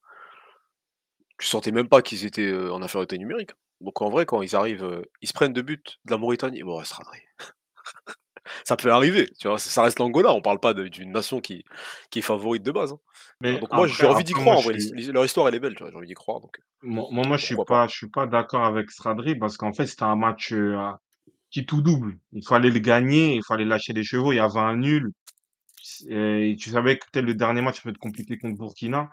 tu sentais même pas qu'ils étaient euh, en infériorité numérique. Donc, en vrai, quand ils arrivent, euh, ils se prennent deux buts de la Mauritanie. Bon, ça sera vrai. Ça peut arriver, tu vois, ça ça reste l'Angola, on parle pas de- d'une nation qui, qui est favorite de base, hein. Tu vois, Mais donc moi j'ai après, envie d'y après moi, croire en je vrai, l'his- suis, l'his- leur histoire elle est belle, tu vois, j'ai envie d'y croire, donc moi, moi, moi, je suis pourquoi pas. pas, je suis pas d'accord avec Stradri parce qu'en fait, c'était un match euh, à- qui tout double. Il fallait le gagner, il fallait lâcher les chevaux. Il y avait un nul. Euh, Et tu savais que peut-être le dernier match peut être compliqué contre Burkina.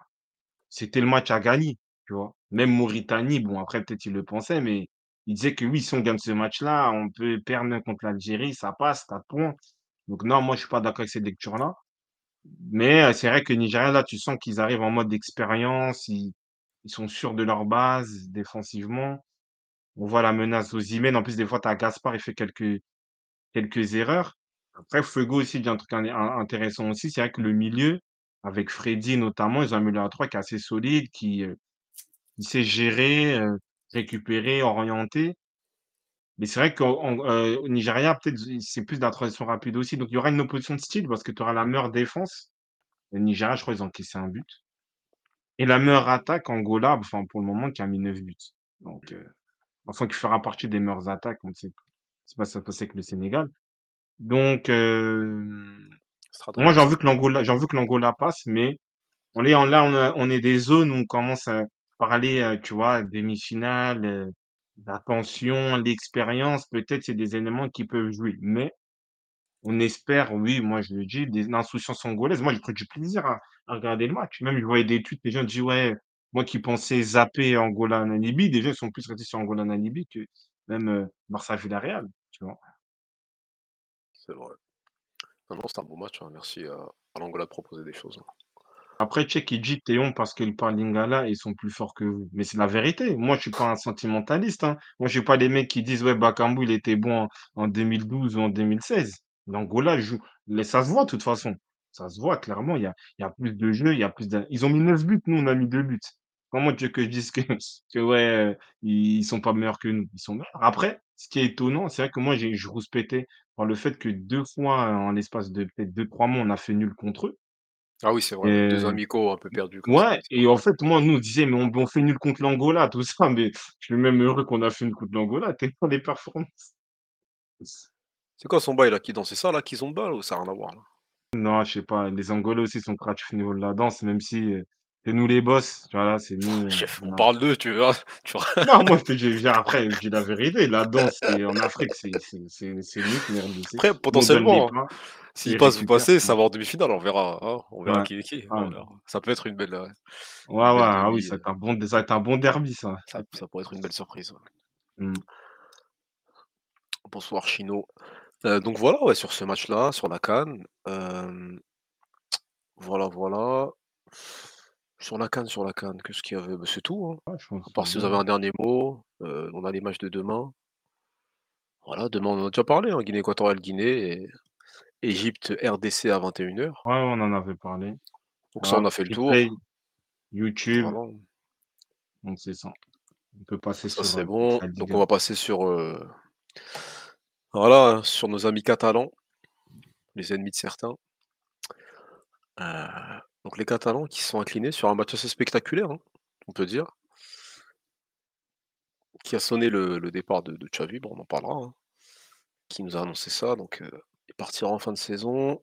C'était le match à gagner, tu vois. Même Mauritanie, bon, après, peut-être ils le pensaient, mais ils disaient que oui, si on gagne ce match-là, on peut perdre contre l'Algérie, ça passe, t'as point. Donc, non, moi, je suis pas d'accord avec cette lecture-là. Mais euh, c'est vrai que Nigeria, là, tu sens qu'ils arrivent en mode expérience, ils, ils sont sûrs de leur base défensivement. On voit la menace d'Osimhen. En plus, des fois, t'as Gaspard, il fait quelques, quelques erreurs. Après, Fuego aussi, il y a un truc in- in- intéressant aussi. C'est vrai que le milieu, avec Freddy notamment, ils ont un milieu à trois qui est assez solide, qui, euh, qui sait gérer, euh, récupérer, orienter. Mais c'est vrai qu'au en- euh, au Nigeria, peut-être, c'est plus de la transition rapide aussi. Donc, il y aura une opposition de style parce que tu auras la meilleure défense. Le Nigeria, je crois, ils ont encaissé un but. Et la meilleure attaque, Angola, enfin, pour le moment, qui a mis neuf buts. Donc, euh, enfin, qui fera partie des meilleures attaques. On ne sait c'est pas ça passé avec le Sénégal. Donc, euh, Stradri, moi, j'en veux que l'Angola, j'en veux que l'Angola passe, mais on est en, là, on, a- on est des zones où on commence à parler, euh, tu vois, demi-finale, euh, la tension, l'expérience. Peut-être c'est des éléments qui peuvent jouer, mais on espère, oui, moi je le dis, des l'insouciance angolaise. Moi, j'ai pris du plaisir à, à regarder le match. Même, je voyais des tweets, les gens disaient, ouais, moi qui pensais zapper Angola-Namibie, des gens sont plus restés sur Angola-Namibie que même euh, Barça-Villarreal, tu vois. c'est vrai. Non, non, c'est un bon match, hein. Merci à, à l'Angola de proposer des choses, hein. Après, Tchèque, il dit Théon parce qu'ils parlent lingala et ils sont plus forts que vous. Mais c'est la vérité. Moi, je suis pas un sentimentaliste, hein. Moi, je suis pas des mecs qui disent, ouais, Bakambu, il était bon en, en deux mille douze ou en deux mille seize. L'Angola joue. Mais ça se voit, de toute façon. Ça se voit, clairement. Il y a, il y a plus de jeux, il y a plus de... Ils ont mis neuf buts, nous, on a mis deux buts. Comment tu veux que je dise que, que ouais, euh, ils ils sont pas meilleurs que nous? Ils sont meilleurs. Après, ce qui est étonnant, c'est vrai que moi, j'ai- je rouspétais par le fait que deux fois, euh, en l'espace de peut-être deux, trois mois, on a fait nul contre eux. Ah oui, c'est vrai, deux Et, amicaux un peu perdus comme ça, ouais, c'est et vrai. en fait, moi, nous, on disait, mais on, on fait nul contre l'Angola, tout ça, mais je suis même heureux qu'on a fait nul contre l'Angola, tellement les performances. C'est quoi son bail là qui dansait ça là, qu'ils ont balle ou ça a rien à voir là? Non, je sais pas, les Angolais aussi sont créatifs au niveau de la danse, même si euh, c'est nous les boss, tu vois, là, c'est nous, euh, Chef, on on a- parle d'eux, tu vois. Tu vois. non, moi, je te dis, je dis, après, je dis la vérité, la danse, c'est en Afrique, c'est c'est- c'est- c'est nous qui merdons, c'est- Après, nous, on donne des potentiellement, hein, pas, et s'ils ils passent ou récupèrent. passez, ça va en demi-finale, on verra, hein, on verra Ouais, qui est qui, ouais, on ouais, verra. Ça peut être une belle, euh, ouais, une belle ah oui, demi, ça euh, va être un bon, ça va être un bon derby, ça. ça, ça pourrait être une belle surprise, ouais. Mm. Bonsoir Chino. Euh, donc voilà, ouais, sur ce match-là, sur la canne. voilà, voilà. Sur la canne, sur la canne, qu'est-ce qu'il y avait? Bah, c'est tout, hein. Ouais, je pense À que part c'est si vous avez bon. un dernier mot, euh, on a les matchs de demain. Voilà, demain on en a déjà parlé, hein, Guinée équatoriale, Guinée. Égypte, R D C à vingt et une heures. Ouais, on en avait parlé. Donc ça, on a fait le tour. YouTube. Voilà. Donc c'est ça. On peut passer ça, sur... c'est bon. Donc on va passer sur... Euh... Voilà, sur nos amis catalans. Les ennemis de certains. Euh... Donc les Catalans qui sont inclinés sur un match assez spectaculaire, hein, on peut dire. Qui a sonné le, le départ de, de Xavi, bon, on en parlera. Hein. Qui nous a annoncé ça, donc... Euh... Il partira en fin de saison,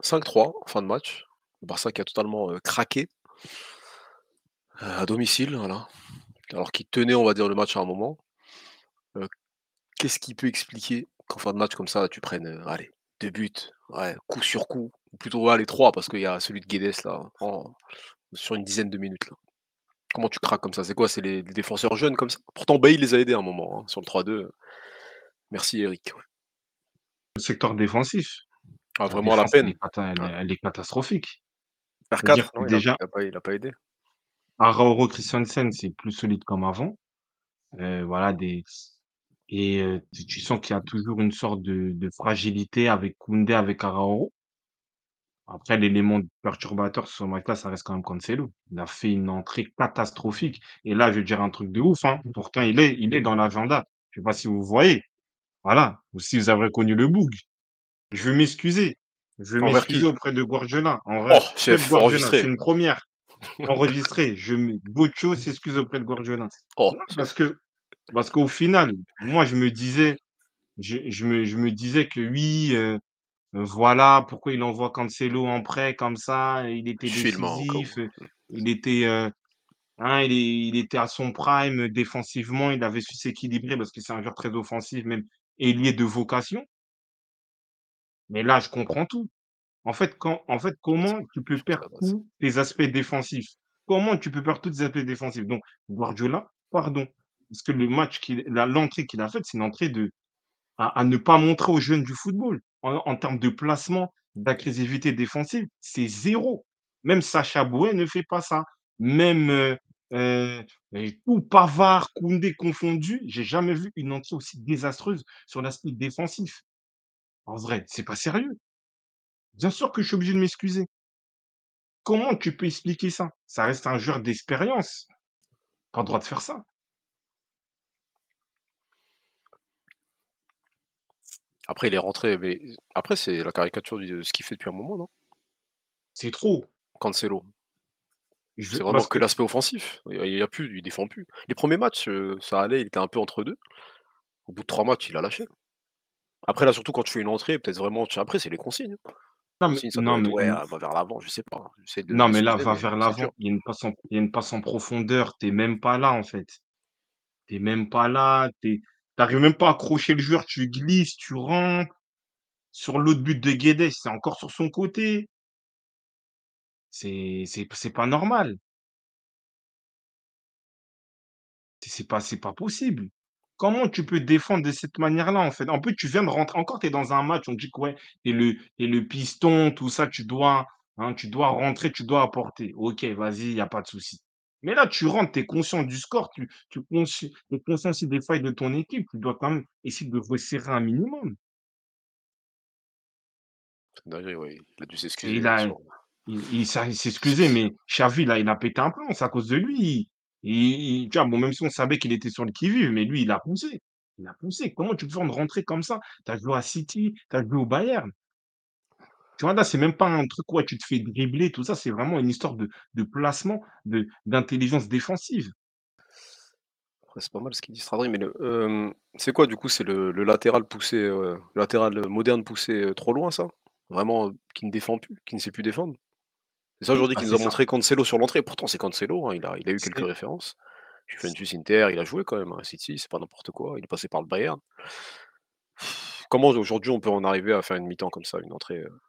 cinq trois en fin de match. Le Barça qui a totalement euh, craqué euh, à domicile, voilà. Alors qu'il tenait, on va dire, le match à un moment. Euh, qu'est-ce qui peut expliquer qu'en fin de match comme ça, tu prennes euh, allez, deux buts, ouais, coup sur coup, ou plutôt allez, trois, parce qu'il y a celui de Guedes là, en, sur une dizaine de minutes. Là. Comment tu craques comme ça? C'est quoi? C'est les, les défenseurs jeunes comme ça? Pourtant, Bale les a aidés à un moment, hein, sur le trois deux. Merci Eric. Ouais. Le secteur défensif. Ah, vraiment la, défense, la peine. Elle est, elle est, elle est catastrophique. Par quatre, non, déjà, il n'a pas, il a pas aidé. Araújo Christensen, c'est plus solide comme avant. Euh, voilà, des... Et euh, tu sens qu'il y a toujours une sorte de, de fragilité avec Koundé, avec Araújo. Après, l'élément perturbateur sur ce match-là, ça reste quand même Cancelo. Il a fait une entrée catastrophique. Et là, je veux dire un truc de ouf. Hein. Pourtant, il est, il est dans l'agenda. Je ne sais pas si vous voyez. Voilà, ou si vous avez connu le bug. Je veux m'excuser. Je veux envers m'excuser auprès de Guardiola. En vrai, oh, chef, enregistré. C'est une première. Enregistré. Je me... Boccio s'excuse auprès de Guardiola. Oh. Parce que, parce qu'au final, moi, je me disais, je, je, me, je me disais que oui, euh, voilà, pourquoi il envoie Cancelo en prêt comme ça. Il était décisif. Il était, euh, hein, il, il était à son prime défensivement. Il avait su s'équilibrer parce que c'est un joueur très offensif, même. Et il y est de vocation. Mais là, je comprends tout. En fait, quand, en fait comment tu peux perdre tous tes aspects défensifs? Comment tu peux perdre tous tes aspects défensifs? Donc, Guardiola, pardon. Parce que le match, qu'il, la, l'entrée qu'il a faite, c'est une entrée de, à, à ne pas montrer aux jeunes du football. En, en termes de placement, d'agressivité défensive, c'est zéro. Même Sacha Boey ne fait pas ça. Même euh, Euh, tout Pavard, Koundé confondu, j'ai jamais vu une entrée aussi désastreuse sur l'aspect défensif. En vrai, c'est pas sérieux. Bien sûr que je suis obligé de m'excuser. Comment tu peux expliquer ça? Ça reste un joueur d'expérience. Pas le droit de faire ça. Après, il est rentré, mais après, c'est la caricature de ce qu'il fait depuis un moment, non? C'est trop. Cancelo. Je c'est vraiment que, que l'aspect offensif. Il a plus, il défend plus. Les premiers matchs, ça allait, il était un peu entre deux. Au bout de trois matchs, il a lâché. Après, là, surtout quand tu fais une entrée, peut-être vraiment. Après, c'est les consignes. Non, mais, consignes, ça non, mais ouais, mais... va vers l'avant, je sais pas. De... Non, mais là, va mais vers l'avant. Il y a une passe en, il y a une passe en profondeur. T'es même pas là, en fait. T'es même pas là. T'es... T'arrives même pas à accrocher le joueur. Tu glisses, tu rampes. Sur l'autre but de Guedes, c'est encore sur son côté. C'est, c'est, c'est pas normal. C'est, c'est, pas, c'est pas possible. Comment tu peux défendre de cette manière-là, en fait? En plus, tu viens de rentrer. Encore, tu es dans un match, on te dit que ouais, t'es le, t'es le piston, tout ça, tu dois, hein, tu dois rentrer, tu dois apporter. Ok, vas-y, il n'y a pas de souci. Mais là, tu rentres, tu es conscient du score, tu, tu es conscient aussi des failles de ton équipe. Tu dois quand même essayer de resserrer un minimum. D'ailleurs, oui, il a dû s'excuser. Il, il, il s'est excusé, mais Xavi, là, il a pété un plomb, c'est à cause de lui. Il, il, tu vois, bon, même si on savait qu'il était sur le qui-vive, mais lui, il a poussé. Il a poussé. Comment tu peux faire une rentrée comme ça? Tu as joué à City, tu as joué au Bayern. Tu vois, là, c'est même pas un truc où tu te fais dribbler, tout ça. C'est vraiment une histoire de, de placement, de, d'intelligence défensive. Ouais, c'est pas mal ce qu'il dit, Stradri, mais le, euh, c'est quoi, du coup? C'est le, le latéral poussé, euh, le latéral moderne poussé euh, trop loin, ça? Vraiment, euh, qui ne défend plus, qui ne sait plus défendre? C'est ça aujourd'hui ah, qu'ils nous ont montré Cancelo sur l'entrée. Pourtant, c'est Cancelo, hein. il, a, il a eu c'est... quelques références. Juventus, Inter, il a joué quand même à hein. City, c'est pas n'importe quoi. Il est passé par le Bayern. Comment aujourd'hui on peut en arriver à faire une mi-temps comme ça, une entrée euh,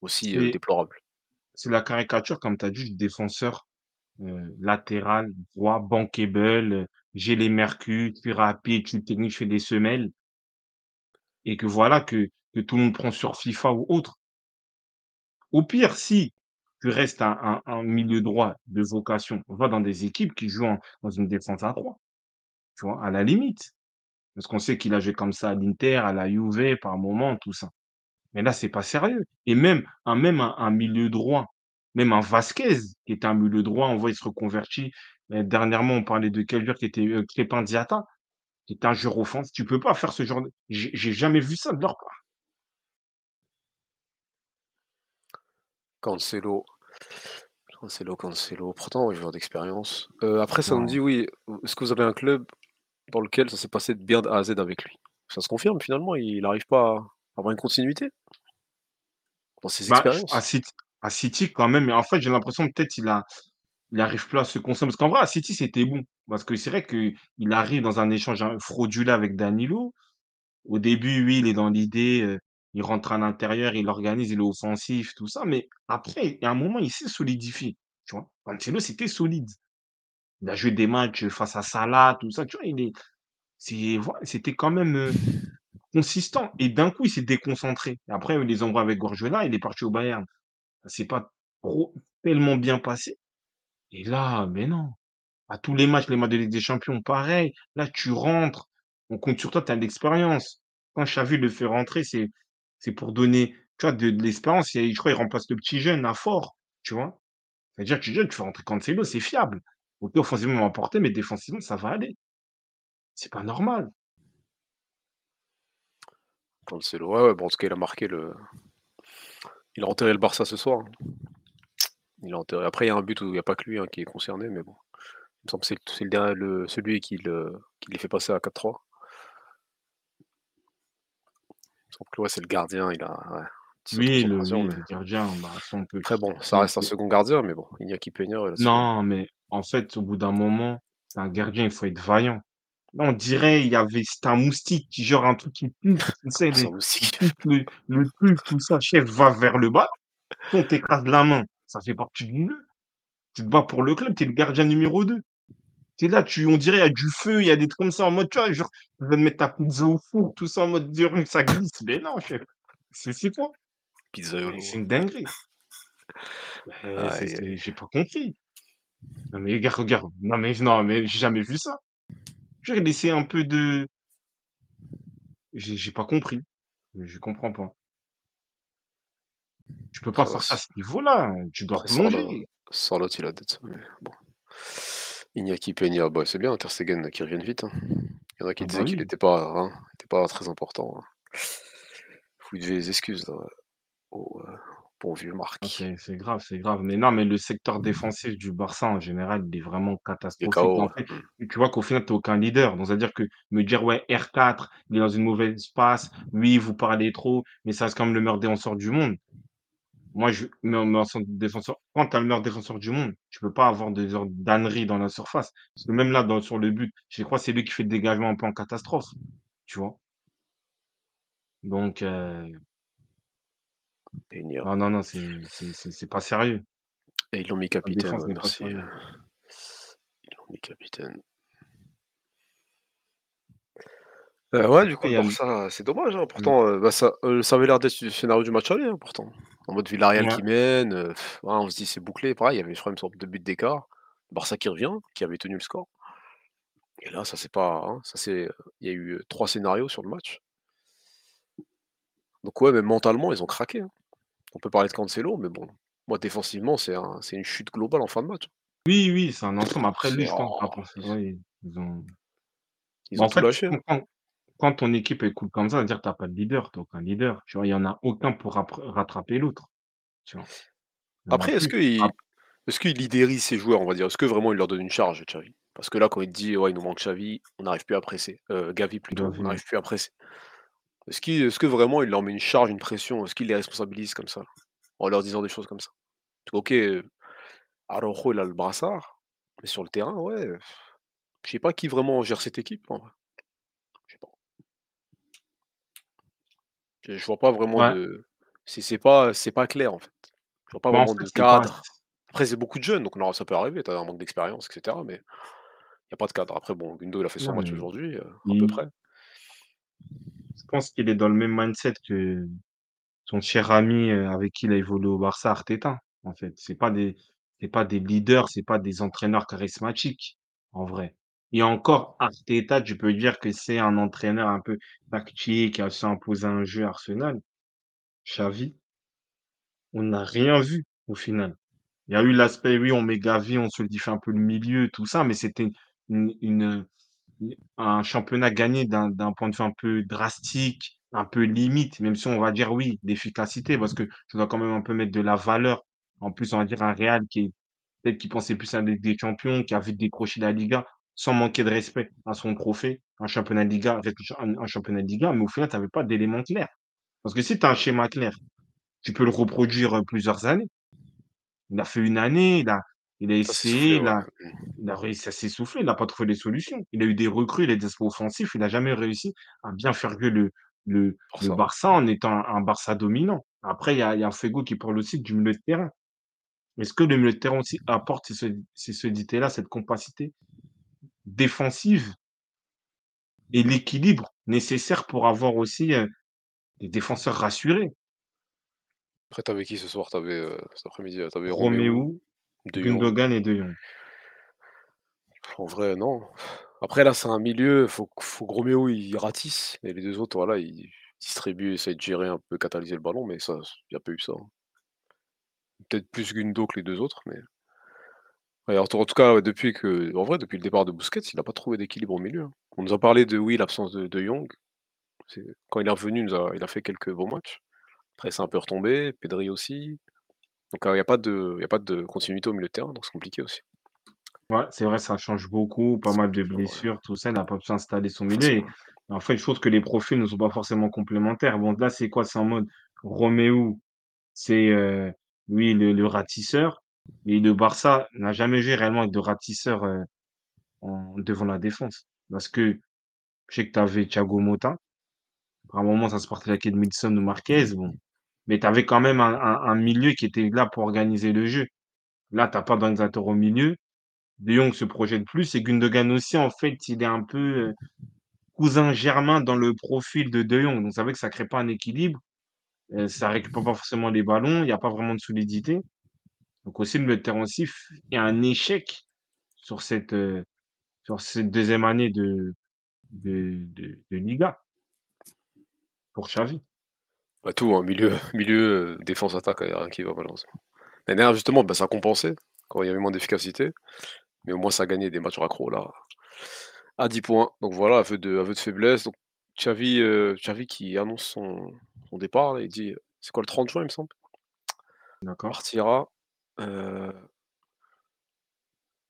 aussi euh, déplorable? C'est la caricature, comme tu as dit, du défenseur euh, latéral, droit, bankable, euh, j'ai les mercus, je suis rapide, je suis technique, je fais des semelles. Et que voilà, que, que tout le monde prend sur FIFA ou autre. Au pire, si tu restes un, un, un milieu droit de vocation, on va dans des équipes qui jouent en, dans une défense à trois, tu vois, à la limite. Parce qu'on sait qu'il a joué comme ça à l'Inter, à la Juve, par moment, tout ça. Mais là, c'est pas sérieux. Et même un, même un, un milieu droit, même un Vasquez, qui était un milieu droit, on voit, il se reconvertit. Mais dernièrement, on parlait de quelqu'un qui était euh, Crépin Diatta, qui est un joueur offensif. Tu peux pas faire ce genre de... J'ai j'ai jamais vu ça de leur part. Cancelo. Cancelo, Cancelo. Pourtant, oui, joueur d'expérience. Euh, après, ça me Ouais. dit, oui, est-ce que vous avez un club dans lequel ça s'est passé de bien de A à Z avec lui? Ça se confirme finalement, il n'arrive pas à avoir une continuité dans ses Bah, je- à expériences. City, à City, quand même, mais en fait, j'ai l'impression que peut-être il a, il arrive plus à se concentrer. Parce qu'en vrai, à City, c'était bon. Parce que c'est vrai qu'il arrive dans un échange hein, frauduleux avec Danilo. Au début, oui, il est dans l'idée, euh, il rentre à l'intérieur, il organise, il est offensif, tout ça. Mais après, il y a un moment, il s'est solidifié. Tu vois, Cancelo, c'était solide. Il a joué des matchs face à Salah, tout ça. Tu vois, il est, c'est, voilà, c'était quand même euh, consistant. Et d'un coup, il s'est déconcentré. Et après, il les envoie avec Guardiola, il est parti au Bayern. Ça s'est pas trop, tellement bien passé. Et là, mais non. À tous les matchs, les matchs de Ligue des Champions, pareil. Là, tu rentres. On compte sur toi, tu as de l'expérience. Quand Xavi le fait rentrer, c'est, c'est pour donner, tu vois, de, de l'espérance. Et je crois qu'il remplace le petit jeune à fort, tu vois. C'est-à-dire que tu, jeune, tu fais rentrer Cancelo, c'est fiable. Ok, offensivement, on va emporter, mais défensivement, ça va aller. C'est pas normal. Cancelo, ouais, ouais, bon, en tout cas, il a marqué le. Il a enterré le Barça ce soir, hein. Il a enterré. Après, il y a un but où il n'y a pas que lui hein, qui est concerné, mais bon. Il me semble que c'est le, c'est le dernier- le- celui qui, le, qui les fait passer à quatre trois. Il me semble que ouais, c'est le gardien, il a ouais, une petite Oui, le, concentration, oui, mais le gardien, bah, ça, on peut. après bon, ça on reste un peut- second gardien, mais bon, il y a qui Peña, voilà, c'est. Non, mais en fait, au bout d'un moment, c'est un gardien, il faut être vaillant. Là, on dirait, il y avait, c'était un moustique qui gère un truc qui pique, tu sais, Ça les- aussi. qui pique le, le truc, tout ça, chef, va vers le bas, on t'écrase la main, ça fait partie du jeu. Tu te bats pour le club, t'es le gardien numéro deux. T'es là, tu, on dirait, il y a du feu, il y a des trucs comme ça, en mode, tu vois, genre, tu vas mettre ta pizza au four, tout ça, en mode, durant que ça glisse. Mais non, chef, c'est c'est quoi? Mais Pizzaïolo. c'est une dinguerie. Mais c'est, Aïe, aïe. c'est- j'ai pas compris. Non mais regarde, regarde. Non mais non mais j'ai jamais vu ça. J'ai laissé un peu de. J'ai j'ai pas compris. Je comprends pas. Tu peux pas Ça va, faire ça à ce c'est- niveau-là. Tu dois Après, sans l'autre, plonger. sans l'autre, il a d'être. Mais bon. Iñaki Peña, bah, c'est bien, Ter Stegen qui reviennent vite, hein. Il y en a qui Ah bah disaient qu'il oui. n'était pas, hein, il était pas très important, hein. Faut lui devez les excuses là, au euh, bon vieux Ah, Marc. C'est c'est grave, c'est grave. Mais non, mais le secteur défensif du Barça en général, il est vraiment Il est catastrophique. K O. En Ouais. fait, Mm. tu vois qu'au final, t'as aucun leader. Donc, c'est-à-dire que me dire, ouais, R quatre, il est dans une mauvaise passe. Oui, vous parlez trop, mais ça, c'est quand même le meilleur défenseur du monde. Moi, je mais en- mais en centre défenseur, quand tu as le meilleur défenseur du monde, tu peux pas avoir des genres d'âneries dans la surface. Parce que même là, dans, sur le but, je crois que c'est lui qui fait le dégagement un peu en catastrophe. Tu vois? Donc, euh, Peña. non, non, non, c'est c'est- c'est- c'est pas sérieux. Et ils l'ont mis La capitaine, défense ouais, n'est pas merci. Ils sérieuse. l'ont mis capitaine. Euh, ouais, du coup, Après, il le y a le- Barça, c'est dommage, hein. le- Pourtant, euh, bah, ça, euh, ça avait l'air d'être le scénario du match aller, hein, pourtant. En mode Villarreal ouais, qui mène, euh, pff, ouais, on se dit c'est bouclé. Pareil, il y avait, je crois, une sorte de but d'écart. Barça qui revient, qui avait tenu le score. Et là, ça c'est pas, hein, ça c'est, il y a eu euh, trois scénarios sur le match. Donc ouais, même mentalement, ils ont craqué, hein. On peut parler de Cancelo, mais bon, moi défensivement, c'est un- c'est une chute globale en fin de match. oui, oui, c'est un ensemble. Après, lui, C'est- je pense, oh, après, c'est vrai, ils ont. ils Bah, ont en tout fait, lâché, hein. quand, quand- quand ton équipe est cool comme ça, c'est-à-dire que t'as pas de leader, t'as aucun leader. Tu vois, il y en a aucun pour rappre- rattraper l'autre. Tu vois, il y en a Après, est-ce plus. qu'il Ap- est-ce qu'il idérise ses joueurs, on va dire? Est-ce que vraiment il leur donne une charge, Xavi? Parce que là, quand il dit ouais, il nous manque Xavi, on n'arrive plus à presser. Euh, Gavi plutôt, on Gavi. n'arrive plus à presser. Est-ce qu'il, est-ce que vraiment il leur met une charge, une pression? Est-ce qu'il les responsabilise comme ça? En leur disant des choses comme ça. Ok, euh, Araujo il a le brassard, mais sur le terrain, ouais. euh, Je sais pas qui vraiment gère cette équipe, en vrai. Je sais pas. Je je vois pas vraiment Ouais. de. C'est c'est pas, c'est pas clair en fait. Je vois pas Bah, en vraiment fait, de c'est pas. cadre. Après, c'est beaucoup de jeunes, donc non, ça peut arriver, t'as un manque d'expérience, et cetera. Mais il n'y a pas de cadre. Après, bon, Gundo, il a fait son Non, match mais aujourd'hui, euh, à peu il- près. je pense qu'il est dans le même mindset que son cher ami euh, avec qui il a évolué au Barça, Arteta. En fait, c'est pas des, c'est pas des leaders, c'est pas des entraîneurs charismatiques, en vrai. Et encore, Arteta, tu peux dire que c'est un entraîneur un peu tactique, à s'imposer un jeu à Arsenal. Xavi, on n'a rien vu au final. Il y a eu l'aspect, oui, on met Gavi, on solidifie un peu le milieu, tout ça, mais c'était une, une, un championnat gagné d'un, d'un point de vue un peu drastique, un peu limite, même si on va dire, oui, d'efficacité, parce que je dois quand même un peu mettre de la valeur. En plus, on va dire un Real qui est peut-être qui pensait plus à la Ligue des Champions, qui a vite décroché la Liga, sans manquer de respect à son trophée, un championnat de Liga, un, un championnat de Liga, mais au final, tu n'avais pas d'élément clair. Parce que si tu as un schéma clair, tu peux le reproduire plusieurs années. Il a fait une année, il a, il a essayé, il a, il a réussi à s'essouffler, il n'a pas trouvé les solutions. Il a eu des recrues, il a des espoirs offensifs, il n'a jamais réussi à bien faire jouer le, le, le Barça en étant un, un Barça dominant. Après, il y a, il y a Fego qui parle aussi du milieu de terrain. Est-ce que le milieu de terrain aussi apporte ces solidités-là, cette compacité défensive et l'équilibre nécessaire pour avoir aussi euh, des défenseurs rassurés? Après, t'avais qui ce soir? T'avais euh, cet après-midi, t'avais Roméo, Gundogan et De Jong. En vrai, non. Après, là, c'est un milieu, il faut que Roméo il ratisse, et les deux autres, voilà, ils distribuent, essayent de gérer un peu, catalyser le ballon, mais ça, il n'y a pas eu ça. Hein. Peut-être plus Gundo que les deux autres, mais. Alors, en tout cas, depuis que. En vrai, depuis le départ de Busquets, il n'a pas trouvé d'équilibre au milieu. Hein. On nous a parlé de oui, l'absence de De Jong. C'est... Quand il est revenu, il a... il a fait quelques bons matchs. Après, c'est un peu retombé, Pedri aussi. Donc, il n'y a pas de, il y a pas de continuité au milieu de terrain, donc c'est compliqué aussi. Ouais, c'est vrai, ça change beaucoup, pas c'est mal de blessures, ouais. Tout ça, il n'a pas pu installer son milieu. Et, en fait, je trouve que les profils ne sont pas forcément complémentaires. Bon, là, c'est quoi? C'est en mode Roméo, c'est euh, lui le, le ratisseur, et le Barça n'a jamais joué réellement avec de ratisseur euh, en, devant la défense. Parce que je sais que tu avais Thiago Motta. À un moment, ça se partait avec Edmilson ou Marquez. Bon. Mais tu avais quand même un, un, un milieu qui était là pour organiser le jeu. Là, tu n'as pas d'organisateur au milieu. De Jong se projette plus. Et Gundogan aussi, en fait, il est un peu cousin germain dans le profil de De Jong. Donc, ça veut que ça ne crée pas un équilibre. Euh, ça ne récupère pas forcément les ballons. Il n'y a pas vraiment de solidité. Donc, aussi, le terrain aussi, il y a un échec sur cette, euh, sur cette deuxième année de, de, de, de Liga pour Xavi. Bah tout, hein, milieu, milieu euh, défense-attaque, il n'y a rien qui va balancer. L'année dernière, justement, bah, ça compensait quand il y avait moins d'efficacité, mais au moins ça gagnait des matchs raccro là, à dix points. Donc voilà, aveu de, aveu de faiblesse. Donc Xavi, euh, Xavi qui annonce son, son départ, là, il dit, c'est quoi le trente juin, il me semble ? D'accord. Partira. Euh...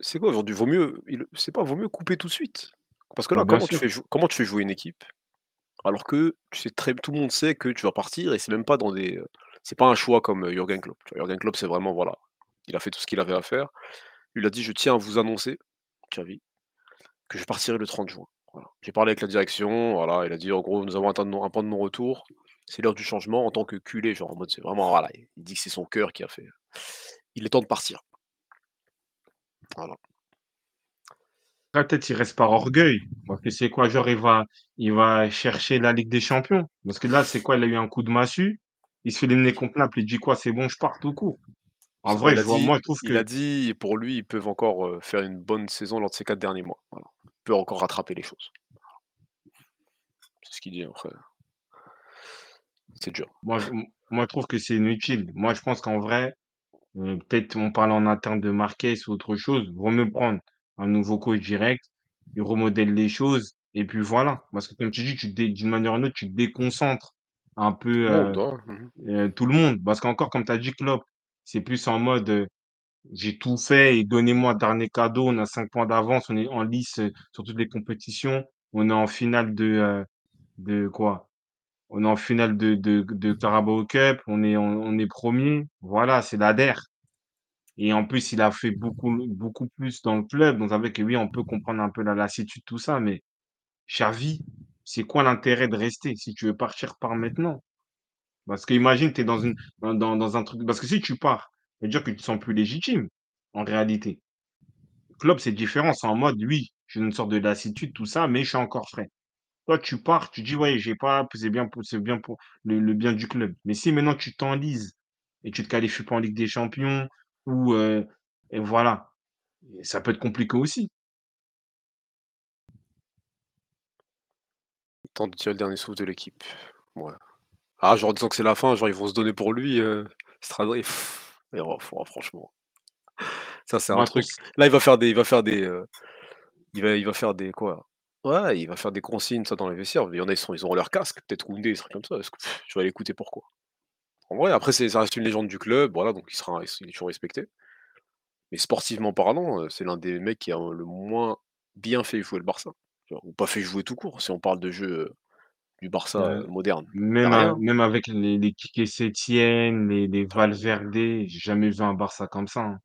C'est quoi aujourd'hui ? Vaut mieux, il... c'est pas, vaut mieux couper tout de suite. Parce que là, comment tu, fais jou- comment tu fais jouer une équipe ? Alors que tu sais très, tout le monde sait que tu vas partir et c'est même pas dans des, c'est pas un choix comme Jürgen Klopp. Jürgen Klopp, c'est vraiment voilà, il a fait tout ce qu'il avait à faire. Il a dit, je tiens à vous annoncer, Xavi, que je partirai le trente juin. Voilà. J'ai parlé avec la direction, voilà, il a dit en gros, nous avons atteint un point de non-retour. C'est l'heure du changement en tant que culé, genre en mode c'est vraiment voilà, il dit que c'est son cœur qui a fait. Il est temps de partir. Voilà. Là, peut-être il reste par orgueil, parce que c'est quoi, genre il va, il va chercher la Ligue des Champions, parce que là c'est quoi, il a eu un coup de massue, il se fait l'éliminer contre Naples, il dit quoi, c'est bon, je pars tout court. En vrai, je vois, dit, moi je trouve que... Il a dit, pour lui, ils peuvent encore faire une bonne saison lors de ces quatre derniers mois, voilà. Il peut encore rattraper les choses. C'est ce qu'il dit, après. C'est dur. Moi je, moi, je trouve que c'est inutile. Moi je pense qu'en vrai, euh, peut-être on parle en interne de Marquez ou autre chose, vaut mieux prendre un nouveau coach direct, il remodèle les choses, et puis voilà. Parce que comme tu dis, tu dé- d'une manière ou d'une autre, tu déconcentres un peu euh, oh, euh, tout le monde. Parce qu'encore, comme tu as dit, Klopp, c'est plus en mode euh, j'ai tout fait et donnez-moi un dernier cadeau, on a cinq points d'avance, on est en lice euh, sur toutes les compétitions, on est en finale de, euh, de quoi on est en finale de, de, de Carabao Cup, on est, on, on est premier, voilà, c'est la D E R. Et en plus, il a fait beaucoup, beaucoup plus dans le club. Donc, avec lui, on peut comprendre un peu la lassitude, tout ça. Mais Xavi, c'est quoi l'intérêt de rester si tu veux partir par maintenant? Parce que imagine, tu es dans, dans, dans un truc. Parce que si tu pars, ça veut dire que tu ne te sens plus légitime, en réalité. Le club, c'est différent. C'est en mode, oui, j'ai une sorte de lassitude, tout ça, mais je suis encore frais. Toi, tu pars, tu dis, ouais, j'ai pas, c'est bien pour, c'est bien pour le, le bien du club. Mais si maintenant tu t'enlises et tu ne te qualifies pas en Ligue des Champions, ou euh, et voilà, et ça peut être compliqué aussi. Temps de tirer le dernier souffle de l'équipe. Ouais. Ah, genre, en disant que c'est la fin, genre, ils vont se donner pour lui, euh, Stradré. Pff, mais oh, fr- oh, franchement, ça, c'est un Moi, je trouve. truc. c- Là, il va faire des. Il va faire des. euh, il, va, il va faire des. Quoi? Ouais, il va faire des consignes, ça, dans les vestiaires. Mais il y en a, ils, sont, ils auront leur casque, peut-être Koundé, des trucs comme ça. Parce que, pff, je vais l'écouter pourquoi. En vrai, après, c'est- ça reste une légende du club, voilà, donc il sera il est toujours respecté. Mais sportivement parlant, euh, c'est l'un des mecs qui a euh, le moins bien fait jouer le Barça. Tu vois, ou pas fait jouer tout court, si on parle de jeu euh, du Barça euh, Euh, moderne. Y a Même, à- rien. même avec les, les Quique Sétienne, les, les Valverde, j'ai jamais vu un Barça comme ça, hein.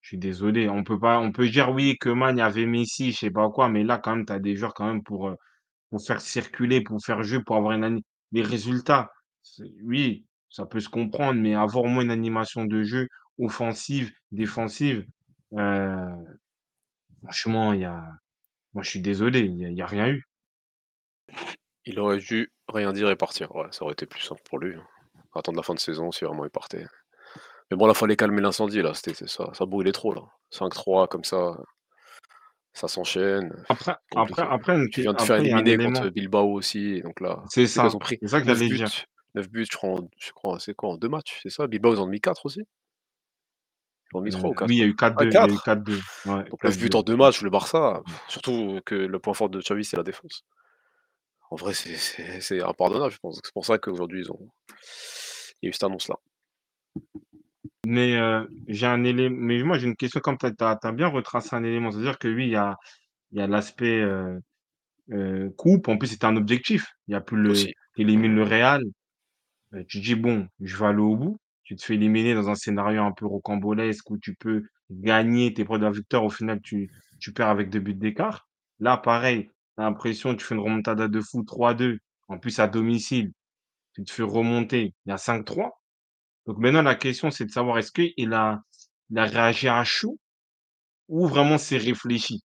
Je suis désolé. On peut pas, on peut dire oui que Man avait Messi, je sais pas quoi, mais là quand même, tu as des joueurs quand même pour, euh, pour faire circuler, pour faire jeu, pour avoir une ani- des résultats. C'est- Oui, ça peut se comprendre, mais avoir au moins une animation de jeu offensive, défensive, euh, franchement, il y a, moi je suis désolé, il y a, il y a rien eu. Il aurait dû rien dire et partir. Ouais, ça aurait été plus simple pour lui, hein. Attendre la fin de saison si vraiment il partait. Mais bon, là, fallait calmer l'incendie, là. C'était c'est ça. Ça brûlait trop, là. cinq trois, comme ça, ça s'enchaîne. Après, après, Compliqué. après, une Tu que- viens de te faire après, il y a un éliminer contre élément. Bilbao aussi. Donc là, C'est tu sais quoi, ils ça. ont pris C'est ça que neuf j'allais buts. dire. neuf buts, je crois, en- je crois, c'est quoi, en deux matchs, c'est ça? Bilbao, ils en ont mis quatre aussi? Ils en ont mis Euh, trois ou oui, il y a quatre? eu Ah, quatre deux. Il y a eu quatre. quatre deux. Ouais, Donc neuf buts quatre deux. en deux matchs, le Barça. Pff, surtout que le point fort de Xavi, c'est la défense. En vrai, c'est c'est- c'est impardonnable, je pense. C'est pour ça qu'aujourd'hui, ils ont... il y a eu cette annonce-là. Mais euh, j'ai un élément. Mais moi, j'ai une question. Comme tu as bien retracé un élément, c'est-à-dire que oui, il y a, il y a l'aspect euh, euh, coupe. En plus, c'était un objectif. Il y a plus le. Aussi. T'élimines le Real. Euh, tu dis, bon, je vais aller au bout. Tu te fais éliminer dans un scénario un peu rocambolesque où tu peux gagner, t'es proche de la victoire. Au final, tu, tu perds avec deux buts d'écart. Là, pareil, t'as l'impression, tu fais une remontada de fou trois deux. En plus, à domicile, tu te fais remonter. Il y a cinq trois. Donc maintenant, la question, c'est de savoir est-ce qu'il a, il a réagi à chaud ou vraiment c'est réfléchi?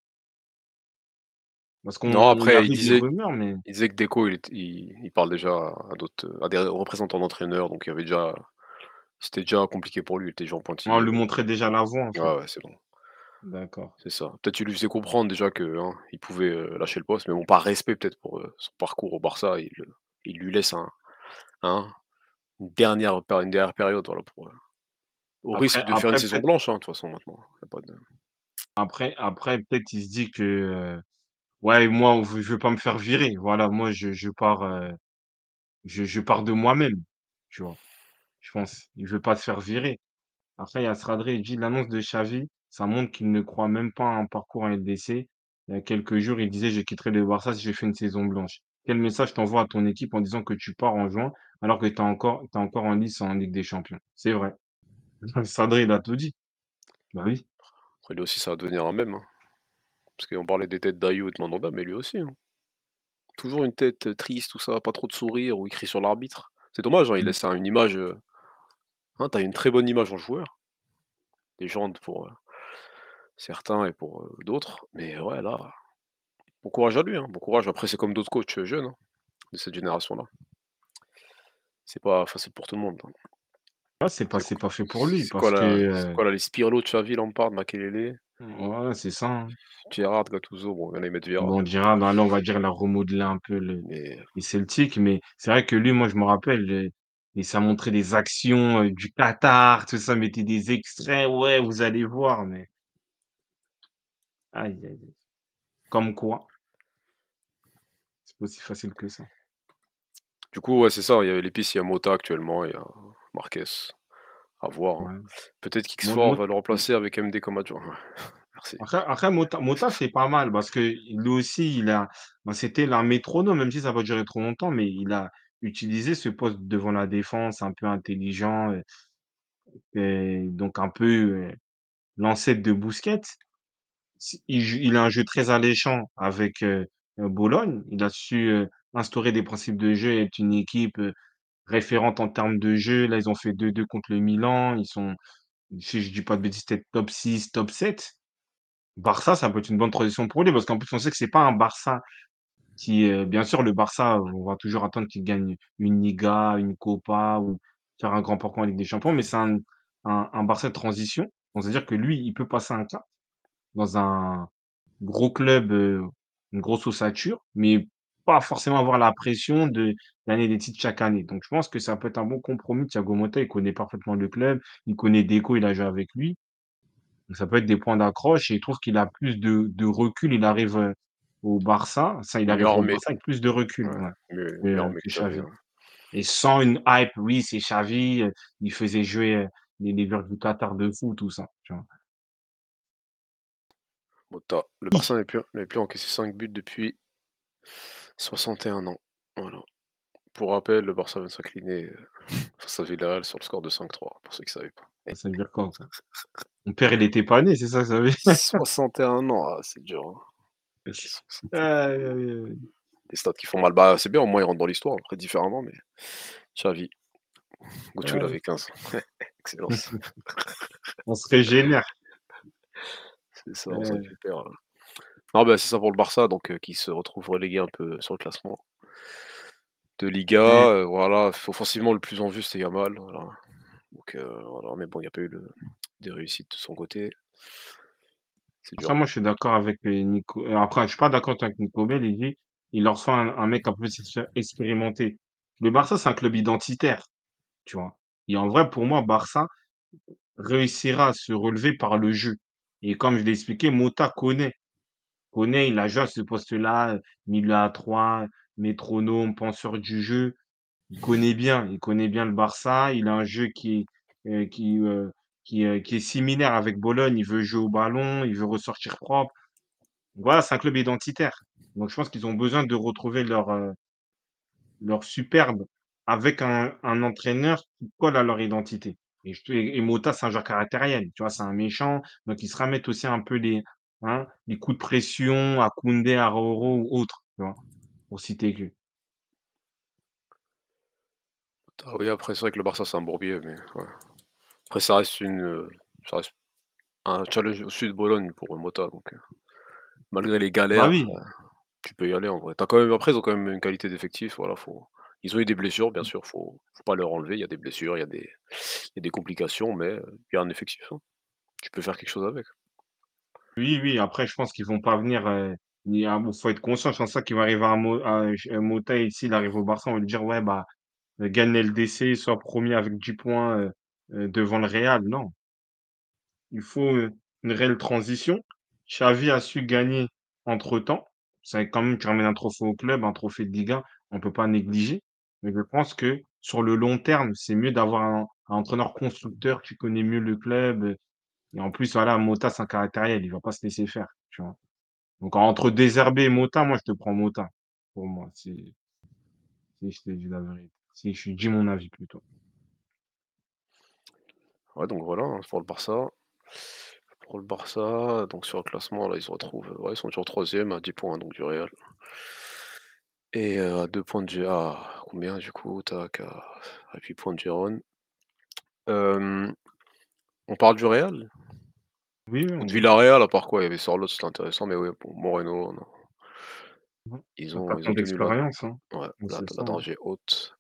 Parce qu'on Non, on après, il avait des disait, rumeurs, mais il disait que Deco, il, est- il, il parle déjà à, d'autres, à des représentants d'entraîneurs, donc il y avait déjà, c'était déjà compliqué pour lui, il était déjà en on pointillé. lui Donc, montrait déjà la voie, en fait. ouais, ouais, c'est bon, D'accord. c'est ça. Peut-être il lui faisait comprendre déjà que hein, il pouvait euh, lâcher le poste, mais bon, par respect peut-être pour euh, son parcours au Barça, il, le- il lui laisse un, un- une, dernière, péri- une dernière période, voilà, pour, euh, au Après, risque de faire une après saison peut-être, blanche, hein, de toute façon, maintenant. Y a pas de- après, après, peut-être, il se dit que, euh, ouais, moi, je je veux pas me faire virer. Voilà, moi, je, je pars, euh, je, je pars de moi-même. Tu vois, je pense. Il veut pas se faire virer. Après, il y a Sradré, il dit l'annonce de Xavi, ça montre qu'il ne croit même pas à un parcours en L D C. Il y a quelques jours, il disait, je quitterai le Barça si j'ai fait une saison blanche. Quel message t'envoies à ton équipe en disant que tu pars en juin alors que t'es encore, t'es encore en lice en Ligue des Champions? C'est vrai. Sradré, il a tout dit. Bah oui. Après, lui aussi, ça va devenir un même, parce qu'on parlait des têtes d'Ayew et de Mandanda, mais lui aussi, hein. Toujours une tête euh, triste, tout ça, pas trop de sourire, ou il crie sur l'arbitre. C'est dommage, hein, il Mm. laisse un- une image. euh, hein, T'as une très bonne image en joueur, légende pour euh, certains et pour euh, d'autres. Mais ouais, là, bon courage à lui, hein, bon courage. Après, c'est comme d'autres coachs euh, jeunes, hein, de cette génération-là. C'est pas facile pour tout le monde, hein. Ah, c'est pas, C'est c'est pas fait pour lui c'est quoi parce que, la, c'est euh, quoi la liste? Pirlo, Xavi, Lampard, Makelele, ouais, c'est ça, hein. Gerrard, Gattuso. Bon, il y en a, ils mettent Gerrard, Bon, on mais, dira, ben là, on va dire, il a remodelé un peu le, mais les Celtics, mais c'est vrai que lui, moi, je me rappelle, euh, et ça montrait des actions euh, du Qatar, tout ça, mettait des extraits, ouais, vous allez voir, mais aïe, aïe, aïe. Comme quoi, c'est pas aussi facile que ça. du coup, ouais, c'est ça. Il y a les pistes, il y a Mota actuellement, il y a Marquez. À voir, hein. Ouais. Peut-être Mo- qu'Ixford Mo- va le remplacer avec M D comme adjoint. Merci. Après, après, Mota, Mota, c'est pas mal parce que lui aussi, il a, bah, c'était l'un métronome, même si ça va pas durer trop longtemps, mais il a utilisé ce poste devant la défense, un peu intelligent, euh, et donc un peu euh, l'ancêtre de Busquets. Si- Il, ju- il a un jeu très alléchant avec euh, euh, Bologne. Il a su euh, instaurer des principes de jeu, être une équipe euh, référente en termes de jeu. Là, ils ont fait deux deux contre le Milan. Ils sont, si je dis pas de bêtises, peut-être top six, top sept. Barça, ça peut être une bonne transition pour lui parce qu'en plus, on sait que c'est pas un Barça qui, euh, bien sûr, le Barça, on va toujours attendre qu'il gagne une Liga, une Copa ou faire un grand parcours en Ligue des Champions, mais c'est un, un, un Barça de transition. Donc, c'est-à-dire que lui, il peut passer un cap dans un gros club, euh, une grosse ossature, mais pas forcément avoir la pression de l'année des titres chaque année. Donc, je pense que ça peut être un bon compromis. Thiago Motta, il connaît parfaitement le club, il connaît Deco, il a joué avec lui. Donc, ça peut être des points d'accroche et il trouve qu'il a plus de, de recul. Il arrive euh, au Barça, ça, il arrive au Énorme, Barça avec plus de recul ouais, ouais, mais- que, euh, énorme que Xavi. expérience. Et sans une hype, oui, c'est Xavi, euh, il faisait jouer euh, les, les joueurs du Qatar de fou, tout ça. Tu vois. Mota. Le Hi. Barça n'avait plus, n'avait plus encaissé cinq buts depuis soixante et un ans. Voilà. Pour rappel, le Barça vient de s'incliner euh, face à Villarreal sur le score de cinq trois, pour ceux qui ne savaient pas. Eh, Ça veut dire quoi, ça? Mon père, il était pas né, c'est ça, ça veut dire. soixante et un ans, ah, c'est dur, hein. soixante et un. Aïe, aïe, aïe. Des stats qui font mal. Bah, c'est bien, au moins ils rentrent dans l'histoire, après différemment, mais Xavi, Goutioul Ouais. avait quinze ans. Excellence. On se régénère. C'est ça, on s'en Ouais. fait peur, là. Non, bah, c'est ça pour le Barça, donc euh, qui se retrouve relégué un peu sur le classement de Liga. Et euh, voilà, f- offensivement, le plus en vue, c'était Yamal. Voilà. Donc, euh, voilà, mais bon, il n'y a pas eu le- des réussites de son côté. C'est dur. ça, moi, je suis d'accord avec euh, Nico. euh, Après, je suis pas d'accord avec Nico Bell. Il dit, il leur faut un, un mec un peu expé- expérimenté. Le Barça, c'est un club identitaire, tu vois. Et en vrai, pour moi, Barça réussira à se relever par le jeu. Et comme je l'ai expliqué, Mota connaît. Connaît, il a joué à ce poste-là, euh, milieu à trois, métronome, penseur du jeu. Il connaît bien, il connaît bien le Barça. Il a un jeu qui est, euh, qui, euh, qui, euh, qui est similaire avec Bologne. Il veut jouer au ballon, il veut ressortir propre. Voilà, c'est un club identitaire. Donc, je pense qu'ils ont besoin de retrouver leur, euh, leur superbe avec un, un entraîneur qui colle à leur identité. Et, je- et- et Mota, c'est un joueur caractériel. Tu vois, c'est un méchant. Donc, il se ramène aussi un peu les, hein, les coups de pression à Koundé, à Roro ou autres, tu vois, pour citer que. Ah oui, après, c'est vrai que le Barça, c'est un bourbier, mais ouais. Après, ça reste, une, euh, ça reste un challenge au sud de Bologne pour euh, Mota. Donc, euh, malgré les Bah galères, oui, euh, tu peux y aller en vrai. T'as quand même, après, ils ont quand même une qualité d'effectif. Voilà, faut... Ils ont eu des blessures, bien sûr, faut, faut pas leur enlever. Il y a des blessures, il y, a des... il y a des complications, mais euh, il y a un effectif, hein. Tu peux faire quelque chose avec. oui, oui. Après, je pense qu'ils vont pas venir. euh, Il y a- bon, faut être conscient. Je pense ça qu'il va arriver à, Mo- à- à Mota ici. Il arrive au Barça, on va lui dire, ouais, bah, euh, gagne L D C, soit premier avec dix points euh, euh, devant le Real. Non, il faut euh, une réelle transition. Xavi a su gagner entre-temps. C'est quand même, tu ramènes un trophée au club, un trophée de Liga, on peut pas négliger. Mais je pense que sur le long terme, c'est mieux d'avoir un, un entraîneur constructeur qui connaît mieux le club. euh, Et en plus, voilà, Mota, c'est un caractériel, il va pas se laisser faire, tu vois. Donc, entre Deserbe et Mota, moi, je te prends Mota. Pour moi, si, si je te dis la vérité. Si je dis mon avis plutôt. Ouais, donc voilà, hein, pour le Barça. Pour le Barça, donc sur le classement, là, ils se retrouvent. euh, Ouais, ils sont toujours troisième à dix points donc du Real. Et euh, à deux points de Gé- à combien du coup? Tac, à, à huit points de Gérone. Euh, On parle du Real? Oui, oui, Ou on de peut. Villarreal, à part quoi? Il y avait Sorlot, c'était intéressant, mais oui, bon, Moreno, non. Ils T'as pas ont, ils tant ont tenu la, d'expérience, hein. ouais, Donc, la, c'est la ça, hein. danger haute.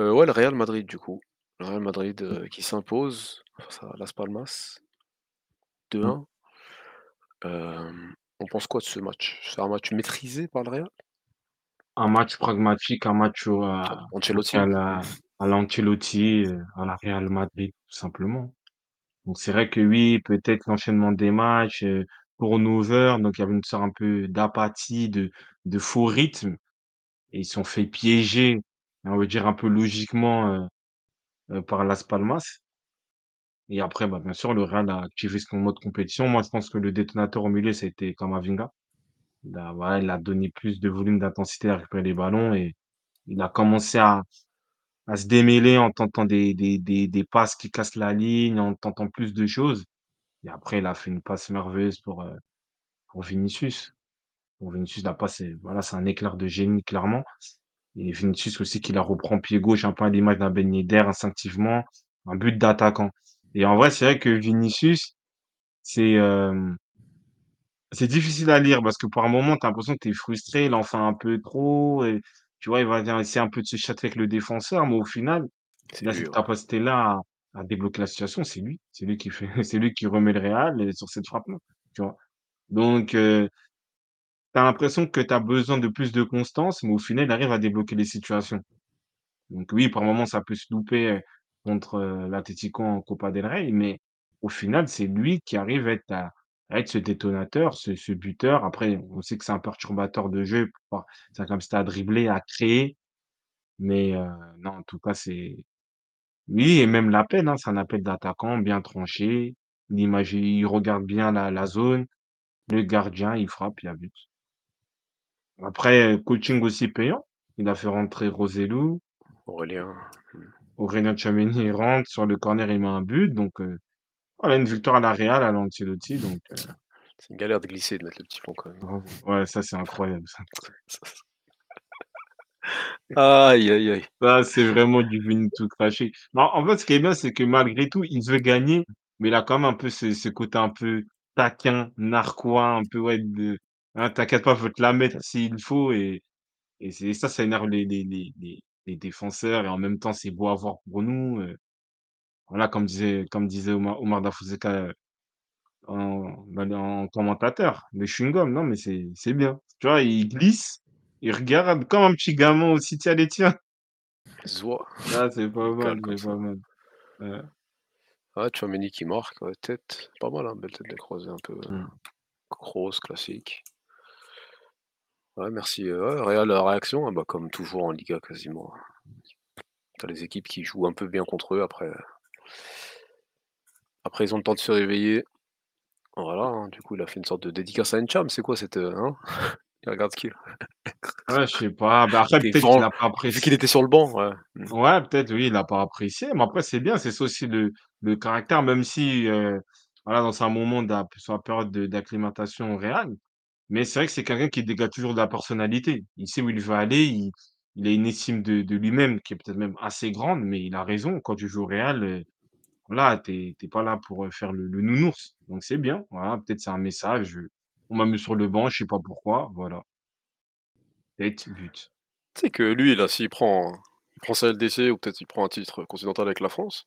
Euh, ouais, le Real Madrid, du coup. Le Real Madrid euh, qui s'impose face à Las Palmas, Mm. deux un. Euh, On pense quoi de ce match? C'est un match maîtrisé par le Real? Un match pragmatique, un match au- à, à Ancelotti? la, à l'Ancelotti, euh, à la Real Madrid, tout simplement. Donc c'est vrai que oui, peut-être l'enchaînement des matchs, euh, turnover, donc il y avait une sorte un peu d'apathie, de, de faux rythme, et ils se sont fait piéger, on veut dire un peu logiquement, euh, euh, par Las Palmas. Et après, bah, bien sûr, le Real a activé son mode compétition. Moi, je pense que le détonateur au milieu, c'était Kamavinga. Il a, voilà, il a donné plus de volume, d'intensité à récupérer les ballons et il a commencé à, à se démêler en tentant des, des, des, des passes qui cassent la ligne, en tentant plus de choses. Et après, il a fait une passe merveilleuse pour, euh, pour Vinicius. Pour Vinicius, la passe, c'est- voilà, c'est un éclair de génie, clairement. Et Vinicius aussi qui la reprend pied gauche, un peu à l'image d'un Ben Yedder, instinctivement, un but d'attaquant. Et en vrai, c'est vrai que Vinicius, c'est euh, c'est difficile à lire parce que par moment, t'as l'impression que t'es frustré, il en fait un peu trop, et tu vois, il va dire- essayer un peu de se châtier avec le défenseur, mais au final, C'est il a lui, cette ouais. capacité-là à, à débloquer la situation, c'est lui, c'est lui qui fait, c'est lui qui remet le Real euh, sur cette frappe-là, tu vois. Donc, euh, T'as l'impression que tu as besoin de plus de constance, mais au final, il arrive à débloquer les situations. Donc oui, par moment, ça peut se louper euh, contre euh, l'Atlético en Copa del Rey, mais au final, c'est lui qui arrive à être, à- à être ce détonateur, ce, ce buteur. Après, on sait que c'est un perturbateur de jeu, pour- ça capacité à dribbler, à créer, mais euh, non, en tout cas, c'est oui, et même l'appel, hein, c'est un appel d'attaquant bien tranché, l'image, il regarde bien la, la zone, le gardien, il frappe, il y a but. Après, euh, coaching aussi payant, il a fait rentrer Rossellou, Aurélien. Aurélien Tchouameni rentre sur le corner, il met un but, donc euh, voilà une victoire à la Real à l'Ancelotti, donc euh, C'est une galère de glisser, de mettre le petit pont quand même. bravo. Ouais, ça c'est incroyable, ça. Aïe, aïe, aïe. Ça, c'est vraiment du venu tout craché. Non, en fait, ce qui est bien, c'est que malgré tout, il veut gagner, mais il a quand même un peu ce, ce côté un peu taquin, narquois, un peu, ouais, de, hein, t'inquiète pas, je vais te la mettre s'il faut. Et, et c'est ça, ça énerve les, les, les, les, les défenseurs. Et en même temps, c'est beau à voir pour nous. euh. Voilà, comme disait, comme disait Omar, Omar Da Fonseca, euh, en, ben, en commentateur, le chewing-gum. Non, mais c'est c'est bien. Tu vois, il glisse, il regarde comme un petit gamin aussi, tiens, les tiens. Zoua, Ah, c'est pas regarde mal, comme c'est ça. pas mal. Ouais. Ah, Tchouaméni qui marque, ouais, tête. Pas mal, hein, belle tête de croisée un peu euh, Mm. grosse, classique. Ouais, merci. Euh, ouais, Real, la réaction, hein, bah, comme toujours en Liga quasiment. T'as les équipes qui jouent un peu bien contre eux après. Après, ils ont le temps de se réveiller. Voilà, hein, du coup, il a fait une sorte de dédicace à Encham. C'est quoi cette. euh, hein il regarde qui là? Ouais, je sais pas. Bah, Il après, était peut-être qu'il grand. n'a pas Vu qu'il apprécié. était sur le banc, ouais. Mm. Ouais, peut-être, oui, il n'a pas apprécié. Mais après, c'est bien, c'est ça aussi le, le caractère, même si, euh, voilà, dans un moment, d'a- sur la période de- d'acclimatation au Real. Mais c'est vrai que c'est quelqu'un qui dégage toujours de la personnalité. Il sait où il veut aller, il, il a une estime de, de lui-même qui est peut-être même assez grande, mais il a raison. Quand tu joues au Real, euh, voilà, t'es t'es pas là pour euh, faire le, le nounours. Donc c'est bien. Voilà, peut-être c'est un message. euh, On m'a mis sur le banc, je sais pas pourquoi. Voilà. Tête, but. Tu sais que lui, là, s'il prend, il prend sa L D C ou peut-être il prend un titre continental avec la France,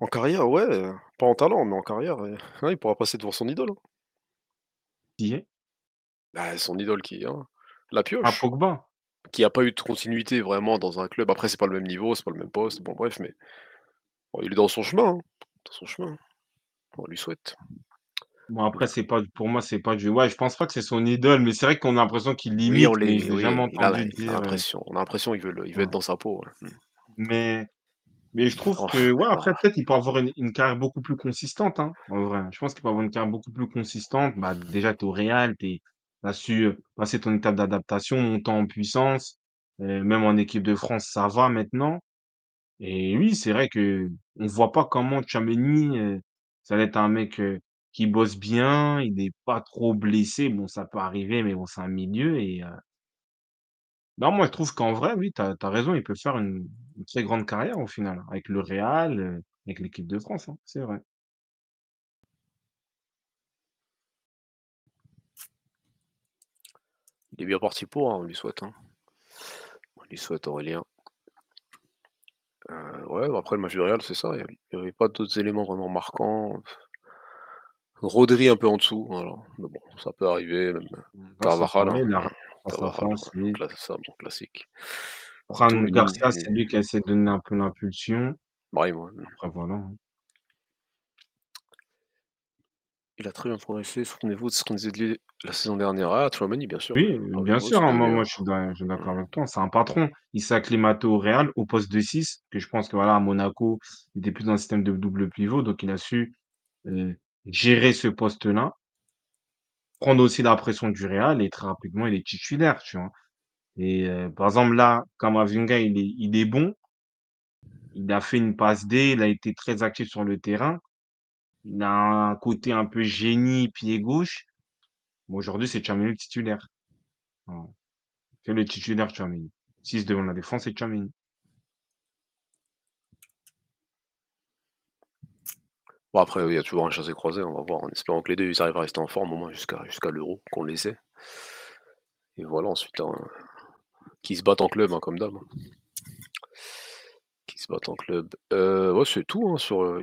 en carrière, ouais, euh, pas en talent, mais en carrière, euh, hein, il pourra passer devant son idole, hein. Qui est? Bah, son idole qui est hein, la Ah, pioche, Pogba. qui a pas eu de continuité vraiment dans un club. Après, c'est pas le même niveau, c'est pas le même poste, bon, bref, mais bon, il est dans son chemin, hein, dans son chemin. On lui souhaite. Bon, après, c'est pas, pour moi, c'est pas du. Ouais, je pense pas que c'est son idole, mais c'est vrai qu'on a l'impression qu'il Oui, on l'imite, mais l'est, je l'ai oui, jamais il a, entendu il a dire. euh, l'impression, on a l'impression qu'il veut, le- il veut être Ouais. dans sa peau. Ouais. Mm. Mais, mais je trouve Oh, que, ouais, après, peut-être il peut avoir une, une carrière beaucoup plus consistante, hein, en vrai. Je pense qu'il peut avoir une carrière beaucoup plus consistante. Bah, déjà, t'es au Real, t'es, t'as su euh, passer ton étape d'adaptation, montant en puissance. Euh, même en équipe de France, ça va maintenant. Et oui, c'est vrai que on voit pas comment Tchouaméni, euh, ça va être un mec euh, qui bosse bien, il n'est pas trop blessé. Bon, ça peut arriver, mais bon, c'est un milieu. Et euh, non, moi, je trouve qu'en vrai, oui, t'as, t'as raison, il peut faire une, une très grande carrière au final, avec le Real, euh, avec l'équipe de France, hein, c'est vrai. il est bien parti pour, hein, on lui souhaite. Hein. On lui souhaite Aurélien. Euh, ouais, bah après le match du Real, c'est ça. Il n'y avait pas d'autres éléments vraiment marquants. Rodri un peu en dessous, voilà. Mais bon, ça peut arriver. Même Mm. Grâce à Carvajal, hein. Paris, la, grâce à Carvajal, France, oui. classe, ça, bon, classique. Fran Tchouaméni, Garcia, c'est lui qui a essayé de donner un peu l'impulsion. pareil, moi. Après, voilà, hein. Il a très bien progressé. Souvenez-vous de ce qu'on disait de lui la saison dernière. Ah, Tchouameni, bien sûr. Oui, euh, Ah, bien niveau, sûr, hein, c'était moi, moi meilleur. je suis d'a- je suis d'accord avec toi. C'est un patron. Il s'est acclimaté au Real, au poste de six, que je pense que voilà, à Monaco, il était plus dans un système de double pivot, donc il a su euh, gérer ce poste-là, prendre aussi la pression du Real et très rapidement, il est titulaire, tu vois. Et euh, par exemple, là, Kamavinga, il est, il est bon, il a fait une passe D, il a été très actif sur le terrain, il a un côté un peu génie, pied gauche. Bon, aujourd'hui, c'est Tchouaméni le titulaire. Voilà. C'est le titulaire Tchouaméni. six devant la défense, c'est Tchouaméni. Bon, après, oui, il y a toujours un chassé croisé, on va voir. En espérant que les deux ils arrivent à rester en forme au moins jusqu'à jusqu'à l'euro, qu'on les ait. Et voilà, ensuite, hein, qui se battent en club, hein, comme d'hab. Qui se battent en club. Euh, ouais, c'est tout hein, sur. euh,